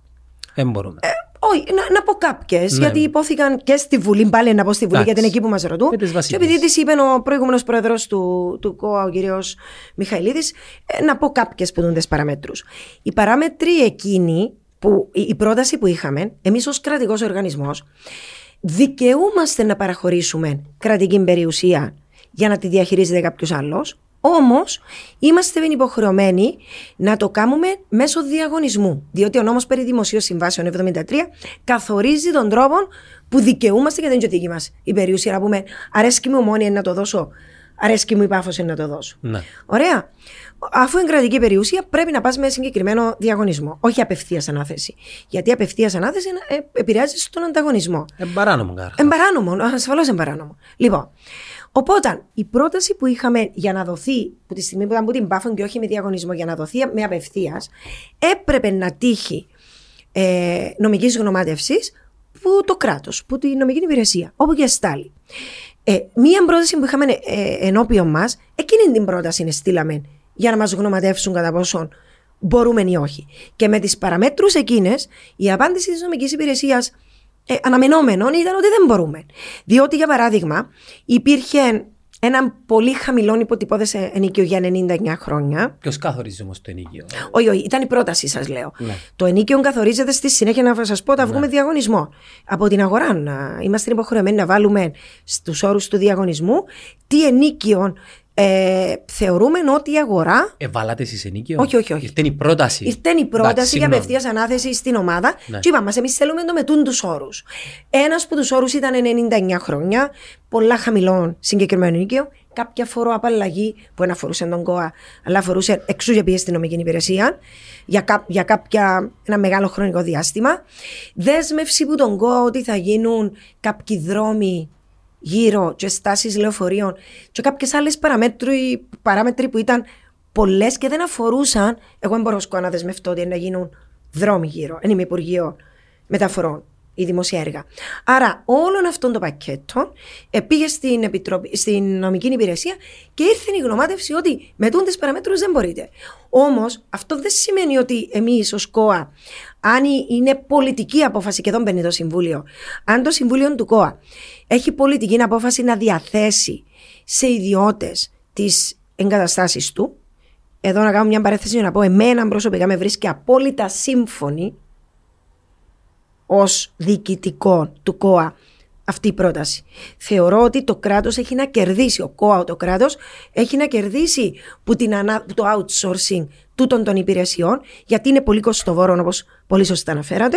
Δεν μπορούμε. Ε, όχι, να, να πω κάποιες, ναι. γιατί υπόθηκαν και στη Βουλή, πάλι να πω στη Βουλή, Άξ. γιατί είναι εκεί που μας ρωτούν. Και επειδή της είπε ο προηγούμενος πρόεδρος του, του ΚΟΑ, ο κύριος Μιχαηλίδης, ε, να πω κάποιες που δουν τις παραμέτρους. Οι παράμετροι εκείνοι, που, η πρόταση που είχαμε, εμείς ως κρατικός οργανισμός, δικαιούμαστε να παραχωρήσουμε κρατική περιουσία για να τη διαχειρίζεται κάποιος άλλος, όμως είμαστε υποχρεωμένοι να το κάνουμε μέσω διαγωνισμού, διότι ο νόμος περί δημοσίων συμβάσεων εβδομήντα τρία καθορίζει τον τρόπο που δικαιούμαστε και δεν είναι και δική μας η περιουσία. Να πούμε, αρέσκει μου Ομόνοια να το δώσω, αρέσκει μου η Πάφος να το δώσω. Ναι. Ωραία. Αφού είναι κρατική περιουσία, πρέπει να πας με συγκεκριμένο διαγωνισμό. Όχι απευθείας ανάθεση. Γιατί απευθείας ανάθεση επηρεάζει στον ανταγωνισμό. Εμπαράνομο, καλά. Εμπαράνομο, ασφαλώς εμπαράνομο. Λοιπόν, οπότε η πρόταση που είχαμε για να δοθεί, που τη στιγμή που ήταν που την Πάφων και όχι με διαγωνισμό, για να δοθεί με απευθείας, έπρεπε να τύχει ε, νομικής γνωμάτευσης που το κράτος, που τη νομική υπηρεσία, όπου και στάλει. Ε, μία πρόταση που είχαμε ε, ε, ενώπιον μας, εκείνη την πρόταση στείλαμε για να μας γνωματεύσουν κατά πόσον μπορούμε ή όχι. Και με τις παραμέτρους εκείνες, η απάντηση της νομικής υπηρεσίας ε, αναμενόμενων ήταν ότι δεν μπορούμε. Διότι, για παράδειγμα, υπήρχε έναν πολύ χαμηλό υποτυπώδες ενοίκιο για ενενήντα εννέα χρόνια. Ποιος καθορίζει όμως το ενοίκιο? Όχι, όχι, ήταν η πρόταση, σας λέω. Ναι. Το ενοίκιο καθορίζεται στη συνέχεια, να σας πω, τα βγούμε ναι. διαγωνισμό. Από την αγορά, να είμαστε υποχρεωμένοι να βάλουμε στους όρους του διαγωνισμού τι ενοίκιο Ε, θεωρούμε ότι η αγορά. Εβάλατε εσείς ενίκιο. Όχι, όχι, όχι. Ήρθε η πρόταση. Ήρθε η πρόταση για απευθείας ανάθεση στην ομάδα. Ναι. Και είπαμε, εμείς θέλουμε να το μετούν τους όρους. Ένας από τους όρους ήταν ενενήντα εννιά χρόνια, πολλά χαμηλών συγκεκριμένο ενίκιο, κάποια φοροαπαλλαγή που δεν αφορούσε τον ΚΟΑ, αλλά αφορούσε εξού για πίεση στην νομική υπηρεσία, για, κά, για κάποια, ένα μεγάλο χρονικό διάστημα. Δέσμευση που τον ΚΟΑ ότι θα γίνουν κάποιοι δρόμοι γύρω και στάσεις λεωφορείων και κάποιες άλλες παράμετροι που ήταν πολλές και δεν αφορούσαν. Εγώ δεν μπορώ να δεσμευτώ ότι να γίνουν δρόμοι γύρω. Εν είμαι Υπουργείο Μεταφορών ή δημόσια έργα. Άρα, όλο αυτό το πακέτο πήγε στην, επιτροπή, στην νομική υπηρεσία και ήρθε η γνωμάτευση ότι μετούν τις παραμέτρους δεν μπορείτε. Όμως, αυτό δεν σημαίνει ότι εμείς ως ΚΟΑ, αν είναι πολιτική απόφαση, και εδώ μπαίνει το Συμβούλιο, αν το Συμβούλιο του ΚΟΑ έχει πολιτική απόφαση να διαθέσει σε ιδιώτες τις εγκαταστάσεις του, εδώ να κάνω μια παρένθεση να πω, εμένα προσωπικά με βρίσκει απόλυτα σύμφωνη ως διοικητικό του ΚΟΑ αυτή η πρόταση. Θεωρώ ότι το κράτος έχει να κερδίσει, ο ΚΟΑ, το κράτος έχει να κερδίσει που την ανα, το outsourcing τούτων των υπηρεσιών, γιατί είναι πολύ κοστοβόρο, όπως πολύ σωστά αναφέρατε,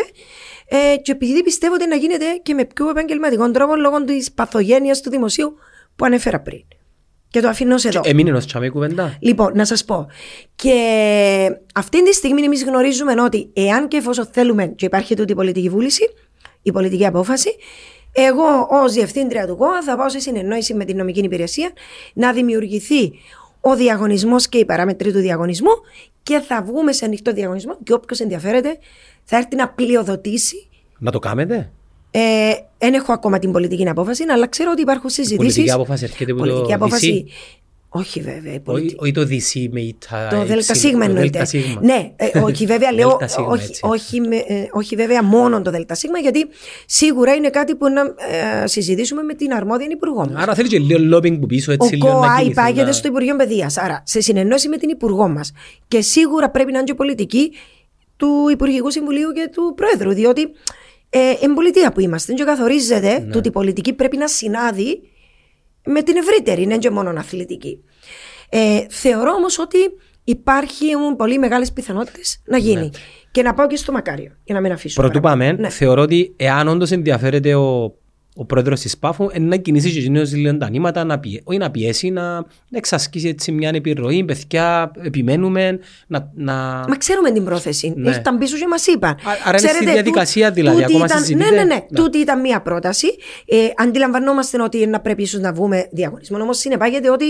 ε, και επειδή πιστεύω ότι να γίνεται και με πιο επαγγελματικό τρόπο λόγω της παθογένειας του δημοσίου που ανέφερα πριν. Και το αφήνω σε εδώ. Εμείνε ως τσάμε κουβέντα. Λοιπόν, να σας πω. Και αυτή τη στιγμή εμείς γνωρίζουμε ότι εάν και εφόσον θέλουμε και υπάρχει τούτη η πολιτική βούληση, η πολιτική απόφαση, εγώ ως διευθύντρια του ΚΟΑ θα πάω σε συνεννόηση με την νομική υπηρεσία να δημιουργηθεί ο διαγωνισμός και οι παράμετροι του διαγωνισμού και θα βγούμε σε ανοιχτό διαγωνισμό και όποιος ενδιαφέρεται θα έρθει να πλειοδοτήσει. Να το κάνετε. Δεν ε, έχω ακόμα την πολιτική απόφαση, αλλά ξέρω ότι υπάρχουν συζητήσεις. Η πολιτική απόφαση έρχεται από το απόφαση... ντι σι. Όχι, βέβαια. Η πολιτική... όχι, όχι το ντι σι με η ΤΑ. Το ΔΣ εννοείται. Ναι, ε, όχι, βέβαια, λέω, όχι, όχι, με, ε, όχι βέβαια μόνο το ΔΣ, γιατί σίγουρα είναι κάτι που να ε, συζητήσουμε με την αρμόδια υπουργό μας. Άρα θέλει και λίγο λόμπινγκ που πίσω, έτσι λίγο. Ο ΚΟΑ υπάγεται στο Υπουργείο Παιδείας. Άρα σε συνεννόηση με την υπουργό μας. Και σίγουρα πρέπει να είναι και πολιτική του Υπουργικού Συμβουλίου και του Πρόεδρου, διότι. Ε, εν πολιτεία που είμαστε, και καθορίζεται ναι. Τούτη η πολιτική πρέπει να συνάδει με την ευρύτερη, είναι και μόνο αθλητική. Ε, θεωρώ όμως ότι υπάρχουν πολύ μεγάλες πιθανότητες να γίνει. Ναι. Και να πάω και στο Μακάριο, για να μην αφήσω. Πρωτού πάμε, ναι. Θεωρώ ότι εάν όντως ενδιαφέρεται ο, ο πρόεδρος της Πάφου, να κινήσει και γενναίως λίγο τα νήματα, να πιέ, όχι να πιέσει, να, να εξασκήσει έτσι μια επιρροή, παιδιά, επιμένουμε, να, να... Μα ξέρουμε την πρόθεση, ναι. Ήρθαν πίσω και μας είπαν. Άρα ξέρετε, είναι στη διαδικασία του, δηλαδή, ακόμα ήταν, συζητείτε. Ναι, ναι, ναι, ναι. Τούτη ήταν μια πρόταση. Ε, αντιλαμβανόμαστε ότι να πρέπει ίσως να βγούμε διαγωνισμό, όμως συνεπάγεται ότι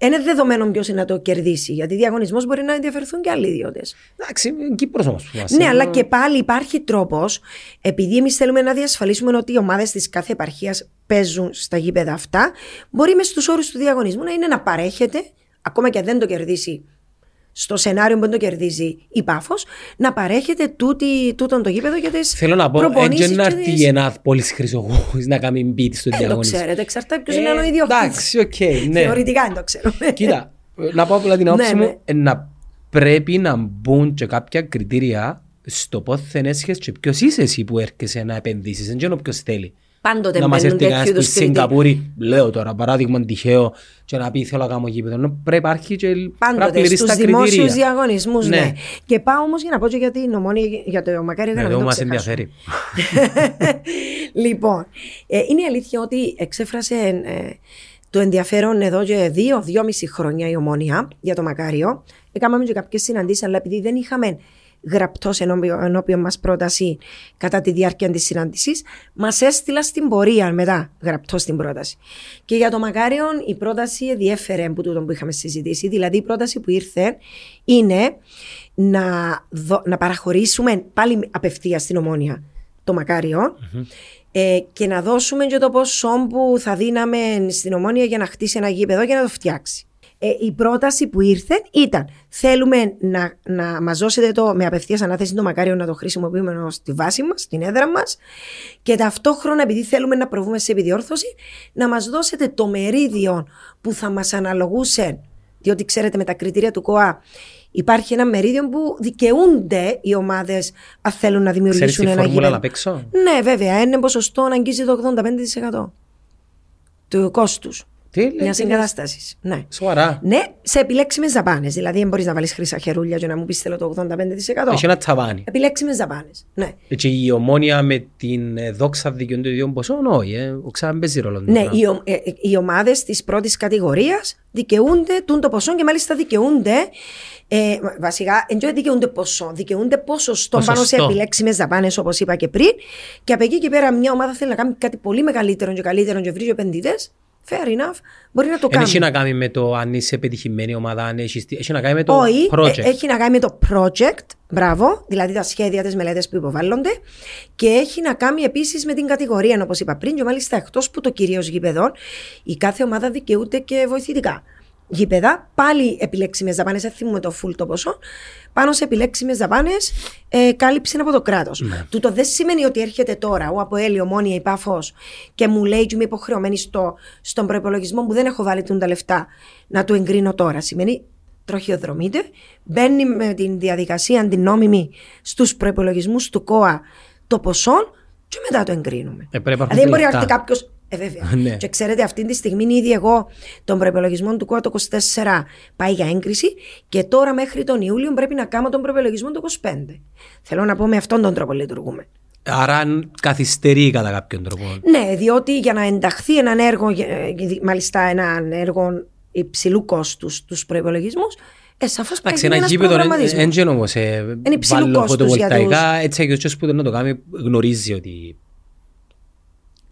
είναι δεδομένο ποιος να το κερδίσει, γιατί διαγωνισμός μπορεί να ενδιαφερθούν και άλλοι ιδιώτες. Εντάξει, Κύπρος όμως. Ναι, αλλά και πάλι υπάρχει τρόπος, επειδή εμείς θέλουμε να διασφαλίσουμε ότι οι ομάδες της κάθε επαρχίας παίζουν στα γήπεδα αυτά, μπορεί μες στους όρους του διαγωνισμού να είναι να παρέχεται, ακόμα και αν δεν το κερδίσει, στο σενάριο που δεν το κερδίζει η Πάφος, να παρέχεται τούτη, τούτον το γήπεδο για τις προπονήσεις. Θέλω να πω, έτσι να έρθει ένα πόλης χρυσογούς να κάνει μπίτι στον διαγωνισμό. Δεν το ξέρετε, εξαρτάται ποιος είναι ο ιδιοκτήτης. Εντάξει, οκ, ναι. Θεωρητικά δεν το ξέρω. Κοίτα, να πω απλά την άποψη μου, να πρέπει να μπουν και κάποια κριτήρια στο πώς θα ενέσχεσαι και ποιος είσαι εσύ που έρχεσαι να επενδύσεις, δεν ξέρω ποιος θέλει. Πάντοτε να μας έρθει κανένας που στην Σιγκαπούρη, λέω τώρα, παράδειγμα τυχαίο, και να πει θέλω να κάνω γήπεδο. Πρέπει να υπάρχει και πάντοτε στους δημόσιους διαγωνισμούς, ναι. Ναι. Και πάω όμως για να πω και για την Ομόνοια, για το Μακάρειο, ναι, να μην το ξεχάσω. Ενδιαφέρει. Λοιπόν, ε, είναι η αλήθεια ότι εξέφρασε ε, το ενδιαφέρον εδώ και δύο, δυόμιση χρόνια η Ομόνοια για το Μακάριο. Έκαναμε και κάποιες συναντήσεις, αλλά επειδή δεν είχαμε γραπτός ενώπιον μας πρόταση κατά τη διάρκεια της συνάντησης, μας έστειλα στην πορεία μετά γραπτός την πρόταση. Και για το Μακάριο η πρόταση διέφερε που τούτο που είχαμε συζητήσει, δηλαδή η πρόταση που ήρθε είναι να, δο, να παραχωρήσουμε πάλι απευθείας στην Ομόνοια το Μακάριο, mm-hmm. ε, και να δώσουμε και το ποσό που θα δίναμε στην Ομόνοια για να χτίσει ένα γήπεδο και να το φτιάξει. Ε, η πρόταση που ήρθε ήταν θέλουμε να, να μας δώσετε το, με απευθείας ανάθεση το Μακάριο να το χρησιμοποιούμε στη βάση μας, στην έδρα μας, και ταυτόχρονα επειδή θέλουμε να προβούμε σε επιδιόρθωση να μας δώσετε το μερίδιο που θα μας αναλογούσε, διότι ξέρετε με τα κριτήρια του ΚΟΑ υπάρχει ένα μερίδιο που δικαιούνται οι ομάδες αν θέλουν να δημιουργήσουν ένα γήπεδο. Ξέρεις τη φόρμουλα να παίξω? Ναι, βέβαια, είναι ποσοστό να αγγίζει το ογδόντα πέντε τοις εκατό του κόστους. Μια συγκατάσταση. Ναι. Σοβαρά. Ναι, σε επιλέξιμες δαπάνες. Δηλαδή, δεν μπορείς να βάλεις χρυσά χερούλια για να μου πεις θέλω το ογδόντα πέντε τοις εκατό. Έχει ένα τσαβάνι. Επιλέξιμες δαπάνες. Ναι. Και η Ομόνοια με την δόξα δικαιών των ιδιών ποσών, όχι. Ε, Ξαν παίζει ρόλο. Ναι, οι, ο, ε, οι ομάδες της πρώτης κατηγορίας δικαιούνται τούντο ποσό και μάλιστα δικαιούνται. Ε, βασικά, δεν δικαιούνται ποσό. Δικαιούνται ποσοστό πάνω σε επιλέξιμες δαπάνες, όπως είπα και πριν. Και από εκεί και πέρα, μια ομάδα θέλει να κάνει κάτι πολύ μεγαλύτερο και καλύτερο και βρίζει επενδυτές. Fair enough, μπορεί να το κάνει. Έχει να κάνει με το αν είσαι πετυχημένη ομάδα, αν έχεις... έχει να κάνει με το Όχι, project. Έχει να κάνει με το project, μπράβο, δηλαδή τα σχέδια, τις μελέτες που υποβάλλονται και έχει να κάνει επίσης με την κατηγορία, όπως είπα πριν, και μάλιστα εκτός που το κυρίως γήπεδο, η κάθε ομάδα δικαιούται και βοηθητικά. Γήπεδα, πάλι επιλέξιμες δαπάνες, δεν θυμούμε το full το ποσό, πάνω σε επιλέξιμες δαπάνες ε, κάλυψη από το κράτος. Ναι. Τούτο δεν σημαίνει ότι έρχεται τώρα ο Αποέλ, Ομόνοια ή Πάφος και μου λέει ότι είμαι υποχρεωμένη στο, στον προϋπολογισμό που δεν έχω βάλει τα λεφτά να του εγκρίνω τώρα. Σημαίνει τροχιοδρομείται, μπαίνει με την διαδικασία αντινόμιμη στους προϋπολογισμούς του ΚΟΑ το ποσό και μετά το εγκρίνουμε. Ε, δηλαδή, δεν μπορεί να έρθει κάποιο. Ε, βέβαια. Ναι. Και ξέρετε, αυτή τη στιγμή ήδη εγώ τον προπολογισμό του ΚΟΑ το είκοσι τέσσερα πάει για έγκριση και τώρα μέχρι τον Ιούλιο πρέπει να κάνω τον προπολογισμό του είκοσι πέντε. Θέλω να πω με αυτόν τον τρόπο λειτουργούμε. Άρα καθυστερεί κατά κάποιον τρόπο. Ναι, διότι για να ενταχθεί έναν έργο, μάλιστα έναν έργο υψηλού κόστου στους προϋπολογισμούς, ε, σαφώς πρέπει να γίνει ένας προγραμματισμός. Έντζεν όμως, βάλω φωτοβολταϊκά, έτσι αγιώς που δεν το κάνει γνωρίζει ότι...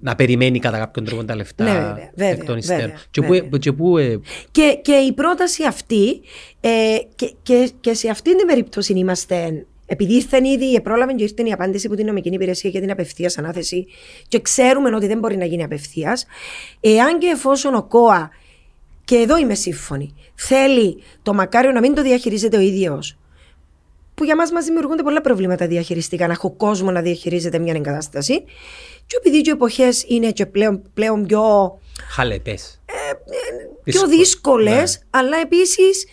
Να περιμένει κατά κάποιον τρόπο τα λεφτά ναι, βέβαια, βέβαια, εκ των υστέρων. Και, που, και, που, ε... και, και η πρόταση αυτή, ε, και, και, και σε αυτήν την περίπτωση είμαστε, επειδή ήρθαν ήδη, επρόλαβε και ήρθε η απάντηση που την νομική υπηρεσία για την απευθείας ανάθεση, και ξέρουμε ότι δεν μπορεί να γίνει απευθείας, εάν και εφόσον ο ΚΟΑ, και εδώ είμαι σύμφωνη, θέλει το Μακάριο να μην το διαχειρίζεται ο ίδιος, που για μας μας δημιουργούνται πολλά προβλήματα διαχειριστικά, να έχω κόσμο να διαχειρίζεται μια εγκατάσταση. Και επειδή και οι εποχές είναι και πλέον, πλέον πιο χαλεπές, ε, ε, πιο δύσκολες, ναι. Αλλά επίσης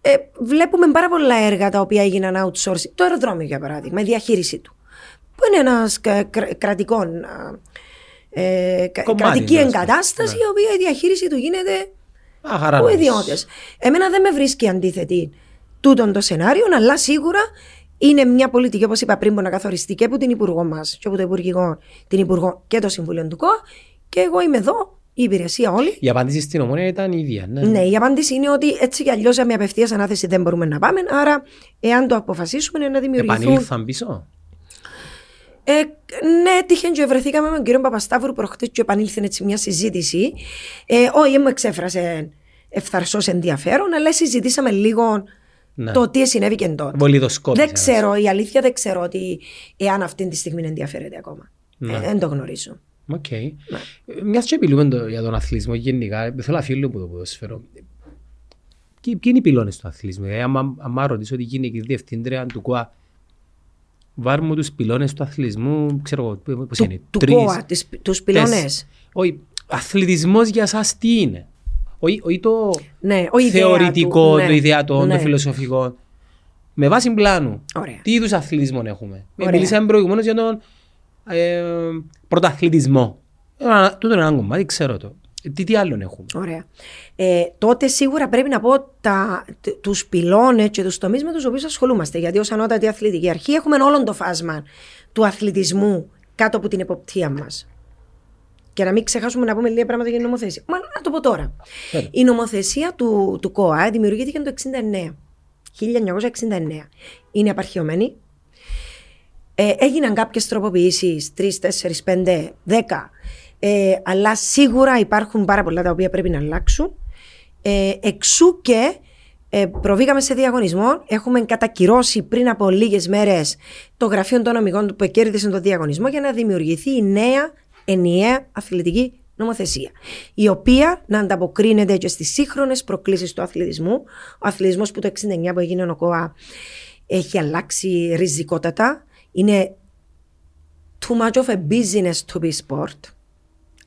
ε, βλέπουμε πάρα πολλά έργα τα οποία έγιναν outsourcing. Το αεροδρόμιο, για παράδειγμα, η διαχείρισή του, που είναι ένας κρα, κρα, κρατικό, ε, κομμάτι, κρατική ναι, εγκατάσταση, ναι. Η οποία η διαχείριση του γίνεται από ιδιώτες. Εμένα δεν με βρίσκει αντίθετη τούτον το σενάριο, αλλά σίγουρα είναι μια πολιτική, όπως είπα πριν, που να καθοριστεί και από την Υπουργό μας και από το Υπουργικό, την Υπουργό και το Συμβούλιο του ΚΟΑ. Και εγώ είμαι εδώ, η υπηρεσία όλη. Η απάντηση στην Ομόνοια ήταν η ίδια, ναι. Ναι, η απάντηση είναι ότι έτσι κι αλλιώς με απευθείας ανάθεση δεν μπορούμε να πάμε. Άρα, εάν το αποφασίσουμε, είναι να δημιουργηθούν. Επανήλθαν πίσω. Ε, ναι, τυχαίνει και βρεθήκαμε με τον κύριο Παπασταύρου προχτές και επανήλθε έτσι μια συζήτηση. Ε, όχι, μου εξέφρασε ευθαρσώς ενδιαφέρον, αλλά συζητήσαμε λίγο. Ναι. Το τι συνέβη και τότε. Δεν ξέρω, η αλήθεια δεν ξέρω ότι εάν αυτή τη στιγμή ενδιαφέρεται ακόμα. Ναι. Ε, δεν το γνωρίζω. Okay. Ναι. Μιας και επιλούμε το, για τον αθλητισμό γενικά, θέλω να φύλλω από το ποδόσφαιρο. Ποιοι είναι οι πυλώνες του αθλητισμού? Ε, Αν ρωτήσω ότι γίνει η διευθύντρια του ΚΟΑ, βάρ' μου τους πυλώνες του αθλητισμού, ξέρω εγώ πώς είναι. Του ΚΟΑ, τους πυλώνες. Όχι, αθλητισμός για σας τι είναι? Όχι το ναι, θεωρητικό, του, το ιδεατό, ναι. Το φιλοσοφικό. Με βάση πλάνου, ωραία. Τι είδους αθλητισμό έχουμε? Ωραία. Μιλήσαμε προηγουμένως για τον ε, πρωταθλητισμό. Τούτο είναι ένα κομμάτι, ξέρω το. Τι, τι άλλον έχουμε? Ωραία. Ε, τότε σίγουρα πρέπει να πω τα, τους πυλώνες και τους τομείς με τους οποίους ασχολούμαστε. Γιατί ως ανώτατη αθλητική αρχή έχουμε όλον το φάσμα του αθλητισμού κάτω από την εποπτεία μας. Και να μην ξεχάσουμε να πούμε λίγα πράγματα για την νομοθεσία. Μα να το πω τώρα. Φέρα. Η νομοθεσία του, του ΚΟΑ δημιουργήθηκε το χίλια εννιακόσια εξήντα εννέα. Είναι απαρχαιωμένη. Ε, έγιναν κάποιες τροποποιήσεις, τρεις, τέσσερις, πέντε, δέκα. Ε, αλλά σίγουρα υπάρχουν πάρα πολλά τα οποία πρέπει να αλλάξουν. Ε, εξού και ε, προβήκαμε σε διαγωνισμό. Έχουμε κατακυρώσει πριν από λίγες μέρες το γραφείο των νομικών που κέρδισε τον διαγωνισμό για να δημιουργηθεί η νέα ενιαία αθλητική νομοθεσία, η οποία να ανταποκρίνεται και στις σύγχρονες προκλήσεις του αθλητισμού. Ο αθλητισμός που το εξήντα εννέα που έγινε ο ΚΟΑ έχει αλλάξει ριζικότατα. Είναι too much of a business to be sport.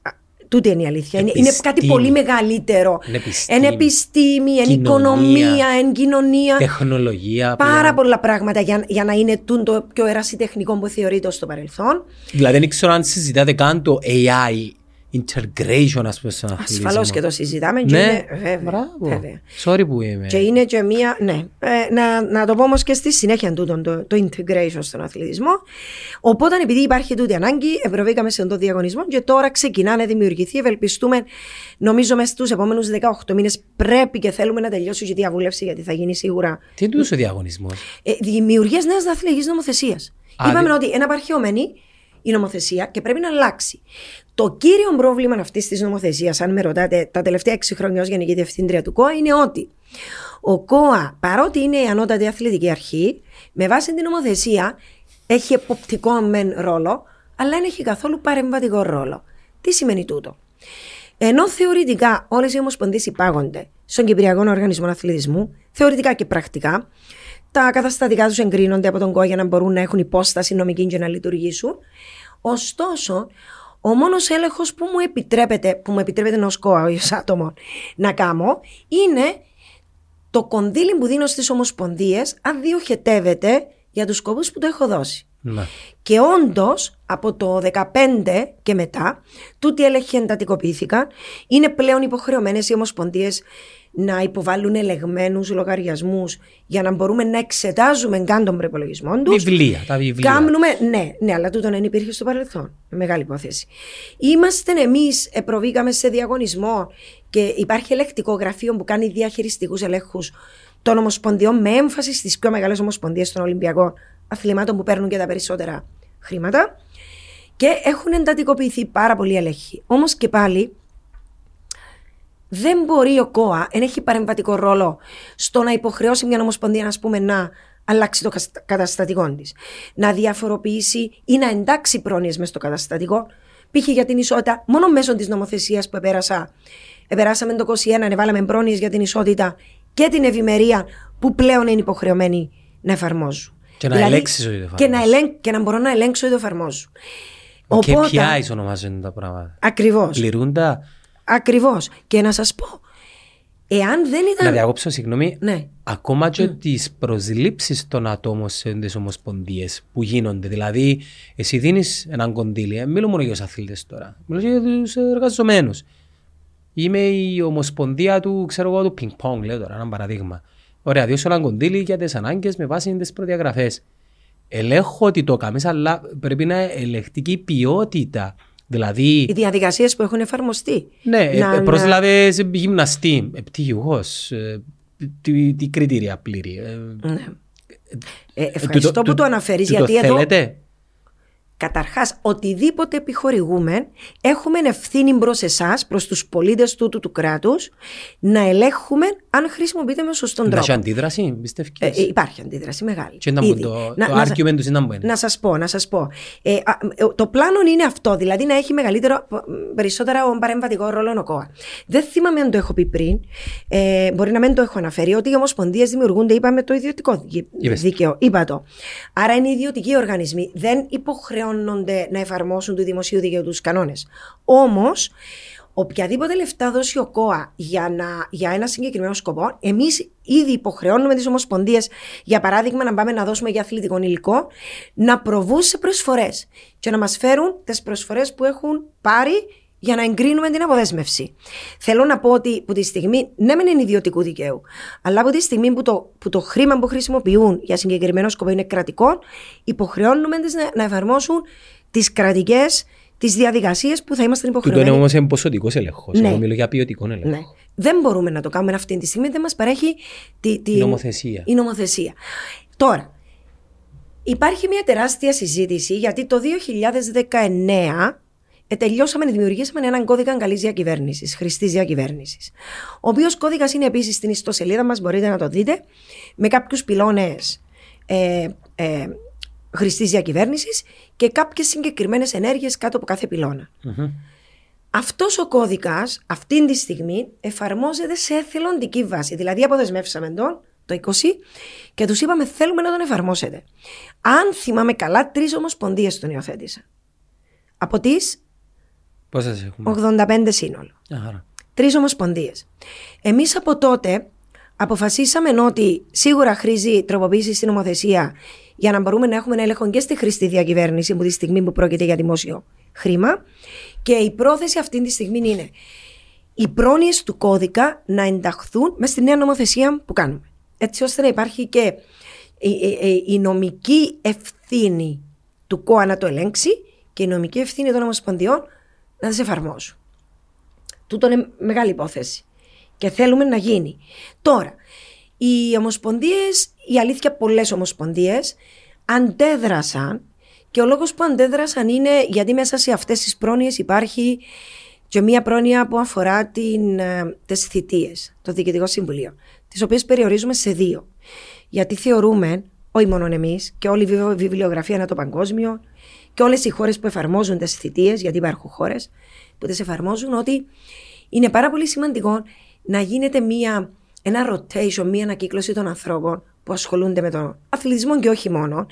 Α, τούτη είναι η αλήθεια. Είναι, είναι κάτι πολύ μεγαλύτερο. Εν επιστήμη, εν οικονομία, εν κοινωνία. Τεχνολογία. Πάρα πλέον. Πολλά πράγματα για, για να είναι το πιο ερασιτεχνικό που θεωρείται στο παρελθόν. Δηλαδή, δεν ξέρω αν συζητάτε καν το έι άι integration, ας πούμε, στον αθλητισμό. Ασφαλώς και το συζητάμε. Και ναι, είναι, βέβαια, μπράβο. Βέβαια. Sorry που είμαι. Και είναι και μία, ναι, ε, να, να το πω όμως και στη συνέχεια τούτο, το, το integration στον αθλητισμό. Οπότε, επειδή υπάρχει τούτη ανάγκη, προβήκαμε σε τον διαγωνισμό και τώρα ξεκινά να δημιουργηθεί. Ευελπιστούμε, νομίζω, μέσα στους επόμενους δεκαοκτώ μήνες πρέπει και θέλουμε να τελειώσει η διαβούλευση, γιατί θα γίνει σίγουρα. Τι είναι ο διαγωνισμός? Ε, δημιουργίας νέας αθλητικής νομοθεσίας. Α, είπαμε δι... ότι είναι απαρχαιωμένη η νομοθεσία και πρέπει να αλλάξει. Το κύριο πρόβλημα αυτής της νομοθεσίας, αν με ρωτάτε, τα τελευταία έξι χρόνια ως Γενική Διευθύντρια του ΚΟΑ, είναι ότι ο ΚΟΑ, παρότι είναι η ανώτατη αθλητική αρχή, με βάση την νομοθεσία έχει εποπτικό μεν ρόλο, αλλά δεν έχει καθόλου παρεμβατικό ρόλο. Τι σημαίνει τούτο? Ενώ θεωρητικά όλες οι ομοσπονδίες υπάγονται στον Κυπριακό Οργανισμό Αθλητισμού, θεωρητικά και πρακτικά, τα καταστατικά τους εγκρίνονται από τον ΚΟΑ για να μπορούν να έχουν υπόσταση νομική και να λειτουργήσουν. Ωστόσο, ο μόνος έλεγχος που μου επιτρέπεται, που μου επιτρέπεται ενός ΚΟΑ ως άτομο να κάνω, είναι το κονδύλι που δίνω στις ομοσπονδίες, αν διοχετεύεται για τους σκοπούς που το έχω δώσει. Ναι. Και όντως, από το δύο χιλιάδες δεκαπέντε και μετά, τούτοι έλεγχοι εντατικοποιήθηκαν. Είναι πλέον υποχρεωμένες οι ομοσπονδίες να υποβάλουν ελεγμένους λογαριασμούς για να μπορούμε να εξετάζουμε καν τον προϋπολογισμό τους. Βιβλία, τα βιβλία. Κάμνουμε, ναι, ναι, αλλά τούτο δεν υπήρχε στο παρελθόν. Μεγάλη υπόθεση. Είμαστε εμείς, προβήκαμε σε διαγωνισμό και υπάρχει ελεκτικό γραφείο που κάνει διαχειριστικούς ελέγχους των ομοσπονδιών με έμφαση στις πιο μεγάλες ομοσπονδίες των Ολυμπιακών Αθλημάτων που παίρνουν και τα περισσότερα χρήματα. Και έχουν εντατικοποιηθεί πάρα πολλοί ελέγχοι. Όμως και πάλι, δεν μπορεί ο ΚΟΑ, δεν έχει παρεμβατικό ρόλο στο να υποχρεώσει μια ομοσπονδία, ας πούμε, να αλλάξει το καταστατικό της, να διαφοροποιήσει ή να εντάξει πρόνοιες μες στο καταστατικό. Π.χ. για την ισότητα, μόνο μέσω της νομοθεσίας που επέρασα, επεράσαμε το είκοσι ένα, ανεβάλαμε πρόνοιες για την ισότητα και την ευημερία που πλέον είναι υποχρεωμένοι να εφαρμόζουν. Και να, δηλαδή, και, να ελέγ, και να μπορώ να ελέγξω ή το εφαρμόζω. Και ποιά ονομάζονται τα πράγματα. Ακριβώς. Πληρούντα. Ακριβώς. Και να σας πω, εάν δεν ήταν. Να διακόψω, συγγνώμη, ναι. Ακόμα και mm. τις προσλήψεις των ατόμων στις ομοσπονδίες που γίνονται. Δηλαδή, εσύ δίνεις έναν κονδύλι, μιλώ μόνο για τους αθλητές τώρα, μιλώ για τους εργαζομένους. Είμαι η ομοσπονδία του, ξέρω εγώ, του πινκ-πονγκ, λέω τώρα, ένα παραδείγμα. Ωραία, διώσω έναν κονδύλι για τις ανάγκες με βάση τις προδιαγραφές. Ελέγχω ότι το κάνεις, αλλά πρέπει να ελεγχθεί και η ποιότητα. Δηλαδή, οι διαδικασίες που έχουν εφαρμοστεί. Ναι, να, προσλάβες να... γυμναστή, πτυχιούχος, τι, τι κριτήρια πλήρη. Ναι. Ε, ευχαριστώ το, που το, το αναφέρεις, το, γιατί το εδώ θέλετε. Καταρχάς, οτιδήποτε επιχορηγούμε, έχουμε ευθύνη προς εσάς, προς τους πολίτες τούτου του κράτους, να ελέγχουμε αν χρησιμοποιείται με σωστόν τρόπο. Υπάρχει αντίδραση, πιστεύετε? Ε, υπάρχει αντίδραση μεγάλη. Και ήταν το, να, το να, argument τους ήταν να σας πω, να σας πω. Ε, το πλάνο είναι αυτό, δηλαδή να έχει μεγαλύτερο, περισσότερα παρεμβατικό ρόλο ο ΚΟΑ. Δεν θυμάμαι αν το έχω πει πριν, ε, μπορεί να μην το έχω αναφέρει, ότι οι ομοσπονδίες δημιουργούνται, είπαμε, το ιδιωτικό δίκαιο. Είπα το. Άρα είναι ιδιωτικοί οργανισμοί. Δεν υποχρεώ να εφαρμόσουν του δημοσίου δικαίου τους κανόνες. Όμως, οποιαδήποτε λεφτά δώσει ο ΚΟΑ για, να, για ένα συγκεκριμένο σκοπό, εμείς ήδη υποχρεώνουμε τις ομοσπονδίες, για παράδειγμα, να πάμε να δώσουμε για αθλητικό υλικό, να προβούν σε προσφορές και να μας φέρουν τις προσφορές που έχουν πάρει για να εγκρίνουμε την αποδέσμευση. Θέλω να πω ότι από τη στιγμή, ναι, μεν είναι ιδιωτικού δικαίου, αλλά από τη στιγμή που το, που το χρήμα που χρησιμοποιούν για συγκεκριμένο σκοπό είναι κρατικό, υποχρεώνουμε τις να, να εφαρμόσουν τις κρατικές, τις διαδικασίες που θα είμαστε υποχρεωμένοι. Τούτο είναι όμως ποσοτικός έλεγχος. Εγώ μιλώ για ποιοτικό έλεγχο. Ναι. Δεν μπορούμε να το κάνουμε αυτή τη στιγμή, δεν μας παρέχει τη, τη, η, νομοθεσία. η νομοθεσία. Τώρα, υπάρχει μια τεράστια συζήτηση, γιατί το δύο χιλιάδες δεκαεννέα. Ε, τελειώσαμε, δημιουργήσαμε έναν κώδικα καλής διακυβέρνησης, χρηστής διακυβέρνησης. Ο οποίος κώδικας είναι επίσης στην ιστοσελίδα μας, μπορείτε να το δείτε, με κάποιους πυλώνες ε, ε, χρηστής διακυβέρνησης και κάποιες συγκεκριμένες ενέργειες κάτω από κάθε πυλώνα. Mm-hmm. Αυτός ο κώδικας, αυτή τη στιγμή, εφαρμόζεται σε εθελοντική βάση. Δηλαδή, αποδεσμεύσαμε τον το είκοσι και τους είπαμε θέλουμε να τον εφαρμόσετε. Αν θυμάμαι καλά, τρεις ομοσπονδίες τον υιοθέτησαν. Από τις ογδόντα πέντε σύνολο. Τρεις ομοσπονδίες. Εμείς από τότε αποφασίσαμε ότι σίγουρα χρήζει τροποποίηση στην νομοθεσία για να μπορούμε να έχουμε ένα έλεγχο και στη χρηστή διακυβέρνηση, που τη στιγμή που πρόκειται για δημόσιο χρήμα, Και η πρόθεση αυτή τη στιγμή είναι οι πρόνοιες του κώδικα να ενταχθούν μέσα στη νέα νομοθεσία που κάνουμε. Έτσι ώστε να υπάρχει και η, η, η νομική ευθύνη του ΚΟΑ να το ελέγξει και η νομική ευθύνη των ομοσπονδιών να τις εφαρμόσουν. Τούτο είναι μεγάλη υπόθεση και θέλουμε να γίνει. Τώρα, οι ομοσπονδίες, η αλήθεια πολλές ομοσπονδίες αντέδρασαν και ο λόγος που αντέδρασαν είναι γιατί μέσα σε αυτές τις πρόνοιες υπάρχει και μία πρόνοια που αφορά τις θητείες, το Διοικητικό Συμβουλίο, τις οποίες περιορίζουμε σε δύο. Γιατί θεωρούμε, όχι μόνο εμείς, και όλη η βιβλιογραφία ανά το παγκόσμιο και όλες οι χώρες που εφαρμόζουν τις θητείες, γιατί υπάρχουν χώρες που τις εφαρμόζουν, ότι είναι πάρα πολύ σημαντικό να γίνεται μία, ένα rotation, μία ανακύκλωση των ανθρώπων που ασχολούνται με τον αθλητισμό και όχι μόνο,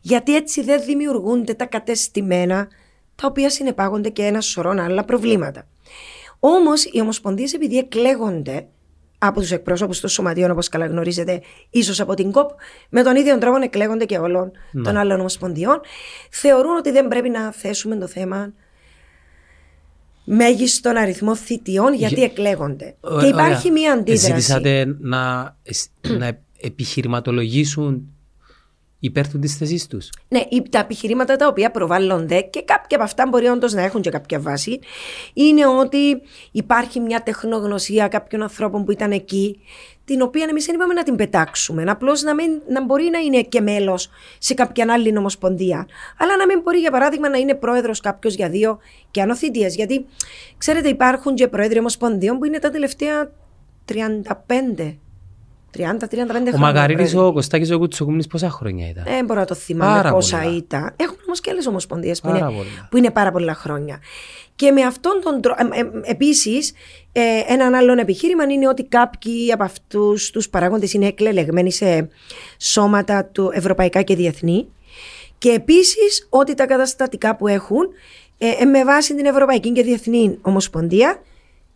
γιατί έτσι δεν δημιουργούνται τα κατεστημένα τα οποία συνεπάγονται και ένα σωρό άλλα προβλήματα. Όμως, οι ομοσπονδίες, επειδή εκλέγονται από τους εκπρόσωπους των σωματείων, όπως καλά γνωρίζετε, ίσως από την κοπ, με τον ίδιο τρόπο εκλέγονται και όλων ναι. των άλλων ομοσπονδιών, θεωρούν ότι δεν πρέπει να θέσουμε το θέμα μέγιστον αριθμό θητιών, γιατί Γε... εκλέγονται. Ω, και υπάρχει ωραία. Μία αντίδραση. Ζητήσατε να, να επιχειρηματολογήσουν υπέρ του τη θέση του. Ναι, τα επιχειρήματα τα οποία προβάλλονται και κάποια από αυτά μπορεί όντως να έχουν και κάποια βάση, είναι ότι υπάρχει μια τεχνογνωσία κάποιων ανθρώπων που ήταν εκεί, την οποία εμείς δεν είπαμε να την πετάξουμε. Απλώς να, να μπορεί να είναι και μέλος σε κάποια άλλη νομοσπονδία. Αλλά να μην μπορεί, για παράδειγμα, να είναι πρόεδρος κάποιος για δύο και άνω θητείες. Γιατί, ξέρετε, υπάρχουν και πρόεδροι ομοσπονδιών που είναι τα τελευταία τριάντα πέντε. τριάντα με τριάντα πέντε χρόνια. Ο Μακαρίδης, ο Κωστάκης, ο Κουτσοκουμνής πόσα χρόνια ήταν? Δεν μπορώ να το θυμάμαι πάρα πόσα πολλά. Ήταν. Έχουμε όμως και άλλες ομοσπονδίες που, που είναι πάρα πολλά χρόνια. Και με αυτόν τον τρόπο. Ε, ε, επίσης, ε, έναν άλλον επιχείρημα είναι ότι κάποιοι από αυτούς τους παράγοντες είναι εκλεγμένοι σε σώματα του ευρωπαϊκά και διεθνή. Και επίσης ότι τα καταστατικά που έχουν ε, ε, με βάση την Ευρωπαϊκή και Διεθνή Ομοσπονδία.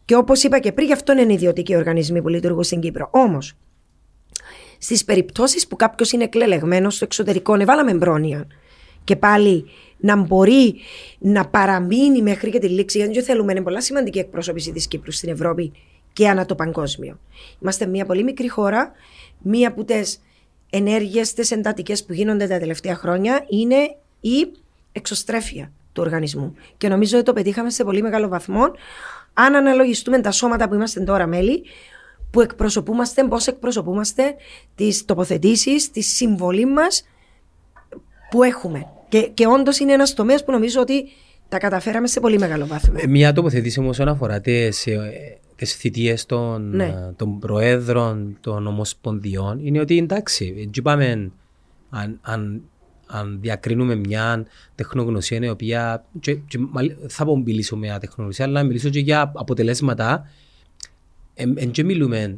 Και όπως είπα και πριν, γι' αυτό είναι ιδιωτικοί οργανισμοί που λειτουργούν στην Κύπρο. Όμως, στις περιπτώσεις που κάποιος είναι εκλεγμένος στο εξωτερικό, βάλαμε πρόνοια και πάλι να μπορεί να παραμείνει μέχρι και τη λήξη, γιατί θέλουμε, είναι πολλά σημαντική εκπρόσωπηση της Κύπρου στην Ευρώπη και ανά το παγκόσμιο. Είμαστε μια πολύ μικρή χώρα. Μία από τις ενέργειες, τις εντατικές που γίνονται τα τελευταία χρόνια είναι η εξωστρέφεια του οργανισμού. Και νομίζω ότι το πετύχαμε σε πολύ μεγάλο βαθμό. Αν αναλογιστούμε τα σώματα που είμαστε τώρα μέλη, που εκπροσωπούμαστε, πώς εκπροσωπούμαστε, τις τοποθετήσεις, τη συμβολή μας που έχουμε. Και, και όντως είναι ένας τομέας που νομίζω ότι τα καταφέραμε σε πολύ μεγάλο βάθμο. Μια τοποθετήση όμως όσον αφορά τις, τις θητείες των, ναι. των προέδρων των ομοσπονδιών είναι ότι εντάξει, είπαμε, αν, αν, αν διακρίνουμε μια τεχνογνωσία η οποία και, και, θα μιλήσω μια τεχνογνωσία, αλλά να μιλήσω και για αποτελέσματα. Εν και μιλούμε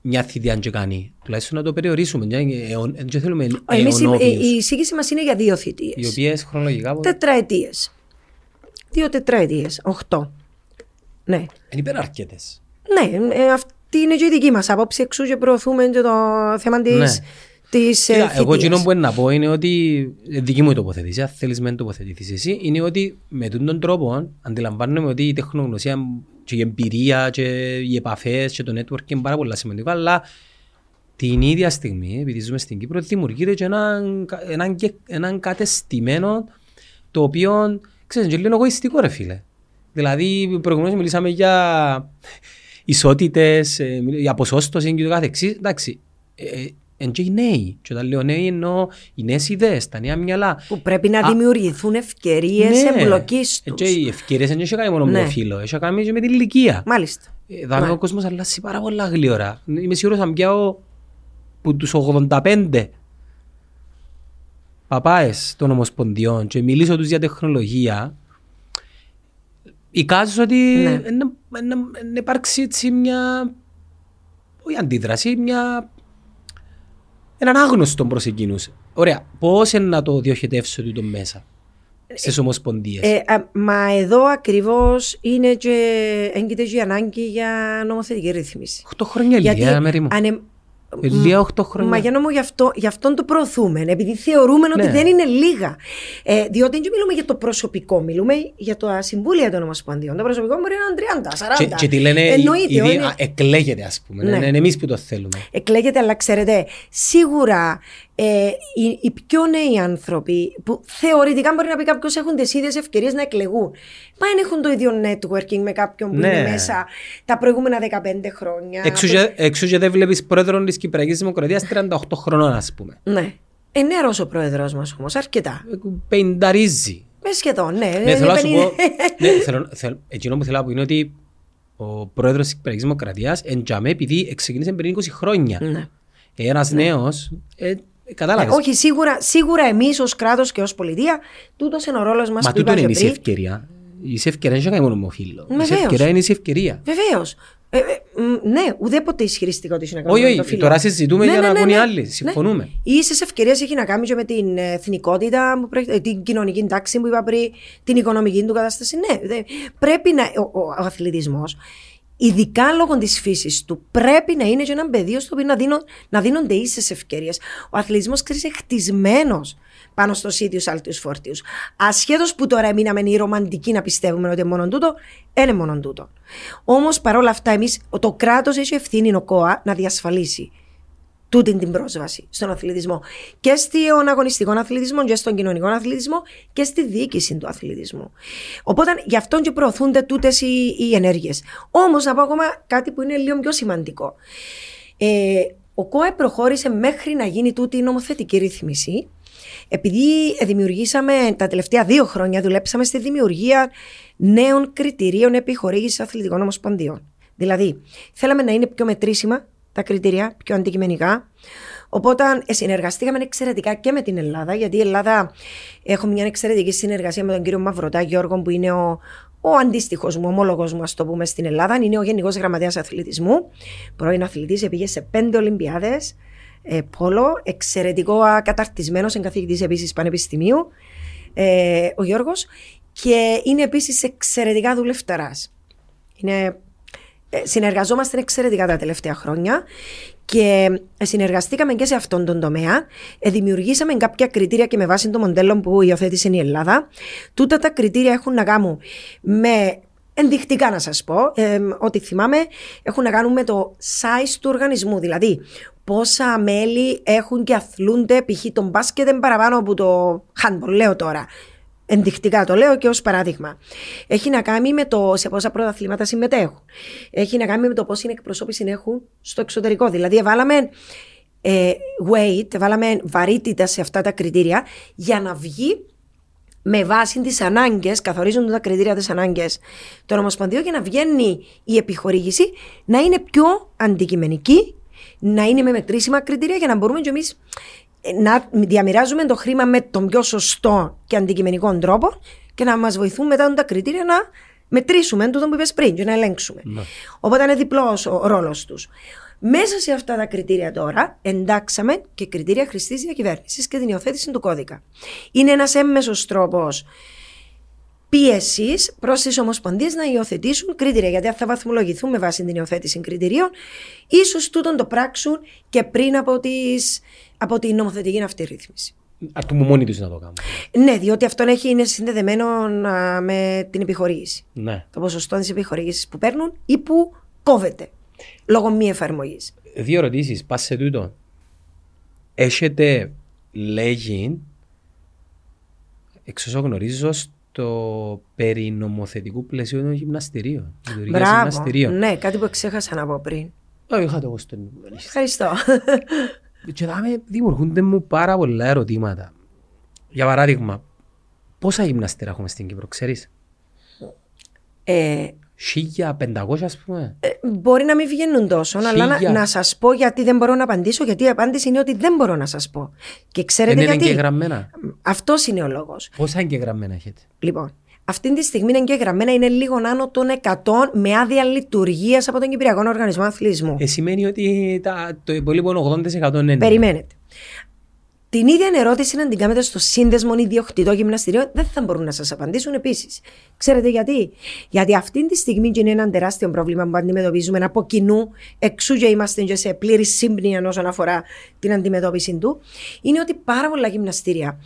μια θητεία αν και κάνει, τουλάχιστον να το περιορίσουμε, εν και θέλουμε αιωνόβιους. Η εισήγηση μας είναι για δύο θητείες. Οι οποίες χρονολογικά... Τετραετίες. Δύο τετραετίες, οχτώ. Ναι. Είναι υπεραρκετές. Ναι, αυτή είναι και η δική μας άποψη, εξού και προωθούμε και το θέμα της... Τις, Λά, εγώ εκείνο που να πω είναι ότι δική μου τοποθετήση, αν θέλεις μεν τοποθετήσεις εσύ, είναι ότι με τον τρόπο αντιλαμβάνομαι ότι η τεχνογνωσία και η εμπειρία και οι επαφές και το network είναι πάρα πολύ σημαντικό, αλλά την ίδια στιγμή, επειδή ζούμε στην Κύπρο, δημιουργείται και έναν ένα, ένα κατεστημένο το οποίο, ξέρεις, είναι λίγο εγωιστικό ρε φίλε. Δηλαδή προηγουμένως μιλήσαμε για ισότητες, για ποσόστοση και το καθεξής, εντάξει. Ε, Εν και οι νέοι, και όταν λέω νέοι εννοώ οι νέες ιδέες, τα νέα μυαλά. Που πρέπει να Α, δημιουργηθούν ευκαιρίες ναι. εμπλοκής τους. Και οι ευκαιρίες δεν έχει κάνει μόνο ναι. με το φύλλο, έχει κάνει και με την ηλικία. Μάλιστα. Ε, δηλαδή ο κόσμος αλλάζει πάρα πολλά γλυόρα. Είμαι σίγουρος αν πιάω που τους ογδόντα πέντε παπάες των ομοσπονδιών και μιλήσω τους για τεχνολογία, εικάζω ότι ναι. να, να, να υπάρξει έτσι μια όχι αντίδραση, μια... έναν άγνωστο προς εκείνους. Ωραία, πώς είναι να το διοχετεύσω τούτο μέσα στις ομοσπονδίες? Ε, ε, μα εδώ ακριβώς είναι και έγκυται και η ανάγκη για νομοθετική ρύθμιση. οκτώ χρόνια λίγα, μέρη μου. Λίγα οκτώ χρόνια. Μα Γιάννα μου, γι' αυτό, γι' αυτόν το προωθούμε. Επειδή θεωρούμε ναι. ότι δεν είναι λίγα. Ε, διότι δεν μιλούμε για το προσωπικό, μιλούμε για τα συμβούλια των ομοσπονδιών. Το προσωπικό μπορεί να είναι τριάντα, σαράντα. Και, και τι λένε, εννοείται, ήδη είναι... εκλέγεται, ας πούμε. Ναι. Είναι εμείς που το θέλουμε. Εκλέγεται, αλλά ξέρετε, σίγουρα ε, οι, οι πιο νέοι άνθρωποι, που θεωρητικά μπορεί να πει κάποιο έχουν τις ίδιες ευκαιρίες να εκλεγούν, μα δεν έχουν το ίδιο networking με κάποιον που ναι. είναι μέσα τα προηγούμενα δεκαπέντε χρόνια. Εξού και δεν βλέπεις πρόεδρον της Κυπριακής Δημοκρατίας τριάντα οκτώ χρονών, ας πούμε. Ναι. Ε, νεαρός ο πρόεδρος μας όμως, αρκετά. Πενταρίζει. Με σχεδόν, ναι. ναι, θέλω να σου πω, ναι θέλω, θέλω, εκείνο που θέλω να πω είναι ότι ο πρόεδρος της Κυπριακής Δημοκρατίας εντιαμέ επειδή ξεκίνησε πριν είκοσι χρόνια. Ναι. Ένας ναι. νέος... Ε, κατάλαβες. Όχι, σίγουρα, σίγουρα εμείς ως κράτος και ως πολιτεία, τούτος είναι ο ρόλος μας. Μα τούτο είναι η ευκαιρία. Η ευκαιρία δεν είναι μόνο ο φίλο. Η ευκαιρία είναι η ευκαιρία. Βεβαίως. Ε, ε, ναι, ουδέποτε ισχυριστικό ότι έχει να κάνει. Όχι, όχι. Τώρα συζητούμε ναι, για ναι, να ακούνε ναι, ναι. άλλοι. Συμφωνούμε. Οι ναι. ίσες ευκαιρίες έχει να κάνει και με την εθνικότητα, την κοινωνική τάξη που είπα πριν, την οικονομική του κατάσταση. Ναι, πρέπει να. Ο, ο αθλητισμός, ειδικά λόγω της φύσης του, πρέπει να είναι και ένα πεδίο στο οποίο να, δίνον, να δίνονται ίσες ευκαιρίες. Ο αθλητισμός είναι χτισμένος πάνω στους ίδιους άλλους φορτίους. Ασχέτως που τώρα μείναμε οι ρομαντικοί να πιστεύουμε ότι είναι μόνο τούτο, είναι μόνο τούτο. Όμως παρόλα αυτά, εμείς, το κράτος έχει ευθύνη, ο ΚΟΑ, να διασφαλίσει τούτη την πρόσβαση στον αθλητισμό. Και στον αγωνιστικό αθλητισμό, και στον κοινωνικό αθλητισμό και στη διοίκηση του αθλητισμού. Οπότε γι' αυτόν και προωθούνται τούτες οι, οι ενέργειες. Όμως να πω ακόμα κάτι που είναι λίγο πιο σημαντικό. Ε, ο ΚΟΑ προχώρησε μέχρι να γίνει τούτη η νομοθετική ρύθμιση. Επειδή δημιουργήσαμε τα τελευταία δύο χρόνια, δουλέψαμε στη δημιουργία νέων κριτηρίων επιχορήγησης αθλητικών ομοσπονδιών. Δηλαδή, θέλαμε να είναι πιο μετρήσιμα τα κριτήρια, πιο αντικειμενικά. Οπότε συνεργαστήκαμε εξαιρετικά και με την Ελλάδα, γιατί η Ελλάδα έχω μια εξαιρετική συνεργασία με τον κύριο Μαυρωτά Γιώργο, που είναι ο, ο αντίστοιχος μου, ομόλογος μου, ας το πούμε, στην Ελλάδα. Είναι ο Γενικός Γραμματέας Αθλητισμού, πρώην αθλητής, πήγε σε πέντε Ολυμπιάδες. Πόλο, εξαιρετικό καταρτισμένος, εγκαθηγητής επίσης πανεπιστημίου, ε, ο Γιώργος, και είναι επίσης εξαιρετικά δουλευταράς. Είναι, ε, συνεργαζόμαστε εξαιρετικά τα τελευταία χρόνια και συνεργαστήκαμε και σε αυτόν τον τομέα. Ε, δημιουργήσαμε κάποια κριτήρια και με βάση το μοντέλο που υιοθέτησε η Ελλάδα. Τούτα τα κριτήρια έχουν να κάνουν με... Ενδεικτικά να σας πω, ε, ότι θυμάμαι, έχουν να κάνουν με το size του οργανισμού, δηλαδή πόσα μέλη έχουν και αθλούνται, π.χ. τον μπάσκετ παραπάνω από το handball, λέω τώρα. Ενδεικτικά το λέω και ως παράδειγμα. Έχει να κάνει με το σε πόσα πρωταθλήματα συμμετέχουν. Έχει να κάνει με το πόση εκπροσώπηση έχουν στο εξωτερικό. Δηλαδή, βάλαμε ε, weight, βάλαμε βαρύτητα σε αυτά τα κριτήρια για να βγει. Με βάση τις ανάγκες, καθορίζονται τα κριτήρια τις ανάγκες των ομοσπονδιών για να βγαίνει η επιχορήγηση, να είναι πιο αντικειμενική, να είναι με μετρήσιμα κριτήρια για να μπορούμε και εμείς να διαμοιράζουμε το χρήμα με τον πιο σωστό και αντικειμενικό τρόπο και να μας βοηθούν μετά τα κριτήρια να μετρήσουμε τούτο που είπες πριν και να ελέγξουμε. Ναι. Οπότε είναι διπλός ο ρόλος τους. Μέσα σε αυτά τα κριτήρια τώρα εντάξαμε και κριτήρια χρηστής διακυβέρνησης και την υιοθέτηση του κώδικα. Είναι ένας έμμεσος τρόπος πίεσης προς τις ομοσπονδίες να υιοθετήσουν κριτήρια. Γιατί αν θα βαθμολογηθούν με βάση την υιοθέτηση κριτηρίων, ίσως τούτον το πράξουν και πριν από, τις, από την νομοθετική αυτή ρύθμιση. Από μόνοι τους να το κάνουν. Ναι, διότι αυτό έχει, είναι συνδεδεμένο με την επιχορήγηση. Ναι. Το ποσοστό της επιχορήγησης που παίρνουν ή που κόβεται. Λόγω μη εφαρμογής. Δύο ερωτήσεις, πας σε τούτο. Έχετε λέγει, εξ όσων γνωρίζω, στο περί νομοθετικού πλαισίου των γυμναστηρίων. Μπράβο, ναι, κάτι που ξέχασα να πω πριν. Όχι, είχα το εγώ στο νούμερο. Ευχαριστώ. Και δάμε, δημιουργούνται μου πάρα πολλά ερωτήματα. Για παράδειγμα, πόσα γυμναστήρα έχουμε στην Κύπρο, ξέρεις? Ε... χίλια πεντακόσια, ας πούμε. Ε, μπορεί να μην βγαίνουν τόσο, αλλά να, να σας πω γιατί δεν μπορώ να απαντήσω, γιατί η απάντηση είναι ότι δεν μπορώ να σας πω. Και ξέρετε δεν είναι γιατί. Εγγεγραμμένα. Αυτός είναι ο λόγος. Πόσα εγγεγραμμένα έχετε? Λοιπόν, αυτή τη στιγμή είναι εγγεγραμμένα, είναι λίγο άνω των εκατό με άδεια λειτουργίας από τον Κυπριακό Οργανισμό Αθλητισμού. Ε, σημαίνει ότι τα, το υπόλοιπο ογδόντα τοις εκατό είναι. Περιμένετε. Την ίδια ερώτηση, να την κάνετε στο σύνδεσμο ή διοκτητό γυμναστήριο, δεν θα μπορούν να σας απαντήσουν επίσης. Ξέρετε γιατί? Γιατί αυτή τη στιγμή και είναι ένα τεράστιο πρόβλημα που αντιμετωπίζουμε από κοινού, εξού και είμαστε και σε πλήρη σύμπνοια όσον αφορά την αντιμετώπιση του. Είναι ότι πάρα πολλά γυμναστήρια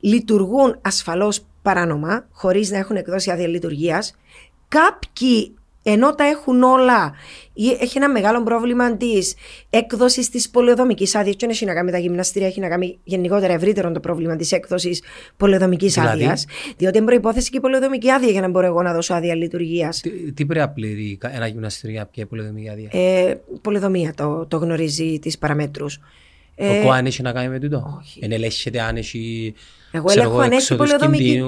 λειτουργούν ασφαλώς παράνομα, χωρίς να έχουν εκδώσει άδεια λειτουργίας. Κάποιοι, ενώ τα έχουν όλα, έχει ένα μεγάλο πρόβλημα της έκδοσης της πολεοδομικής άδειας. Και δεν έχει να κάνει με τα γυμναστήρια, έχει να κάνει γενικότερα ευρύτερο το πρόβλημα της έκδοσης πολεοδομικής δηλαδή, άδειας. Διότι είναι προϋπόθεση και η πολεοδομική άδεια για να μπορώ εγώ να δώσω άδεια λειτουργίας. Τι, τι πρέπει να πληρεί ένα γυμναστήριο και η πολεοδομική άδεια? Ε, πολεοδομία το, το γνωρίζει τις παραμέτρους. Το ε, αν έχει να κάνει με τούτο. Όχι. Εν ελέγχεται αν έχει. Εγώ έλεγχω αν έχει πολεοδομική.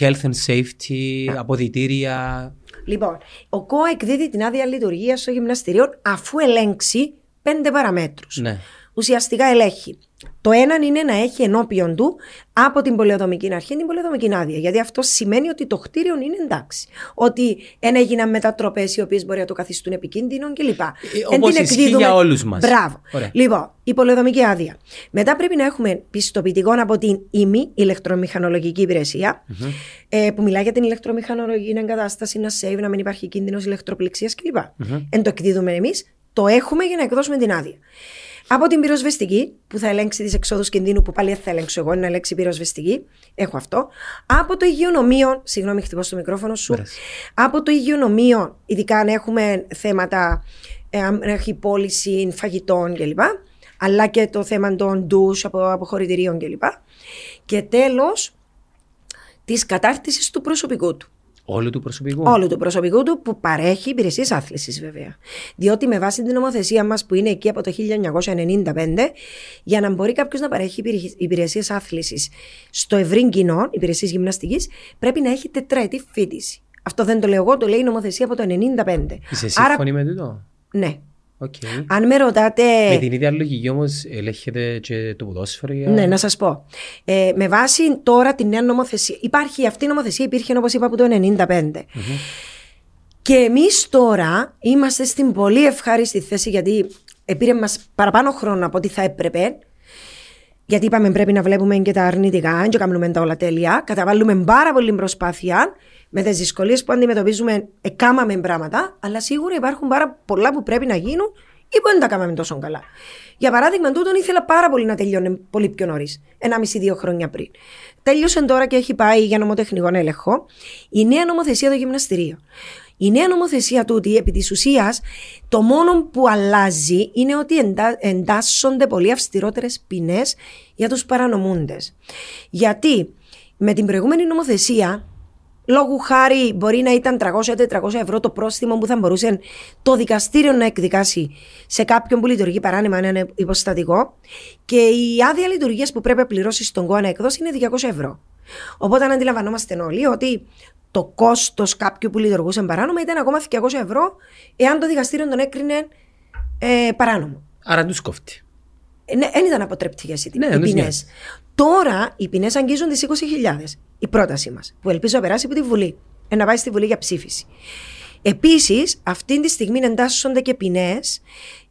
Health and safety, αποδυτήρια. Λοιπόν, ο ΚΟΑ εκδίδει την άδεια λειτουργίας των γυμναστηρίων αφού ελέγξει πέντε παραμέτρους. Ναι. Ουσιαστικά ελέγχει. Το ένα είναι να έχει ενώπιον του από την πολεοδομική αρχή την πολεοδομική άδεια. Γιατί αυτό σημαίνει ότι το κτίριο είναι εντάξει. Ότι δεν έγιναν μετατροπές οι οποίες μπορεί να το καθιστούν επικίνδυνο κλπ. Ε, όπως ισχύει για όλους μας. Μπράβο. Ωραία. Λοιπόν, η πολεοδομική άδεια. Μετά πρέπει να έχουμε πιστοποιητικό από την ΙΜΗ, ηλεκτρομηχανολογική υπηρεσία, mm-hmm. ε, που μιλάει για την ηλεκτρομηχανολογική εγκατάσταση, να save, να μην υπάρχει κίνδυνος ηλεκτροπληξίας κλπ. Mm-hmm. Εν το εκδίδουμε εμείς, το έχουμε για να εκδώσουμε την άδεια. Από την πυροσβεστική, που θα ελέγξει τις εξόδους κινδύνου, που πάλι δεν θα ελέγξω εγώ, να ελέγξει πυροσβεστική. Έχω αυτό. Από το υγειονομείο, συγγνώμη, χτυπώ στο μικρόφωνο σου. Μερες. Από το υγειονομείο, ειδικά αν έχουμε θέματα, αν έχει πώληση φαγητών κλπ. Αλλά και το θέμα των ντους, από αποχωρητηρίων κλπ. Και τέλος, της κατάρτισης του προσωπικού του. Όλου του προσωπικού. Όλου του προσωπικού του που παρέχει υπηρεσίες άθλησης βέβαια. Διότι με βάση την νομοθεσία μας που είναι εκεί από το χίλια εννιακόσια ενενήντα πέντε, για να μπορεί κάποιος να παρέχει υπηρεσίες άθλησης στο ευρύν κοινό, υπηρεσίες γυμναστικής, πρέπει να έχει τετραετή φοίτηση. Αυτό δεν το λέω εγώ, το λέει η νομοθεσία από το ενενήντα πέντε. Είσαι σύμφωνη Άρα... με τούτο? Ναι. Okay. Αν με ρωτάτε. Με την ίδια λογική όμως ελέγχεται και το ποδόσφαιρο. Για... Ναι, να σας πω. Ε, με βάση τώρα την νέα νομοθεσία. Υπάρχει, αυτή η νομοθεσία υπήρχε όπως είπα από το ενενήντα πέντε. Mm-hmm. Και εμείς τώρα είμαστε στην πολύ ευχάριστη θέση, γιατί πήρε μας παραπάνω χρόνο από ό,τι θα έπρεπε. Γιατί είπαμε πρέπει να βλέπουμε και τα αρνητικά, δεν κάνουμε τα όλα τέλεια. Καταβάλουμε πάρα πολύ προσπάθεια. Με τις δυσκολίες που αντιμετωπίζουμε, εκάμαμε πράγματα, αλλά σίγουρα υπάρχουν πάρα πολλά που πρέπει να γίνουν ή που δεν τα κάμαμε τόσο καλά. Για παράδειγμα, τούτον ήθελα πάρα πολύ να τελειώνει πολύ πιο νωρίς, ενάμιση με δύο χρόνια πριν. Τέλειωσε τώρα και έχει πάει για νομοτεχνικό έλεγχο η νέα νομοθεσία του γυμναστηρίου. Η νέα νομοθεσία τούτη, επί της ουσίας, το μόνο που αλλάζει είναι ότι εντα... εντάσσονται πολύ αυστηρότερες ποινές για τους παρανομούντες. Γιατί με την προηγούμενη νομοθεσία. Λόγου χάρη μπορεί να ήταν τριακόσια με τετρακόσια ευρώ το πρόστιμο που θα μπορούσε το δικαστήριο να εκδικάσει σε κάποιον που λειτουργεί παράνομα έναν υποστατικό, και η άδεια λειτουργίας που πρέπει να πληρώσει στον ΚΟΑ να εκδώσει είναι διακόσια ευρώ. Οπότε αντιλαμβανόμαστε όλοι ότι το κόστος κάποιου που λειτουργούσε παράνομα ήταν ακόμα διακόσια ευρώ εάν το δικαστήριο τον έκρινε ε, παράνομο. Άρα τους κόφτει. Ναι, δεν ήταν αποτρεπτικές οι ποινές. Τώρα οι ποινές αγγίζουν τις είκοσι χιλιάδες. Η πρόταση μας, που ελπίζω να περάσει από τη Βουλή, ε, να πάει στη Βουλή για ψήφιση. Επίσης, αυτή τη στιγμή εντάσσονται και ποινές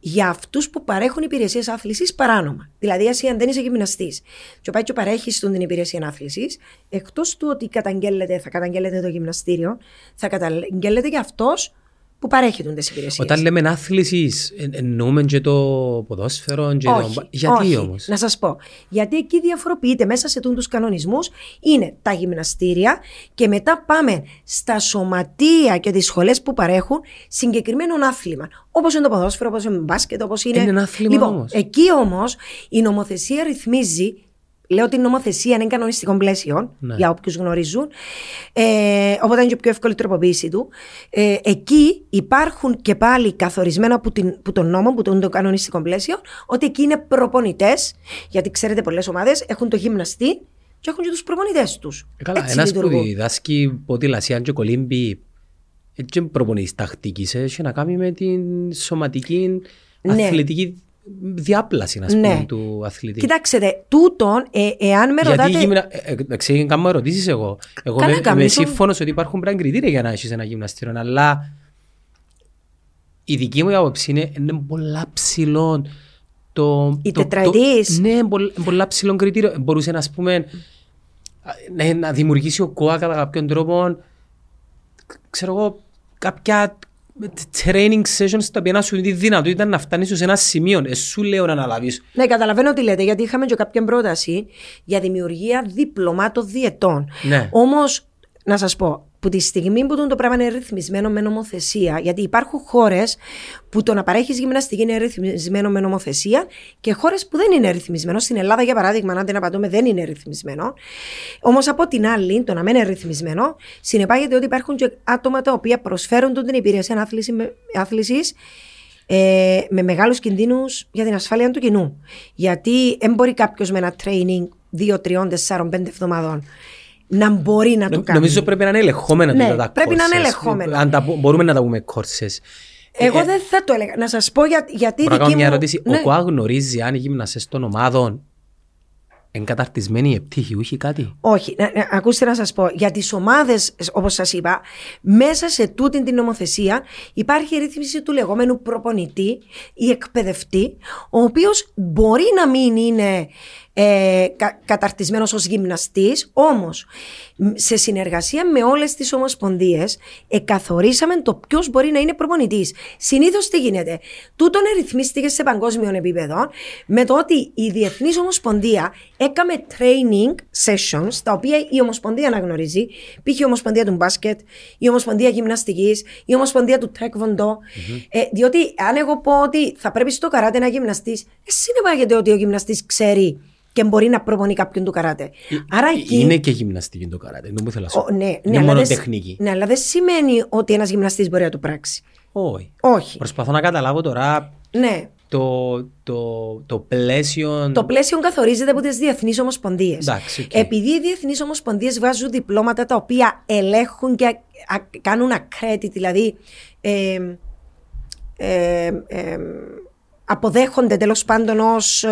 για αυτούς που παρέχουν υπηρεσίες άθλησης παράνομα. Δηλαδή, εσύ, αν δεν είσαι γυμναστής, και πάει και παρέχεις την υπηρεσία άθλησης, εκτός του ότι καταγγέλλεται, θα καταγγέλλεται το γυμναστήριο, θα καταγγέλλεται και αυτός που παρέχει τις υπηρεσίες. Όταν λέμε άθλησης, εννοούμε και το ποδόσφαιρο, και όχι, το... Γιατί όχι, όμως? Να σας πω. Γιατί εκεί διαφοροποιείται μέσα σε τους κανονισμούς, είναι τα γυμναστήρια και μετά πάμε στα σωματεία και τις σχολές που παρέχουν συγκεκριμένο άθλημα. Όπως είναι το ποδόσφαιρο, όπως είναι το μπάσκετ, όπως είναι. Είναι ένα άθλημα, λοιπόν, όμως. Εκεί όμως η νομοθεσία ρυθμίζει. Λέω ότι η νομοθεσία είναι κανονιστικών πλαίσιων, ναι, για όποιους γνωρίζουν, ε, οπότε είναι και πιο εύκολη τροποποίηση του. Ε, εκεί υπάρχουν και πάλι καθορισμένα από, την, που τον νόμο, που τον κανονιστικό πλαίσιο, ότι εκεί είναι προπονητές, γιατί ξέρετε πολλές ομάδες έχουν το γυμναστή και έχουν και τους προπονητές τους. Ε, καλά, έτσι ένας που διδάσκει ποδηλασία και κολύμπι, έτσι προπονητής τακτικής, έχει να κάνει με την σωματική, ναι, αθλητική διάπλαση, να πούμε, ναι, του αθλητή. Κοιτάξτε, τούτον, ε, εάν με ρωτάτε. Γιατί γυμνα... ε, ε, κάνω ερωτήσεις εγώ. Εγώ είμαι σύμφωνος ότι υπάρχουν πράγμα κριτήρια για να έχεις ένα γυμναστήριο, αλλά η δική μου άποψη είναι, είναι πολλά ψηλό Το, οι τετραετίες. Ναι, πολλά ψηλών κριτήριων. Μπορούσε να, πούμε, ναι, να δημιουργήσει ο ΚΟΑ κατά κάποιον τρόπο, ξέρω εγώ, κάποια training sessions τα οποία να σου δίνει δυνατότητα να φτάνεις σε ένα σημείο. Εσύ λέω να αναλάβεις. Ναι, καταλαβαίνω τι λέτε, γιατί είχαμε και κάποια πρόταση για δημιουργία διπλωμάτων διαιτών. Ναι. Όμως, να σας πω, που τη στιγμή που το πράγμα είναι ρυθμισμένο με νομοθεσία, γιατί υπάρχουν χώρες που το να παρέχεις γυμναστική είναι ρυθμισμένο με νομοθεσία και χώρες που δεν είναι ρυθμισμένο. Στην Ελλάδα, για παράδειγμα, αν δεν απαντούμε, δεν είναι ρυθμισμένο. Όμως, από την άλλη, το να μην είναι ρυθμισμένο συνεπάγεται ότι υπάρχουν και άτομα τα οποία προσφέρουν την υπηρεσία άθλησης ε, με μεγάλους κινδύνους για την ασφάλεια του κοινού. Γιατί δεν μπορεί κάποιο με ένα training δύο, τρία, τέσσερα, πέντε εβδομάδων να μπορεί να Νο, το κάνει. Νομίζω πρέπει να είναι ελεγχόμενα ναι, τα πρέπει courses. Να είναι ελεγχόμενα. Αν τα, μπορούμε να τα πούμε courses. Εγώ ε, δεν θα το έλεγα. Να σας πω για, γιατί δική μου... μια ερώτηση. Ναι. Ο ΚΟΑ γνωρίζει αν οι γυμναστές των ομάδων εγκαταρτισμένοι επιτυχιούχοι κάτι. Όχι. Να, να, ακούστε να σας πω. Για τις ομάδες, όπως σας είπα, μέσα σε τούτη την νομοθεσία υπάρχει η ρύθμιση του λεγόμενου προπονητή ή εκπαιδευτή, ο οποίος μπορεί να μην είναι... Ε, κα, καταρτισμένος ως γυμναστής, όμως σε συνεργασία με όλες τις ομοσπονδίες εκαθορίσαμε το ποιος μπορεί να είναι προπονητής. Συνήθως τι γίνεται, τούτον ρυθμίστηκε σε παγκόσμιο επίπεδο με το ότι η Διεθνής Ομοσπονδία έκαμε training sessions, τα οποία η Ομοσπονδία αναγνωρίζει, π.χ. η Ομοσπονδία του Μπάσκετ, η Ομοσπονδία Γυμναστικής, η Ομοσπονδία του Τέκβοντο. Mm-hmm. ε, διότι αν εγώ πω ότι θα πρέπει στο καράτε να γυμναστής, συνεπάγεται ότι ο γυμναστής ξέρει και μπορεί να προπονεί κάποιον του καράτε. Άρα εκεί... Είναι και γυμναστική το καράτε. Δεν μου ήθελα να σου. Ναι, είναι μόνο τεχνική. Ναι, αλλά δεν σημαίνει ότι ένας γυμναστής μπορεί να το πράξει. Όχι. Όχι. Προσπαθώ να καταλάβω τώρα ναι. το, το, το πλαίσιο. Το πλαίσιο καθορίζεται από τις διεθνείς ομοσπονδίες. Okay. Επειδή οι διεθνείς ομοσπονδίες βγάζουν διπλώματα τα οποία ελέγχουν και κάνουν accredit, δηλαδή. Ε, ε, ε, ε, αποδέχονται τέλος πάντων ως,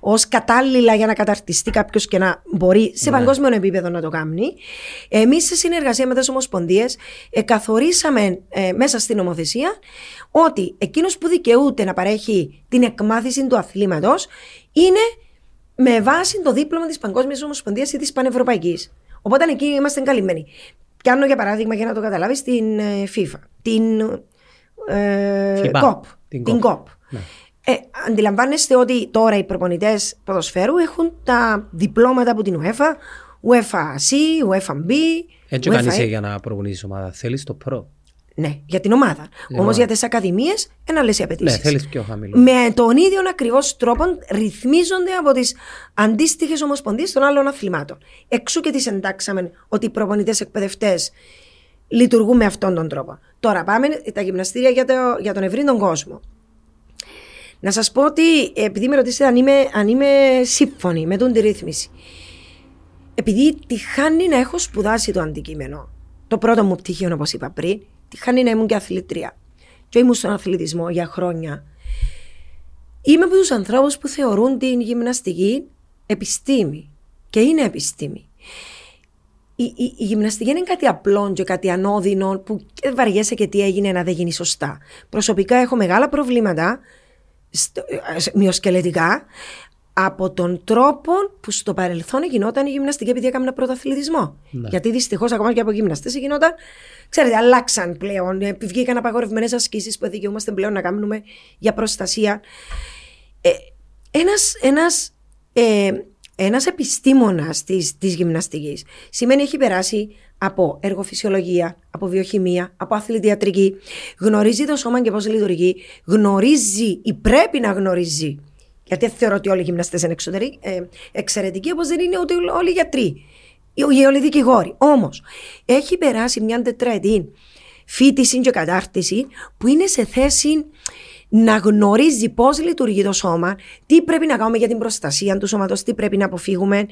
ως κατάλληλα για να καταρτιστεί κάποιος και να μπορεί σε ναι. παγκόσμιο επίπεδο να το κάνει. Εμείς σε συνεργασία με τις ομοσπονδίες ε, καθορίσαμε ε, μέσα στην νομοθεσία ότι εκείνος που δικαιούται να παρέχει την εκμάθηση του αθλήματος είναι με βάση το δίπλωμα της Παγκόσμιας Ομοσπονδίας ή της Πανευρωπαϊκής. Οπότε εκεί είμαστε καλυμμένοι. Πιάνω για παράδειγμα για να το καταλάβεις την ε, FIFA, την ε, κοπ. Την, την κοπ. Ναι. Ε, αντιλαμβάνεστε ότι τώρα οι προπονητές ποδοσφαίρου έχουν τα διπλώματα από την UEFA, UEFA C, UEFA B. Έτσι UEFA... κάνει για να προπονήσεις ομάδα. Θέλεις το προ. Ναι, για την ομάδα. Λοιπόν. Όμως για τις ακαδημίες είναι άλλες οι απαιτήσεις. Ναι, θέλεις πιο χαμηλό. Με τον ίδιο ακριβώς τρόπο ρυθμίζονται από τις αντίστοιχες ομοσπονδίες των άλλων αθλημάτων. Εξού και τις εντάξαμε ότι οι προπονητές εκπαιδευτές λειτουργούν με αυτόν τον τρόπο. Τώρα πάμε τα γυμναστήρια για, το, για τον ευρύ τον κόσμο. Να σας πω ότι, επειδή με ρωτήσετε αν είμαι, αν είμαι σύμφωνη με τον τη ρύθμιση, επειδή τυχάνει να έχω σπουδάσει το αντικείμενο, το πρώτο μου πτυχίο όπως είπα πριν, τυχάνει να ήμουν και αθλήτρια και ήμουν στον αθλητισμό για χρόνια. Είμαι από τους ανθρώπους που θεωρούν την γυμναστική επιστήμη και είναι επιστήμη. Η, η, η γυμναστική είναι κάτι απλό και κάτι ανώδυνο που βαριέσαι και τι έγινε να δεν γίνει σωστά. Προσωπικά έχω μεγάλα προβλήματα στο, μυοσκελετικά από τον τρόπο που στο παρελθόν γινόταν η γυμναστική επειδή έκανα πρωταθλητισμό. Ναι. Γιατί δυστυχώς ακόμα και από γυμναστές γινόταν, ξέρετε, αλλάξαν πλέον. Βγήκαν απαγορευμένες ασκήσεις που δικαιούμαστε πλέον να κάνουμε για προστασία. Ε, ένας... ένας ε, Ένας επιστήμονας της, της γυμναστικής σημαίνει έχει περάσει από εργοφυσιολογία, από βιοχημία, από αθλητιατρική, γνωρίζει το σώμα και πώς λειτουργεί, γνωρίζει ή πρέπει να γνωρίζει. Γιατί θεωρώ ότι όλοι οι γυμναστές είναι εξωτερικοί, ε, εξαιρετικοί, όπως δεν είναι ούτε όλοι οι γιατροί ή όλοι οι δικηγόροι. Όμως, έχει περάσει μια τετραετή φοιτηση και κατάρτιση που είναι σε θέση να γνωρίζει πώς λειτουργεί το σώμα, τι πρέπει να κάνουμε για την προστασία του σώματος, τι πρέπει να αποφύγουμε.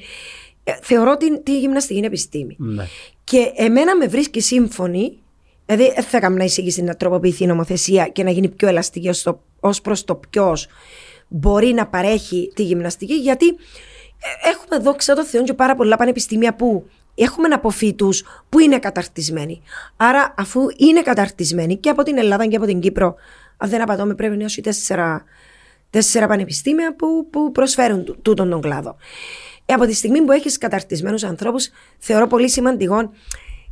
Θεωρώ ότι η γυμναστική είναι επιστήμη. Ναι. Και εμένα με βρίσκει σύμφωνη, δηλαδή θα έκανα εισήγηση να τροποποιηθεί η νομοθεσία και να γίνει πιο ελαστική ως προς το ποιος μπορεί να παρέχει τη γυμναστική, γιατί έχουμε δόξα τω Θεώ και πάρα πολλά πανεπιστήμια που έχουμε από φοιτούς που είναι καταρτισμένοι. Άρα, αφού είναι καταρτισμένοι και από την Ελλάδα και από την Κύπρο, αν δεν απατώμε, πρέπει να έχει τέσσερα τέσσερα πανεπιστήμια που, που προσφέρουν τούτον τον κλάδο. Ε, από τη στιγμή που έχεις καταρτισμένους ανθρώπους, θεωρώ πολύ σημαντικό.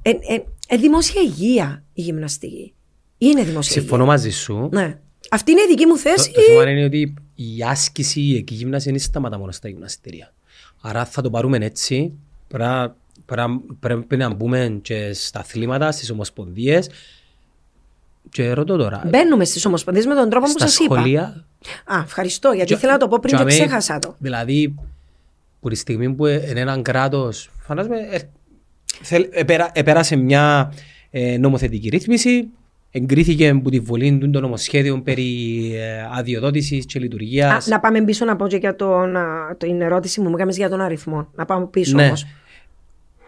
Ε, ε, ε, δημόσια υγεία η γυμναστική. Είναι δημόσια υγεία. Συμφωνώ μαζί σου. Ναι. Αυτή είναι η δική μου θέση. Το, το θέμα είναι ότι η άσκηση, η εκγύμναση δεν σταματά μόνο στα γυμναστήρια. Άρα θα το πάρουμε έτσι. Πρά, πρά, πρέπει να μπούμε και στα αθλήματα, στις ομοσπονδίες. Και ρωτώ τώρα. Μπαίνουμε στις ομοσπονδίες με τον τρόπο που σας είπα. Στα σχολεία. Α, ευχαριστώ, γιατί ήθελα να το πω πριν και ξέχασα το. Δηλαδή, που τη στιγμή που είναι έναν κράτος, φαντάζομαι, επέρασε μια νομοθετική ρύθμιση. Εγκρίθηκε από τη βολή των νομοσχέδιων περί αδειοδότησης και λειτουργίας. Α, να πάμε πίσω να πω και για τον, την ερώτηση μου, μου έκαμε για τον αριθμό. Να πάμε πίσω ναι. όμως.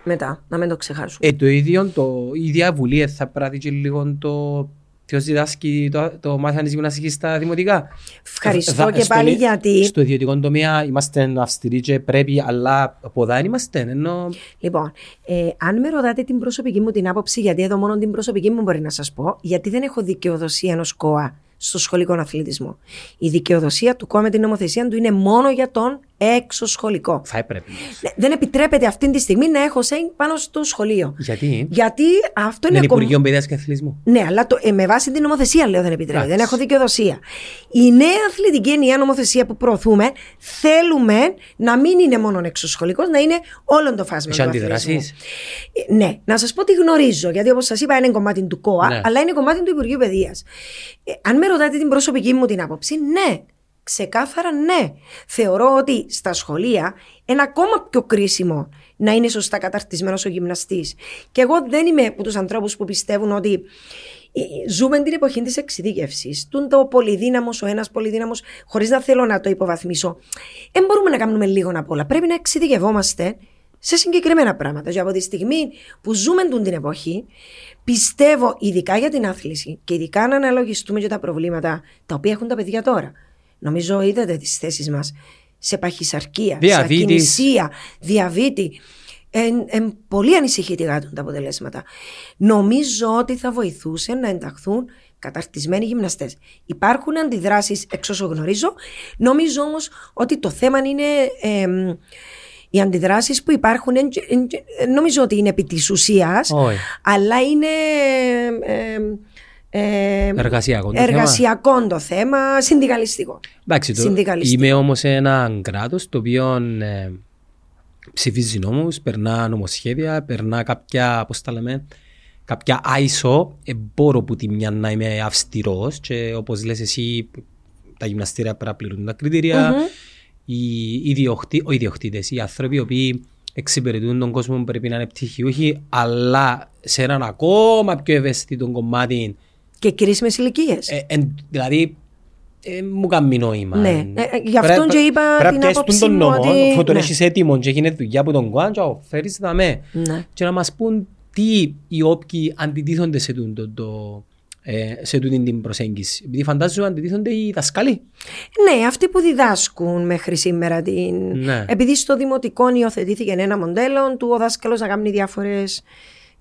Μετά, να μην το ξεχάσουμε. Ε, το ίδιο, το, η ίδια βουλή θα πράττει και λίγο το ποιος διδάσκει το, το μάθημα της γυμναστικής στα δημοτικά. Ευχαριστώ θα, και στο, πάλι γιατί. Στο ιδιωτικό τομέα είμαστε αυστηροί και πρέπει, αλλά από εδώ είμαστε. Ενώ... Λοιπόν, ε, αν με ρωτάτε την προσωπική μου την άποψη, γιατί εδώ μόνο την προσωπική μου μπορεί να σας πω, γιατί δεν έχω δικαιοδοσία ενός ΚΟΑ στο σχολικό αθλητισμό. Η δικαιοδοσία του ΚΟΑ με την νομοθεσία του είναι μόνο για τον εξωσχολικό. Θα έπρεπε. Δεν επιτρέπεται αυτή τη στιγμή να έχω ΣΕΝ πάνω στο σχολείο. Γιατί? Γιατί αυτό είναι. Είναι ακόμη... Υπουργείο Παιδείας και Αθλητισμού. Ναι, αλλά το, ε, με βάση την νομοθεσία λέω δεν επιτρέπεται. Άξι. Δεν έχω δικαιοδοσία. Η νέα αθλητική ενιαία νομοθεσία που προωθούμε θέλουμε να μην είναι μόνο εξωσχολικό, να είναι όλο το φάσμα. Του αντιδράσει. Ναι, να σα πω ότι γνωρίζω, γιατί όπω σα είπα είναι κομμάτι του ΚΟΑ, ναι. αλλά είναι κομμάτι του Υπουργείου Παιδείας. Ε, αν με ρωτάτε την προσωπική μου την άποψη, ναι. Ξεκάθαρα ναι. Θεωρώ ότι στα σχολεία είναι ακόμα πιο κρίσιμο να είναι σωστά καταρτισμένος ο γυμναστής. Και εγώ δεν είμαι από τους ανθρώπους που πιστεύουν ότι ζούμε την εποχή της εξειδίκευσης. Τούν το πολυδύναμος, ο ένας πολυδύναμος, χωρίς να θέλω να το υποβαθμίσω. Δεν μπορούμε να κάνουμε λίγο απ' όλα. Πρέπει να εξειδικευόμαστε σε συγκεκριμένα πράγματα. Και από τη στιγμή που ζούμε την εποχή, πιστεύω ειδικά για την άθληση και ειδικά να αναλογιστούμε για τα προβλήματα τα οποία έχουν τα παιδιά τώρα. Νομίζω είδατε τις θέσεις μας σε παχυσαρκία, διαβήτης. Σε ακινησία, διαβήτη. Εν, εν, πολύ ανησυχητικά τα αποτελέσματα. Νομίζω ότι θα βοηθούσε να ενταχθούν καταρτισμένοι γυμναστές. Υπάρχουν αντιδράσεις εξ όσο γνωρίζω. Νομίζω όμως ότι το θέμα είναι ε, ε, οι αντιδράσεις που υπάρχουν. Ε, ε, νομίζω ότι είναι επί της ουσίας, oh. αλλά είναι... Ε, ε, Ε, εργασιακό, το, εργασιακό θέμα. Το θέμα, συνδικαλιστικό. Εντάξει, το, συνδικαλιστικό. Είμαι όμως ένα κράτος το οποίο ε, ψηφίζει νόμους, περνά νομοσχέδια, περνά κάποια, πώς τα λέμε, κάποια άισο. Ε, μπορώ που τη μια να είμαι αυστηρός και όπως λες εσύ τα γυμναστήρια πρέπει να πληρούν τα κριτήρια. Mm-hmm. Οι, οι, διοχτή, οι ιδιοκτήτες, οι άνθρωποι οι οποίοι εξυπηρετούν τον κόσμο πρέπει να είναι πτυχιούχοι, αλλά σε έναν ακόμα πιο ευαίσθητο κομμάτι. Και κρίσιμες ηλικίες. Ε, ε, δηλαδή, ε, μου κάνει νόημα. Ναι, ε, γι' αυτόν και είπα την άποψή μου νόμο, ότι... Φωτον ναι. έχεις έτοιμον και γίνεται δουλειά από τον Κουάντζο, φέρεις τα με. Ναι. Και να μας πούν τι οι όποιοι αντιτίθονται σε τούτο το... το σε τούτη την προσέγγιση. Επειδή φαντάζομαι αντιτίθονται οι δασκάλοι. Ναι, αυτοί που διδάσκουν μέχρι σήμερα. Την... Ναι. Επειδή στο δημοτικό υιοθετήθηκε ένα μοντέλο του ο δάσκαλος να κάνει διάφορες...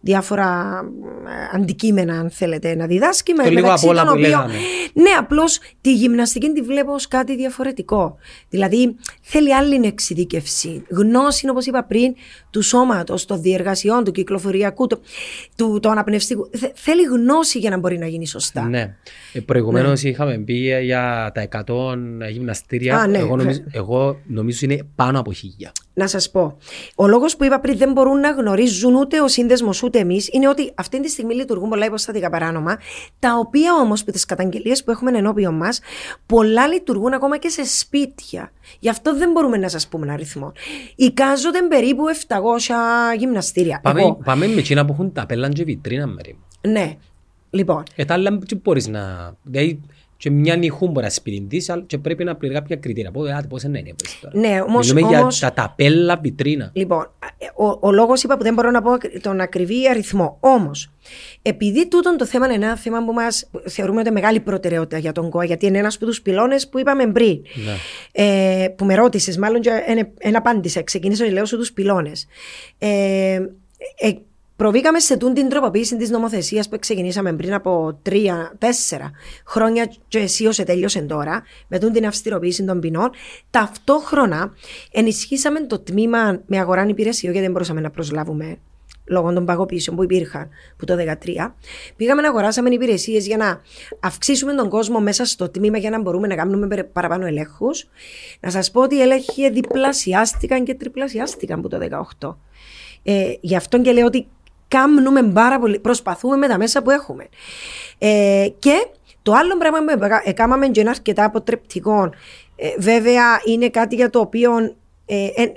διάφορα αντικείμενα, αν θέλετε, να διδάσκει. Το λίγο απ' όλα που λέγαμε. Ναι, απλώς τη γυμναστική τη βλέπω ως κάτι διαφορετικό. Δηλαδή, θέλει άλλη εξειδίκευση. Γνώση, όπως είπα πριν, του σώματος, των διεργασιών, του κυκλοφοριακού, του, του, του αναπνευστικού. Θέλει γνώση για να μπορεί να γίνει σωστά. Ναι. Ε, προηγουμένως ναι. είχαμε πει για τα εκατό γυμναστήρια. Α, ναι. εγώ, νομίζω, εγώ νομίζω είναι πάνω από χίλια. Να σας πω, ο λόγος που είπα πριν δεν μπορούν να γνωρίζουν ούτε ο σύνδεσμος ούτε εμείς είναι ότι αυτή τη στιγμή λειτουργούν πολλά υποστατικά παράνομα, τα οποία όμως με τις καταγγελίες που έχουμε ενώπιον μας, πολλά λειτουργούν ακόμα και σε σπίτια. Γι' αυτό δεν μπορούμε να σας πούμε ένα αριθμό. Εικάζονται περίπου επτακόσια γυμναστήρια. Πάμε, Εγώ... πάμε με εκείνα που έχουν τα πέλαν και βιτρίνα μέρη. Ναι, λοιπόν. Ε, τα άλλα και μπορείς να... Και μια νυχούν μπορεί να σπιρινδείς και πρέπει να πληρεί κάποια κριτήρια. Πώς είναι έννοια τώρα. Ναι, όμως... Μιλούμε όμως, για τα ταπέλα πιτρίνα. Λοιπόν, ο, ο λόγος είπα που δεν μπορώ να πω τον ακριβή αριθμό. Όμως, επειδή τούτον το θέμα είναι ένα θέμα που μας θεωρούμε ότι μεγάλη προτεραιότητα για τον ΚΟΑ, γιατί είναι ένας από τους πυλώνες που είπαμε πριν, ναι. ε, που με ρώτησες, μάλλον και εν απάντησα, ξεκινήσω να λέω σου τους πυλώνες. Ε, ε, προβήκαμε σε τούν την τροποποίηση της νομοθεσίας που ξεκινήσαμε πριν από τρία, τέσσερα χρόνια και αισίως ετέλειωσε τώρα, με τούν την αυστηροποίηση των ποινών. Ταυτόχρονα ενισχύσαμε το τμήμα με αγοράν υπηρεσιών, γιατί δεν μπορούσαμε να προσλάβουμε λόγω των παγωπήσεων που υπήρχαν που το δύο χιλιάδες δεκατρία. Πήγαμε να αγοράσαμε υπηρεσίες για να αυξήσουμε τον κόσμο μέσα στο τμήμα για να μπορούμε να κάνουμε παραπάνω ελέγχους. Να σας πω ότι οι έλεγχοι διπλασιάστηκαν και τριπλασιάστηκαν από το δύο χιλιάδες δεκαοκτώ. Ε, γι' αυτό και λέω ότι κάνουμε πάρα πολύ, προσπαθούμε με τα μέσα που έχουμε. Ε, και το άλλο πράγμα που έκαναμε και είναι αρκετά αποτρεπτικό. Ε, βέβαια είναι κάτι για το οποίο δεν ε, ε,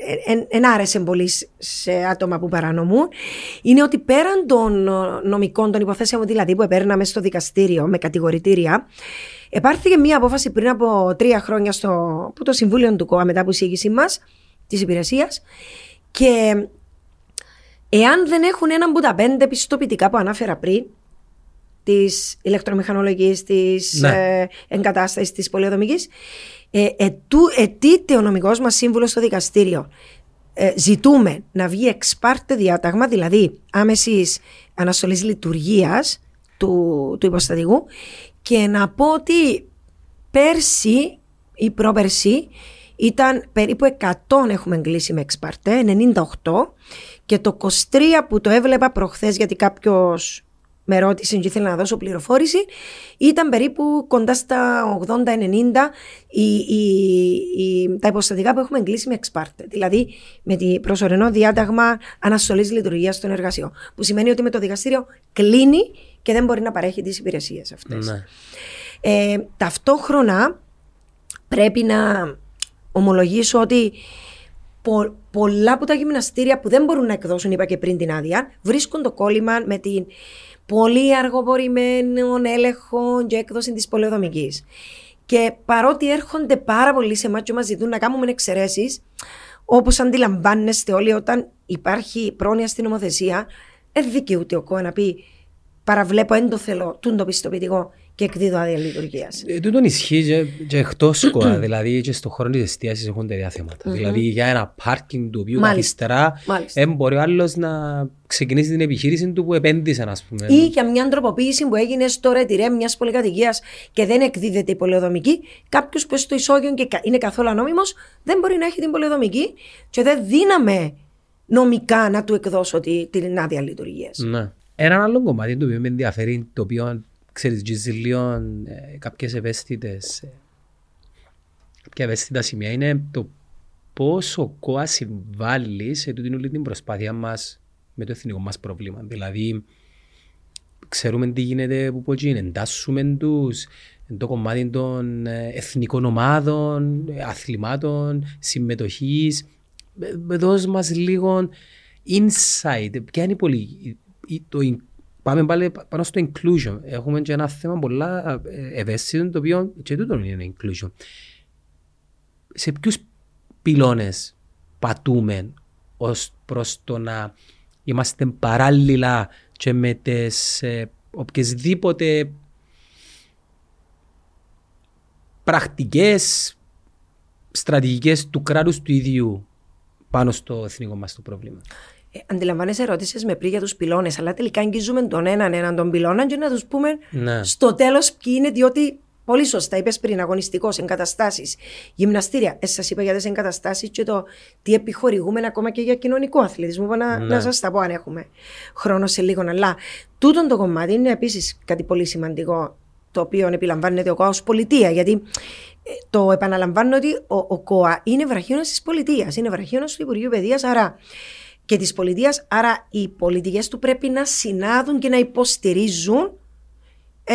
ε, ε, άρεσε πολύ σε άτομα που παρανομούν. Είναι ότι πέραν των νομικών, των υποθέσεων δηλαδή που επέρναμε στο δικαστήριο με κατηγορητήρια, επάρθηκε μία απόφαση πριν από τρία χρόνια στο, από το Συμβούλιο του ΚΟΑ μετά από εισήγησή μας της υπηρεσίας. Και εάν δεν έχουν έναν από τα πέντε πιστοποιητικά που ανάφερα πριν, της ηλεκτρομηχανολογικής, της ναι. ε, εγκατάστασης, της πολεοδομικής, ε, ετείται ο νομικός μας σύμβουλος στο δικαστήριο. Ε, ζητούμε να βγει εξ πάρτε διάταγμα, δηλαδή άμεσης αναστολής λειτουργίας του, του υποστατηγού, και να πω ότι πέρσι ή πρόπερσι ήταν περίπου εκατό έχουμε κλείσει με εξ πάρτε, ενενήντα οκτώ, και το είκοσι τρία που το έβλεπα προχθές γιατί κάποιος με ρώτησε και ήθελε να δώσω πληροφόρηση, ήταν περίπου κοντά στα ογδόντα ενενήντα τα υποστατικά που έχουμε εγκλήσει με εξ πάρτε. Δηλαδή με τη προσωρινό διάταγμα αναστολής λειτουργίας των εργασιών. Που σημαίνει ότι με το δικαστήριο κλείνει και δεν μπορεί να παρέχει τις υπηρεσίες αυτές. Ναι. Ε, ταυτόχρονα πρέπει να ομολογήσω ότι Πο, πολλά από τα γυμναστήρια που δεν μπορούν να εκδώσουν, είπα και πριν την άδεια, βρίσκουν το κόλλημα με την πολύ αργοπορημένων έλεγχων και έκδοση της πολεοδομικής. Και παρότι έρχονται πάρα πολλοί σε εμάς και μας ζητούν να κάνουμε εξαιρέσεις, όπως αντιλαμβάνεστε όλοι, όταν υπάρχει πρόνοια στην νομοθεσία, δεν δικαιούται ο ΚΟΑ να πει παραβλέπω, δεν το θέλω, τούν το πιστοποιητικό και εκδίδω άδεια λειτουργίας. Ε, τούτον ισχύει και, και εκτός ΚΟΑ, δηλαδή και στον χρόνο της εστίασης έχουν τέτοια θέματα. Mm-hmm. Δηλαδή για ένα πάρκινγκ του οποίου καθυστερά, δεν μπορεί ο άλλος να ξεκινήσει την επιχείρηση του που επένδυσε, ας πούμε. Ή για μια τροποποίηση που έγινε στο ρετυρέ μιας πολυκατοικίας και δεν εκδίδεται η πολεοδομική, κάποιος που στο ισόγειο και είναι καθόλου ανώνυμος δεν μπορεί να έχει την πολεοδομική και δεν δύναμε νομικά να του εκδώσω την άδεια λειτουργίας. Ναι. Ένα άλλο κομμάτι το οποίο με ενδιαφέρει, το οποίο ξέρεις, Τζιζιλίων, κάποιες ευαίσθητες, κάποια ευαίσθητα σημεία είναι το πόσο ο ΚΟΑ συμβάλλει σε τούτη όλη την προσπάθεια μας με το εθνικό μας πρόβλημα. Δηλαδή, ξέρουμε τι γίνεται, που πώς είναι, εντάσσουμε τους, το κομμάτι των εθνικών ομάδων, αθλημάτων, συμμετοχής. Δώσ' μας λίγο insight, ποια είναι η πολύ... Το, πάμε πάλι πάνω στο inclusion. Έχουμε και ένα θέμα πολύ ευαίσθητο, το οποίο και τούτο είναι inclusion. Σε ποιους πυλώνες πατούμε ως προς το να είμαστε παράλληλα και με τις ε, οποιασδήποτε πρακτικές, στρατηγικές του κράτους του ίδιου πάνω στο εθνικό μας το πρόβλημα? Ε, αντιλαμβάνεσαι, ερώτησες με πριν για τους πυλώνες, αλλά τελικά αγγίζουμε τον έναν έναν τον πυλώνα και να τους πούμε ναι. στο τέλος ποιοι είναι, διότι πολύ σωστά είπες πριν, αγωνιστικός, εγκαταστάσεις, γυμναστήρια. Ε, σας είπα για τις εγκαταστάσεις και το τι επιχορηγούμε ακόμα και για κοινωνικό αθλητισμό. Να, ναι. να σας τα πω αν έχουμε χρόνο σε λίγο. Αλλά τούτο το κομμάτι είναι επίσης κάτι πολύ σημαντικό, το οποίο επιλαμβάνεται ο ΚΟΑ ως πολιτεία. Γιατί το επαναλαμβάνω ότι ο, ο ΚΟΑ είναι βραχίωνας της πολιτείας, είναι βραχίωνας του Υπουργείου Παιδείας, άρα. Και της πολιτείας, άρα οι πολιτικές του πρέπει να συνάδουν και να υποστηρίζουν, ε,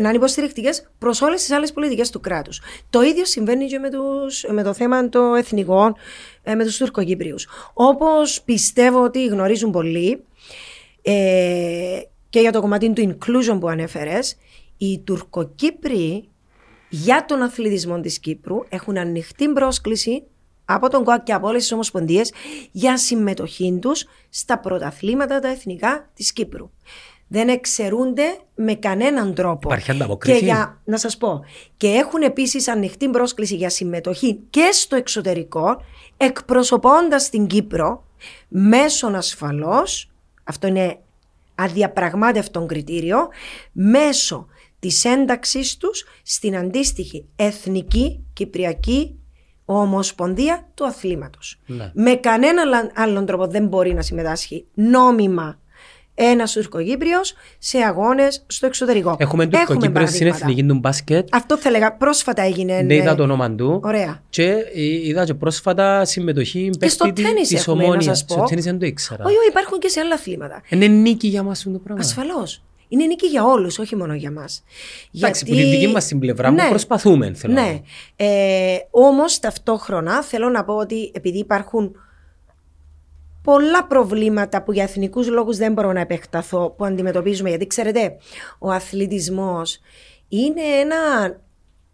να είναι υποστηρικτικές προς όλες τις άλλες πολιτικές του κράτους. Το ίδιο συμβαίνει και με, τους, με το θέμα των εθνικών, ε, με τους Τουρκοκύπριους. Όπως πιστεύω ότι γνωρίζουν πολλοί, ε, και για το κομμάτι του inclusion που ανέφερες, οι Τουρκοκύπριοι για τον αθλητισμό της Κύπρου έχουν ανοιχτή πρόσκληση από τον ΚΟΑ και από όλες τις ομοσπονδίες για συμμετοχή τους στα πρωταθλήματα τα εθνικά της Κύπρου. Δεν εξαιρούνται με κανέναν τρόπο. Υπάρχει ανταποκρίση. Και για, να σας πω, και έχουν επίσης ανοιχτή πρόσκληση για συμμετοχή και στο εξωτερικό, εκπροσωπώντας την Κύπρο μέσω ασφαλώς αυτό είναι αδιαπραγμάτευτο κριτήριο, μέσω της ένταξής τους στην αντίστοιχη εθνική κυπριακή ομοσπονδία του αθλήματος. Ναι. Με κανέναν άλλον τρόπο δεν μπορεί να συμμετάσχει νόμιμα ένας Τουρκοκύπριος σε αγώνες στο εξωτερικό. Έχουμε Τουρκοκύπριο στην εθνική του μπάσκετ. Αυτό θα έλεγα. Πρόσφατα έγινε. Ναι, είδα το όνομα του. Ωραία. Και είδα και πρόσφατα συμμετοχή της Ομόνοιας. Στο τέννις δεν το ήξερα. Όχι, υπάρχουν και σε άλλα αθλήματα. Είναι νίκη για μας το πράγμα. Ασφαλώς. Είναι νίκη για όλους, όχι μόνο για μας. Εντάξει, γιατί... που τη δική μας την πλευρά μου, ναι, προσπαθούμε. Θέλω ναι. Να... Ε, όμως ταυτόχρονα θέλω να πω ότι επειδή υπάρχουν πολλά προβλήματα που για εθνικούς λόγους δεν μπορώ να επεκταθώ, που αντιμετωπίζουμε, γιατί ξέρετε, ο αθλητισμός είναι ένα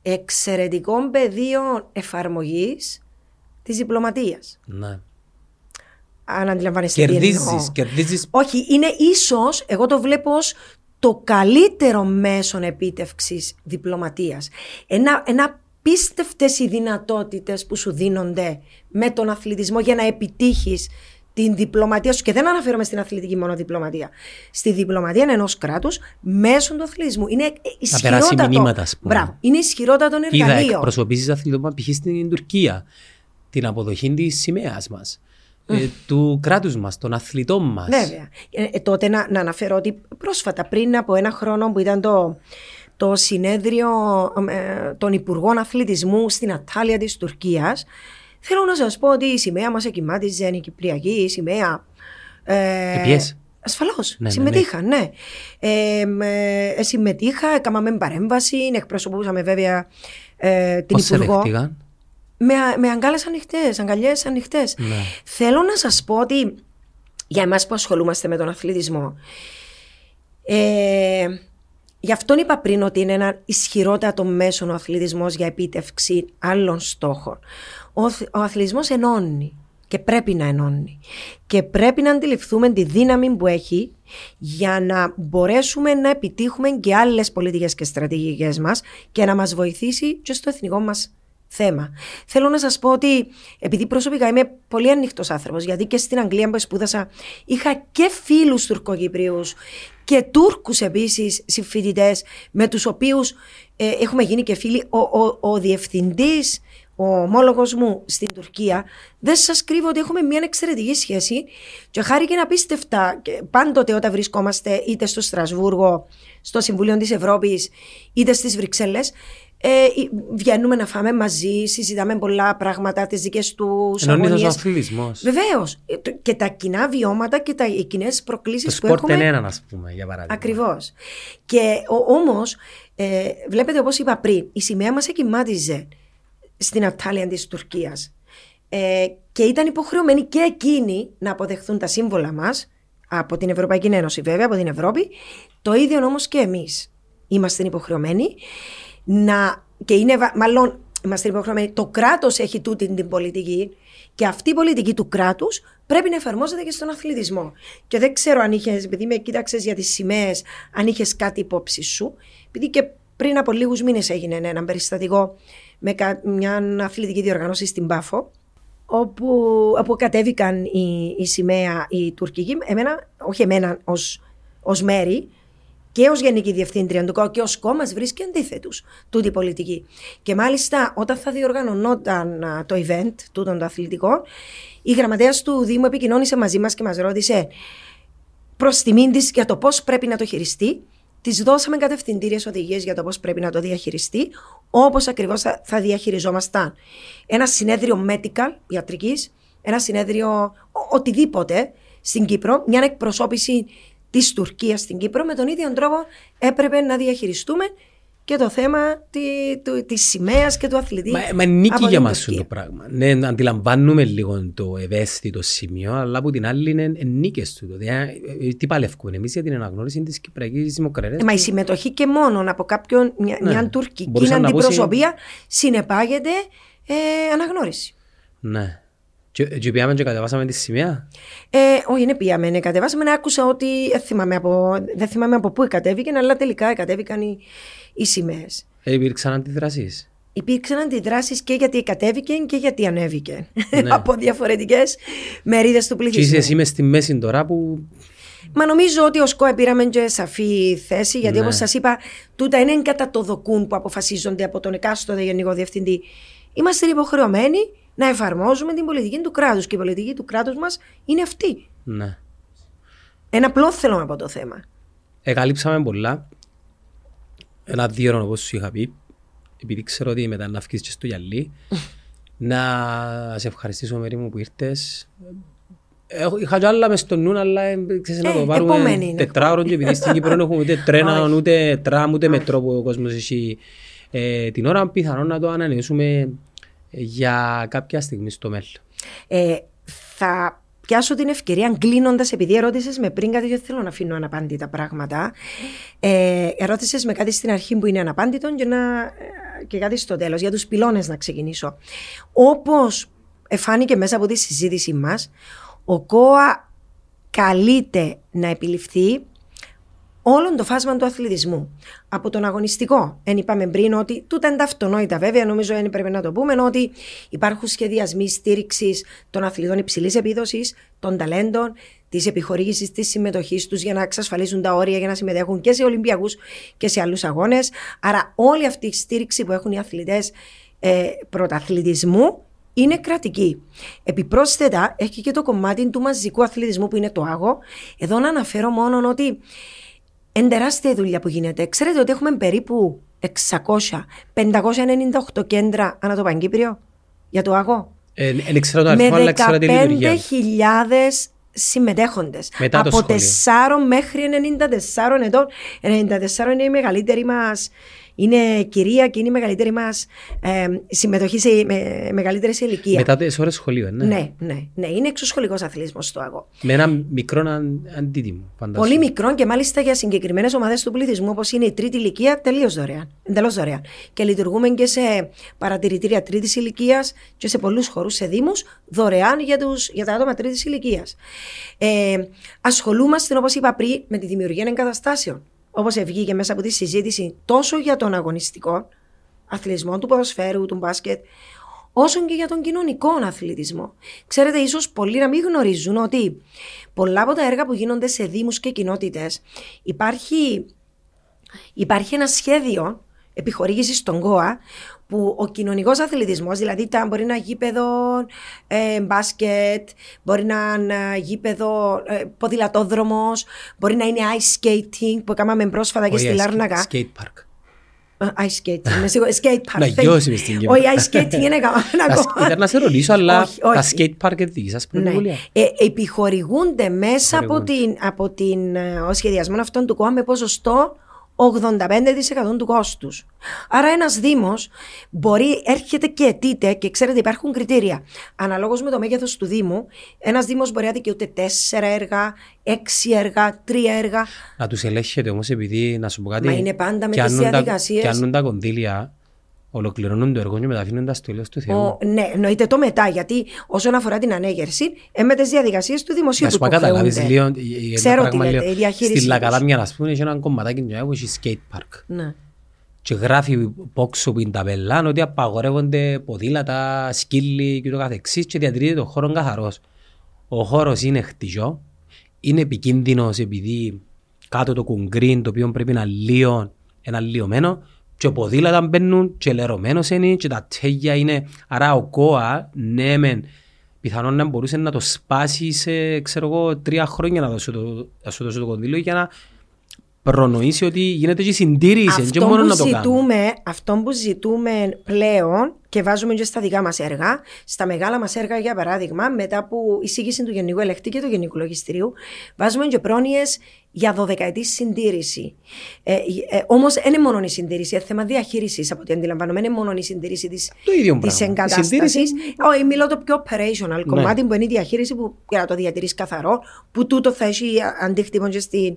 εξαιρετικό πεδίο εφαρμογής της διπλωματίας. Ναι. Αν αντιλαμβάνεστε τι εννοώ. Κερδίζεις. Όχι, είναι ίσως, εγώ το βλέπω ως το καλύτερο μέσο επίτευξης διπλωματίας. Ένα, ένα πίστευτες οι δυνατότητες που σου δίνονται με τον αθλητισμό για να επιτύχεις την διπλωματία σου. Και δεν αναφέρομαι στην αθλητική μόνο διπλωματία. Στη διπλωματία ενός κράτους μέσω του αθλητισμού. Είναι ισχυρότατο. Να περάσει μηνύματα, ας πούμε. Μπράβο. Είναι ισχυρότατο εργαλείο. Είδα εκπροσωπήσεις αθλητών, π.χ. στην Τουρκία, την αποδοχή της σημαίας μας. Ε, του κράτους μας, των αθλητών μας. Βέβαια. Ε, τότε να, να αναφέρω ότι πρόσφατα, πριν από ένα χρόνο που ήταν το, το συνέδριο ε, των Υπουργών Αθλητισμού στην Αντάλια της Τουρκίας, θέλω να σας πω ότι η σημαία μας εκκυμάτιζε, η Κυπριακή, η σημαία... Ε, Επιές. Ασφαλώς. Ναι, συμμετείχα, ναι. ναι. Ε, ε, συμμετείχα, έκαναμε παρέμβαση, εκπροσωπούσαμε βέβαια ε, την Πώς Υπουργό. Με, με αγκάλες ανοιχτές, αγκαλιές ανοιχτές. Ναι. Θέλω να σας πω ότι για εμάς που ασχολούμαστε με τον αθλητισμό, ε, γι' αυτόν είπα πριν ότι είναι ένα ισχυρότατο μέσο ο αθλητισμός για επίτευξη άλλων στόχων. Ο, ο αθλητισμός ενώνει και πρέπει να ενώνει. Και πρέπει να αντιληφθούμε τη δύναμη που έχει για να μπορέσουμε να επιτύχουμε και άλλες πολιτικές και στρατηγικές μας και να μας βοηθήσει και στο εθνικό μας θέμα. Θέλω να σας πω ότι επειδή προσωπικά είμαι πολύ ανοιχτός άνθρωπος, γιατί και στην Αγγλία που σπούδασα είχα και φίλους Τουρκοκυπρίους και Τούρκους επίσης συμφοιτητές, με τους οποίους ε, έχουμε γίνει και φίλοι. Ο, ο, ο διευθυντής, ο ομόλογος μου στην Τουρκία, δεν σας κρύβω ότι έχουμε μια εξαιρετική σχέση και χάρη και να πίστευτα πάντοτε όταν βρισκόμαστε είτε στο Στρασβούργο, στο Συμβούλιο της Ευρώπης, είτε στις Βρυξέλλες. Ε, βγαίνουμε να φάμε μαζί, συζητάμε πολλά πράγματα, τις δικές του αγωνίες. Ενώνει ο αθλητισμός. Βεβαίως. Και τα κοινά βιώματα και τα κοινές προκλήσεις που έχουμε. Το σπορτ ενέναν, ας πούμε, για παράδειγμα. Ακριβώς. Και όμως, ε, βλέπετε, όπως είπα πριν, η σημαία μας εκκυμάτιζε στην Αντάλια της Τουρκίας. Ε, και ήταν υποχρεωμένοι και εκείνοι να αποδεχθούν τα σύμβολα μας, από την Ευρωπαϊκή Ένωση βέβαια, από την Ευρώπη. Το ίδιο όμως και εμείς είμαστε υποχρεωμένοι. Να, και είναι μάλλον, είμαστε υποχρεωμένοι, το κράτος έχει τούτη την πολιτική και αυτή η πολιτική του κράτους πρέπει να εφαρμόζεται και στον αθλητισμό. Και δεν ξέρω αν είχες, επειδή με κοίταξες για τις σημαίες, αν είχες κάτι υπόψη σου, επειδή και πριν από λίγους μήνες έγινε ένα περιστατικό με μια αθλητική διοργάνωση στην Πάφο, όπου, όπου κατέβηκαν η, η σημαία η τουρκική, εμένα, όχι εμένα ως, ως μέρη, και ως Γενική Διευθύντρια του και ως κόμμας βρίσκει αντίθετους τούτη πολιτική. Και μάλιστα όταν θα διοργανωνόταν το event τούτων των αθλητικών, η γραμματέας του Δήμου επικοινώνησε μαζί μας και μας ρώτησε προς τιμήν της για το πώς πρέπει να το χειριστεί. Της δώσαμε κατευθυντήριες οδηγίες για το πώς πρέπει να το διαχειριστεί, όπως ακριβώς θα διαχειριζόμασταν ένα συνέδριο medical, ιατρικής, ένα συνέδριο οτιδήποτε στην Κύπρο, μια εκπροσώπηση της Τουρκίας στην Κύπρο, με τον ίδιο τρόπο έπρεπε να διαχειριστούμε και το θέμα της σημαίας και του αθλητή. Μα, μα νίκη για μας είναι το πράγμα. Ναι, αντιλαμβάνουμε λίγο το ευαίσθητο σημείο, αλλά από την άλλη είναι νίκες του. Τι παλεύκουμε εμείς για την αναγνώριση της Κυπριακής Δημοκρατίας. Μα η συμμετοχή και μόνον από κάποιον, μια, ναι, μια τουρκική αντιπροσωπεία συνεπάγεται ε, αναγνώριση. Ναι. Και, και πιάμε και κατεβάσαμε τη σημαία. Ε, όχι, είναι πιάμε, είναι κατεβάσαμε. Άκουσα ότι δεν θυμάμαι από, δεν θυμάμαι από πού κατέβηκαν, αλλά τελικά κατέβηκαν οι, οι σημαίες. Ε, υπήρξαν αντιδράσεις. Υπήρξαν αντιδράσεις και γιατί κατέβηκε και γιατί ανέβηκε. Ναι. Από διαφορετικές μερίδες του πληθυσμού. Και είσαι εσύ μες στη μέση τώρα που... Μα νομίζω ότι ως ΚΟΕ πήραμε και σαφή θέση, γιατί ναι. όπως σας είπα, τούτα είναι κατά το δοκούν που αποφασίζονται από τον εκάστοτε Γενικό Διευθυντή. Είμαστε υποχρεωμένοι να εφαρμόζουμε την πολιτική του κράτους και η πολιτική του κράτους μας είναι αυτή. Ναι. Ένα απλό θέλω από το θέμα. Εκαλύψαμε πολλά. Ένα δύο ώρων όπως σου είχα πει, επειδή ξέρω ότι μετά να αυξήσεις και στο γυαλί. Να σε ευχαριστήσω, Μαίρη μου, που ήρθες. Είχα κι άλλα μες στο νου, αλλά ξέρεις, να το πάρουμε τετράωρον και επειδή στην Κύπρο έχουμε ούτε τρένα, ούτε τραμ, ούτε μετρό που ο κόσμος έχει την ώρα, πιθανόν να το ανανεώσουμε για κάποια στιγμή στο μέλλον. Θα πιάσω την ευκαιρία κλείνοντας, επειδή ερώτησες με πριν κάτι, γιατί θέλω να αφήνω αναπάντητα πράγματα. Ε, ερώτησες με κάτι στην αρχή που είναι αναπάντητο και, να, και κάτι στο τέλος. Για τους πυλώνες να ξεκινήσω. Όπως εφάνηκε μέσα από τη συζήτησή μας, ο ΚΟΑ καλείται να επιληφθεί όλον το φάσμα του αθλητισμού. Από τον αγωνιστικό, εν είπαμε πριν ότι, τούτα είναι τα αυτονόητα βέβαια, νομίζω εν πρέπει να το πούμε, ότι υπάρχουν σχεδιασμοί στήριξης των αθλητών υψηλής επίδοσης, των ταλέντων, της επιχορήγησης της συμμετοχής τους για να εξασφαλίσουν τα όρια για να συμμετέχουν και σε Ολυμπιακούς και σε άλλους αγώνες. Άρα, όλη αυτή η στήριξη που έχουν οι αθλητές ε, πρωταθλητισμού είναι κρατική. Επιπρόσθετα, έχει και το κομμάτι του μαζικού αθλητισμού που είναι το άγο. Εδώ να αναφέρω μόνο ότι. Είναι τεράστια η δουλειά που γίνεται. Ξέρετε ότι έχουμε περίπου εξακόσια με πεντακόσια ενενήντα οκτώ κέντρα ανά το Παγκύπριο για το άγο. Ε, δεν ξέρω τον αριθμό, αλλά ξέρω τη λειτουργία. Με δεκαπέντε χιλιάδες συμμετέχοντες. Από τεσσάρων μέχρι ενενήντα τεσσάρων ετών. ενενήντα τέσσερα είναι η μεγαλύτερη μας. Είναι κυρία και είναι η μεγαλύτερη μας ε, συμμετοχή σε με, μεγαλύτερη σε ηλικία. Μετά τις ώρες σχολείου, ναι. Ναι, ναι, ναι. Είναι εξωσχολικός αθλητισμός στο άγο. Με ένα μικρό αν, αντίτιμο, φαντάζομαι. Πολύ μικρό και μάλιστα για συγκεκριμένες ομάδες του πληθυσμού, όπως είναι η τρίτη ηλικία, τελείως δωρεάν. Εντελώς δωρεάν. Και λειτουργούμε και σε παρατηρητήρια τρίτης ηλικίας και σε πολλούς χώρους, σε δήμους, δωρεάν για, τους, για τα άτομα τρίτης ηλικίας. Ε, ασχολούμαστε, όπως είπα πριν, με τη δημιουργία εγκαταστάσεων. Όπως βγήκε μέσα από τη συζήτηση, τόσο για τον αγωνιστικό αθλητισμό του ποδοσφαίρου, του μπάσκετ, όσο και για τον κοινωνικό αθλητισμό. Ξέρετε, ίσως πολλοί να μην γνωρίζουν ότι πολλά από τα έργα που γίνονται σε δήμους και κοινότητες υπάρχει, υπάρχει ένα σχέδιο επιχορήγησης στον ΚΟΑ που ο κοινωνικός αθλητισμός, δηλαδή τα, μπορεί να γήπεδο ε, μπάσκετ, μπορεί να είναι γήπεδο ε, ποδηλατόδρομος, μπορεί να είναι ice skating που έκαναμε πρόσφατα και στη Λάρνακα. Skate park. Ice skating, με σίγουρα. Skate park. Να γιώσουμε στην Κύπρο. Όχι, ice skating είναι ακόμα. Ήταν να σε ρωτήσω, αλλά τα skate park δικής σας πρωτοβουλία. Επιχορηγούνται μέσα από τον σχεδιασμό αυτών του ΚΟΑ με ποσοστό ογδόντα πέντε τοις εκατό του κόστους. Άρα ένας δήμος μπορεί, έρχεται και αιτείται και ξέρετε υπάρχουν κριτήρια. Αναλόγως με το μέγεθος του δήμου, ένας δήμος μπορεί να δικαιούται τέσσερα έργα, έξι έργα, τρία έργα. Να τους ελέγχετε όμως επειδή να σου πω κάτι. Μα είναι πάντα με τις διαδικασίες. Και αν τα κονδύλια ολοκληρώνουν το έργο και μεταφύνουν τα στο έλεος του Θεού. Ναι, εννοείται το μετά, γιατί όσον αφορά την ανέγερση, με τις διαδικασίες του δημοσίου του υποχρεούνται. Να σου πω ξέρω τι λέτε, η διαχείριση. Στην Λακαδάμια, να πούμε, έχει έναν κομματάκι που έχει skate park. Και γράφει πόξο που είναι ταπελάν ότι απαγορεύονται ποδήλατα, σκύλοι κ.ο.κ. και διατηρείται το χώρο καθαρός. Ο χώρος είναι χτυζό, είναι επικίνδυνος επειδή κάτω το κουγκρίν το οποίο πρέπει να λύω, ένα λιωμένο. Και ποδήλατα μπαίνουν και λερωμένος είναι και τα τέγια είναι. Άρα ο ΚΟΑ, ναι μεν, πιθανόν να μπορούσε να το σπάσει σε ξέρω εγώ, τρία χρόνια να, δώσω το, να σου δώσω το κονδύλιο για να προνοήσει ότι γίνεται και συντήρηση. Αυτό, και μόνο που, να το ζητούμε, αυτό που ζητούμε πλέον και βάζουμε και στα δικά μας έργα, στα μεγάλα μας έργα για παράδειγμα, μετά από εισήγηση του Γενικού Ελεκτή και του Γενικού Λογιστηρίου, βάζουμε και πρόνοιες για δωδεκαετή συντήρηση. Ε, ε, όμως δεν είναι μόνο η συντήρηση, είναι θέμα διαχείρισης από ό,τι αντιλαμβάνομαι. Είναι μόνο η συντήρηση της εγκατάστασης. Όχι, μιλώ το πιο operational κομμάτι, ναι. Που είναι η διαχείριση που, για να το διατηρείς καθαρό, που τούτο θα έχει αντίκτυπο και στην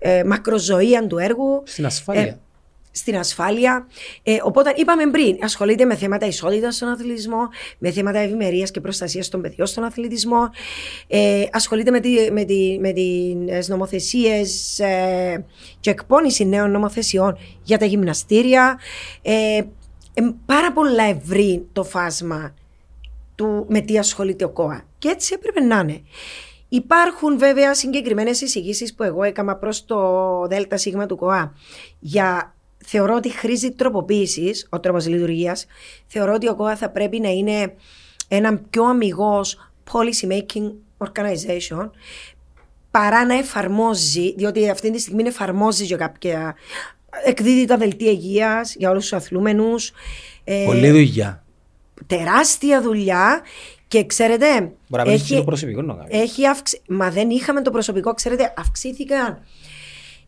ε, μακροζωία του έργου. Στην ασφάλεια. Ε, στην ασφάλεια. Ε, οπότε είπαμε πριν, ασχολείται με θέματα ισότητας στον αθλητισμό, με θέματα ευημερίας και προστασίας των παιδιών στον αθλητισμό, ε, ασχολείται με, τη, με, τη, με τις νομοθεσίες ε, και εκπόνηση νέων νομοθεσιών για τα γυμναστήρια. Ε, ε, πάρα πολλά ευρύ το φάσμα του με τι ασχολείται ο ΚΟΑ. Και έτσι έπρεπε να είναι. Υπάρχουν βέβαια συγκεκριμένες εισηγήσεις που εγώ έκανα προς το ΔΣ του ΚΟΑ. Για, θεωρώ ότι χρήζει τροποποίησης ο τρόπος λειτουργίας. Θεωρώ ότι ο ΚΟΑ θα πρέπει να είναι ένα πιο αμιγώς policy making organization παρά να εφαρμόζει, διότι αυτή τη στιγμή εφαρμόζει για κάποια, εκδίδει τα δελτία υγείας για όλους τους αθλούμενους. Πολύ δουλειά. Τεράστια δουλειά. Και ξέρετε, έχει, το προσωπικό, να έχει αυξη... μα δεν είχαμε το προσωπικό, ξέρετε, αυξήθηκαν.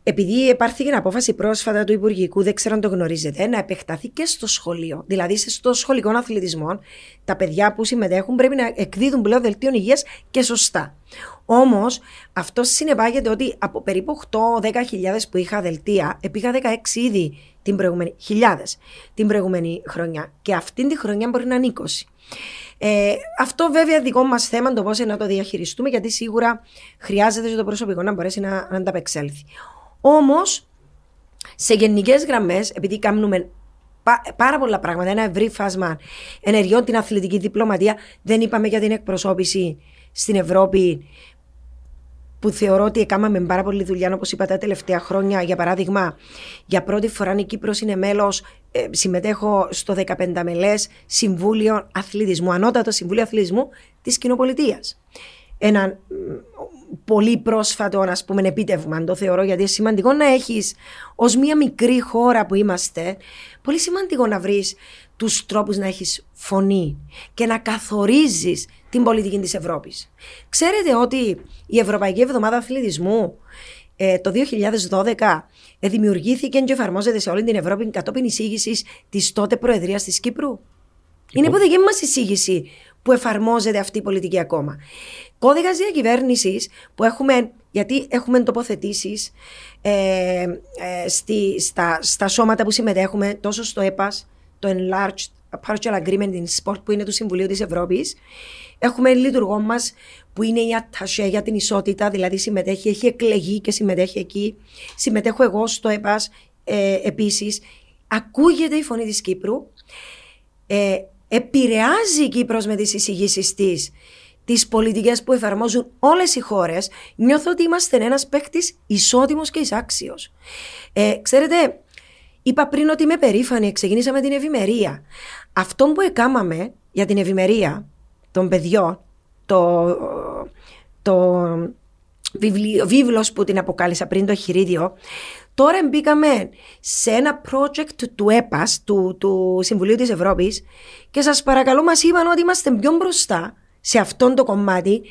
Επειδή επάρθηκε απόφαση πρόσφατα του Υπουργικού, δεν ξέρω αν το γνωρίζετε, να επεκταθεί και στο σχολείο. Δηλαδή, στο σχολικό αθλητισμό, τα παιδιά που συμμετέχουν πρέπει να εκδίδουν πλέον δελτίων υγείας και σωστά. Όμως, αυτό συνεπάγεται ότι από περίπου οκτώ με δέκα χιλιάδες που είχα δελτία, επήγα δεκαέξι ήδη την προηγούμενη, χιλιάδες, την προηγούμενη χρονιά. Και αυτήν τη χρονιά μπορεί να είναι είκοσι. Ε, αυτό βέβαια δικό μας θέμα, το πώς να το διαχειριστούμε, γιατί σίγουρα χρειάζεται το προσωπικό να μπορέσει να, να ανταπεξέλθει. Όμως, σε γενικές γραμμές, επειδή κάνουμε πάρα πολλά πράγματα, ένα ευρύ φάσμα ενεργειών, την αθλητική διπλωματία, δεν είπαμε για την εκπροσώπηση στην Ευρώπη, που θεωρώ ότι έκαναμε πάρα πολλή δουλειά, όπως είπα, τα τελευταία χρόνια. Για παράδειγμα, για πρώτη φορά η Κύπρος είναι μέλος, ε, συμμετέχω στο δεκαπέντε μελές Συμβούλιο Αθλητισμού, Ανώτατο Συμβούλιο Αθλητισμού της Κοινοπολιτείας. Ένα πολύ πρόσφατο, ας πούμε, επίτευγμα, αν το θεωρώ, γιατί είναι σημαντικό να έχεις, ως μια μικρή χώρα που είμαστε, πολύ σημαντικό να βρεις τους τρόπους να έχεις φωνή και να καθορίζεις την πολιτική της Ευρώπης. Ξέρετε ότι η Ευρωπαϊκή Εβδομάδα Αθλητισμού ε, το δύο χιλιάδες δώδεκα ε, δημιουργήθηκε και εφαρμόζεται σε όλη την Ευρώπη κατόπιν εισήγησης της τότε Προεδρίας της Κύπρου. Είναι υπό δική μας εισήγηση που εφαρμόζεται αυτή η πολιτική ακόμα. Κώδικας διακυβέρνησης που έχουμε, γιατί έχουμε τοποθετήσεις ε, ε, στη, στα, στα σώματα που συμμετέχουμε, τόσο στο ΕΠΑΣ, το Enlarged Partial Agreement in Sport, που είναι του Συμβουλίου της Ευρώπης. Έχουμε λειτουργό μας που είναι η Ατασέ για την ισότητα, δηλαδή συμμετέχει, έχει εκλεγεί και συμμετέχει εκεί. Συμμετέχω εγώ στο ΕΠΑΣ ε, επίσης. Ακούγεται η φωνή της Κύπρου. Ε, επηρεάζει η Κύπρος με τις εισηγήσεις της τις πολιτικές που εφαρμόζουν όλες οι χώρες. Νιώθω ότι είμαστε ένας παίκτης ισότιμος και εισάξιος. Ε, ξέρετε, είπα πριν ότι είμαι περήφανη, ξεκινήσαμε την ευημερία. Αυτό που έκαναμε για την ευημερία των παιδιών, το, το βιβλίο, βίβλος που την αποκάλυψα πριν, το χειρίδιο, τώρα μπήκαμε σε ένα project του ΕΠΑΣ, του, του Συμβουλίου της Ευρώπης, και σας παρακαλώ, μας είπαν ότι είμαστε πιο μπροστά σε αυτόν το κομμάτι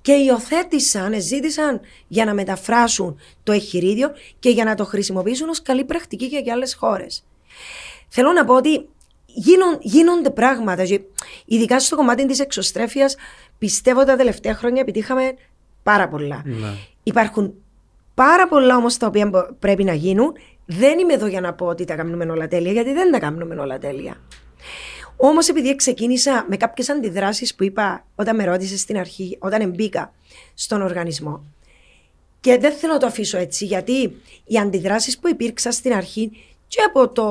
και υιοθέτησαν, ζήτησαν για να μεταφράσουν το εγχειρίδιο και για να το χρησιμοποιήσουν ως καλή πρακτική για και άλλες χώρες. Θέλω να πω ότι γίνον, γίνονται πράγματα, ειδικά στο κομμάτι της εξωστρέφειας, πιστεύω τα τελευταία χρόνια επιτύχαμε πάρα πολλά. Ναι. Υπάρχουν πάρα πολλά όμως τα οποία πρέπει να γίνουν. Δεν είμαι εδώ για να πω ότι τα κάνουμε όλα τέλεια, γιατί δεν τα κάνουμε όλα τέλεια. Όμως επειδή ξεκίνησα με κάποιες αντιδράσεις που είπα όταν με ρώτησε στην αρχή, όταν μπήκα στον οργανισμό, και δεν θέλω να το αφήσω έτσι, γιατί οι αντιδράσεις που υπήρξαν στην αρχή και από το,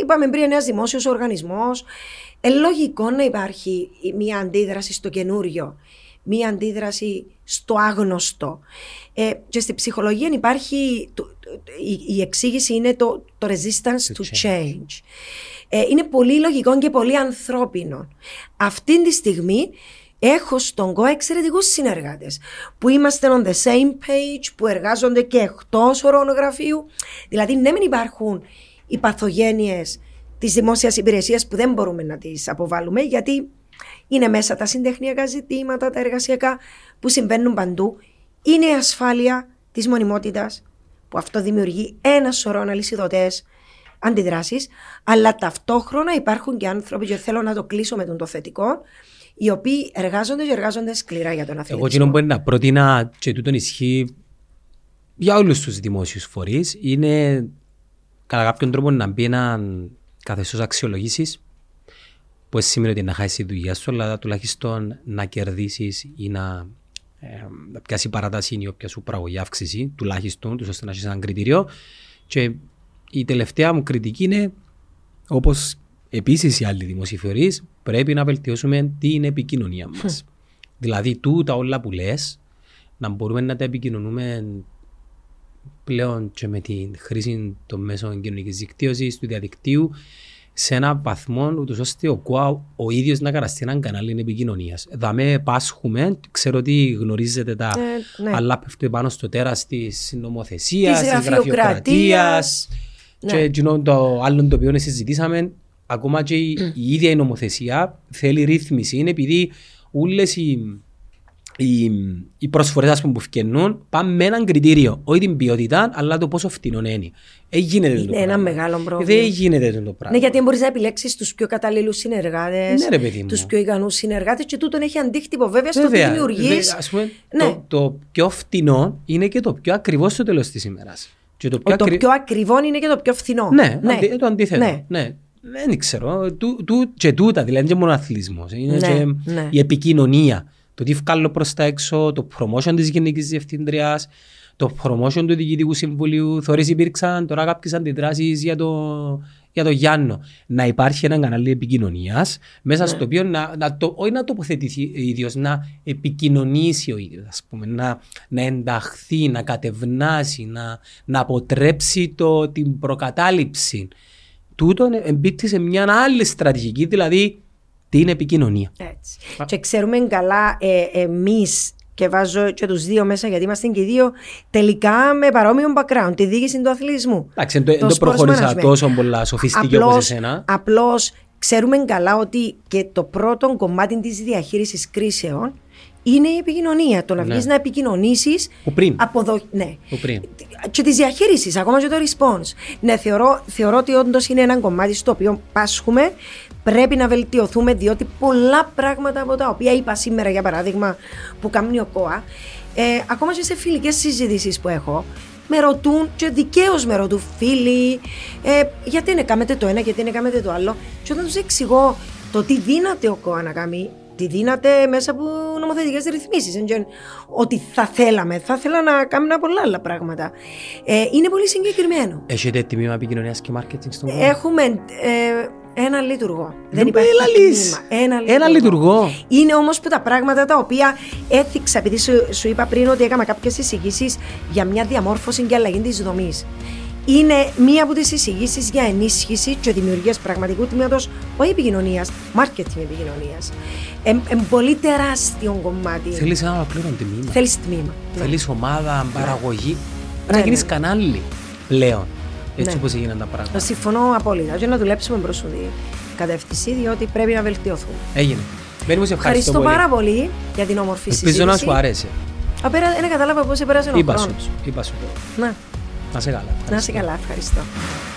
είπαμε πριν, ένας δημόσιος οργανισμός, ε, λογικό να υπάρχει μια αντίδραση στο καινούριο, μια αντίδραση στο άγνωστο. Ε, και στην ψυχολογία υπάρχει, το, το, η, η εξήγηση είναι το, το resistance to, to change. change. Ε, είναι πολύ λογικό και πολύ ανθρώπινο. Αυτή τη στιγμή έχω στον ΚΟΑ εξαιρετικούς συνεργάτες που είμαστε on the same page, που εργάζονται και εκτός ορονογραφείου. Δηλαδή, ναι, μην υπάρχουν οι παθογένειες της δημόσιας υπηρεσίας που δεν μπορούμε να τις αποβάλουμε, γιατί είναι μέσα τα συντεχνιακά ζητήματα, τα εργασιακά που συμβαίνουν παντού. Είναι η ασφάλεια της μονιμότητας, που αυτό δημιουργεί ένα σωρό αλυσιδωτές αντιδράσεις, αλλά ταυτόχρονα υπάρχουν και άνθρωποι, και θέλω να το κλείσω με τον το θετικό, οι οποίοι εργάζονται και εργάζονται σκληρά για τον αθλητισμό. Εγώ κοινό μπορεί να πρότεινα, και τούτον ισχύει για όλους τους δημόσιους φορείς, είναι κατά κάποιον τρόπο να μπει έναν καθεστώς αξιολογήσεις, που σημαίνει ότι να χάσεις τη δουλειά σου, αλλά τουλάχιστον να κερδίσεις ή να ε, πιάσει παράταση ή όποια σου παραγωγή αύξηση, τουλάχιστον, ώστε να έχεις έναν κριτήριο. Και η τελευταία μου κριτική είναι, όπως επίσης οι άλλοι δημοσιοφορείς, πρέπει να βελτιώσουμε την επικοινωνία μας. Δηλαδή, τούτα όλα που λες, να μπορούμε να τα επικοινωνούμε πλέον και με τη χρήση των μέσων κοινωνικής δικτύωσης, του διαδικτύου, σε έναν βαθμό, ούτως ώστε ο ΚΟΑ ο ίδιος να καταστεί έναν κανάλι επικοινωνίας. Δαμέ πάσχουμε, ξέρω ότι γνωρίζετε τα ε, ναι. αλλά πέφτουν πάνω στο τέρας της νομοθεσίας, της γραφειοκρατίας ναι. και κοινό, το άλλο το οποίο συζητήσαμε. Ακόμα και η, η ίδια η νομοθεσία θέλει ρύθμιση. Είναι επειδή όλες οι, οι, οι προσφορές που βγαίνουν πάνε με έναν κριτήριο. Όχι την ποιότητα, αλλά το πόσο φτηνό είναι. Ε, γίνεται είναι το ένα πράγμα. Μεγάλο πρόβλημα. Δεν γίνεται το πράγμα. Ναι, γιατί μπορείς να επιλέξεις τους πιο καταλληλούς συνεργάτες, ναι, τους πιο ικανούς συνεργάτες και τούτον έχει αντίκτυπο βέβαια στο τι δημιουργείς. Ναι. Το, το πιο φτηνό είναι και το πιο ακριβό στο τέλος της ημέρας. Το πιο, ακρι... πιο ακριβό είναι και το πιο φθηνό. Ναι, ναι. Αντι... το αντίθετο. Ναι. Ναι. Δεν ξέρω, του, του, και τούτα, δηλαδή είναι και μόνο αθλητισμός, είναι ναι, και ναι. η επικοινωνία, το τι βγάλω προς τα έξω, το promotion της Γενικής Διευθυντριάς, το promotion του Διοικητικού Συμβουλίου, θωρείς υπήρξαν τώρα κάποιες αντιδράσεις για το, για το Γιάννο. Να υπάρχει ένα κανάλι επικοινωνίας, μέσα ναι. στο οποίο να, να το, όχι να τοποθετηθεί ο ίδιος, να επικοινωνήσει ο ίδιος, ας πούμε, να, να ενταχθεί, να κατευνάσει, να, να αποτρέψει το, την προκατάληψη. Τούτον εμπίπτει σε μια άλλη στρατηγική, δηλαδή την επικοινωνία. Έτσι. Α. Και ξέρουμε καλά ε, εμείς, και βάζω και τους δύο μέσα, γιατί είμαστε και οι δύο τελικά με παρόμοιο background, τη διοίκηση του αθλητισμού. Εντάξει, δεν το, το προχώρησα τόσο πολλά σοφιστική όπως εσένα. Απλώς ξέρουμε καλά ότι και το πρώτο κομμάτι της διαχείρισης κρίσεων είναι η επικοινωνία. Το να βγεις ναι. να επικοινωνήσεις. Που πριν. Από δο... ναι. Που πριν. Και τη διαχείριση, ακόμα και το response. Ναι, θεωρώ, θεωρώ ότι όντως είναι ένα κομμάτι στο οποίο πάσχουμε. Πρέπει να βελτιωθούμε, διότι πολλά πράγματα από τα οποία είπα σήμερα, για παράδειγμα, που κάνει ο ΚΟΑ, ε, ακόμα και σε φιλικές συζητήσεις που έχω, με ρωτούν, και δικαίως με ρωτούν φίλοι, ε, γιατί να κάνετε το ένα, γιατί να κάνετε το άλλο. Και όταν τους εξηγώ το τι δύναται ο ΚΟΑ να κάνει. Τι δίνατε μέσα από νομοθετικές ρυθμίσεις. Ότι θα θέλαμε, θα θέλα να κάνουμε πολλά άλλα πράγματα. Ε, είναι πολύ συγκεκριμένο. Έχετε τμήμα επικοινωνίας και marketing στον κόσμο? Έχουμε ε, ένα λειτουργό. Δεν, Δεν υπάρχει τμήμα. Ένα, ένα λειτουργό. Είναι όμως που τα πράγματα τα οποία έθιξα, επειδή σου, σου είπα πριν ότι έκανα κάποιες εισηγήσεις για μια διαμόρφωση και αλλαγή της δομής. Είναι μία από τις εισηγήσεις για ενίσχυση και δημιουργία πραγματικού τμήματος όχι επικοινωνίας, marketing επικοινωνίας. Ε, ε, πολύ τεράστιο κομμάτι. Θέλεις ένα ολοκλήρων τμήμα. Θέλεις τμήμα. Ναι. Θέλεις ομάδα, παραγωγή. Ναι. Να γίνεις ναι, ναι. κανάλι πλέον. Έτσι ναι. όπως έγιναν τα πράγματα. Συμφωνώ απόλυτα. Και να δουλέψουμε προς την κατεύθυνση, διότι πρέπει να βελτιωθούμε. Έγινε. Μπαίνουμε, σε ευχαριστώ, ευχαριστώ πολύ. πάρα πολύ για την όμορφη συζήτηση. Ελπίζω να σου αρέσει. Απέρα, δεν κατάλαβα πώς επέρασε ο χρόνος. Είπα σου. Να. Να είσαι καλά. Να είσαι καλά, ευχαριστώ.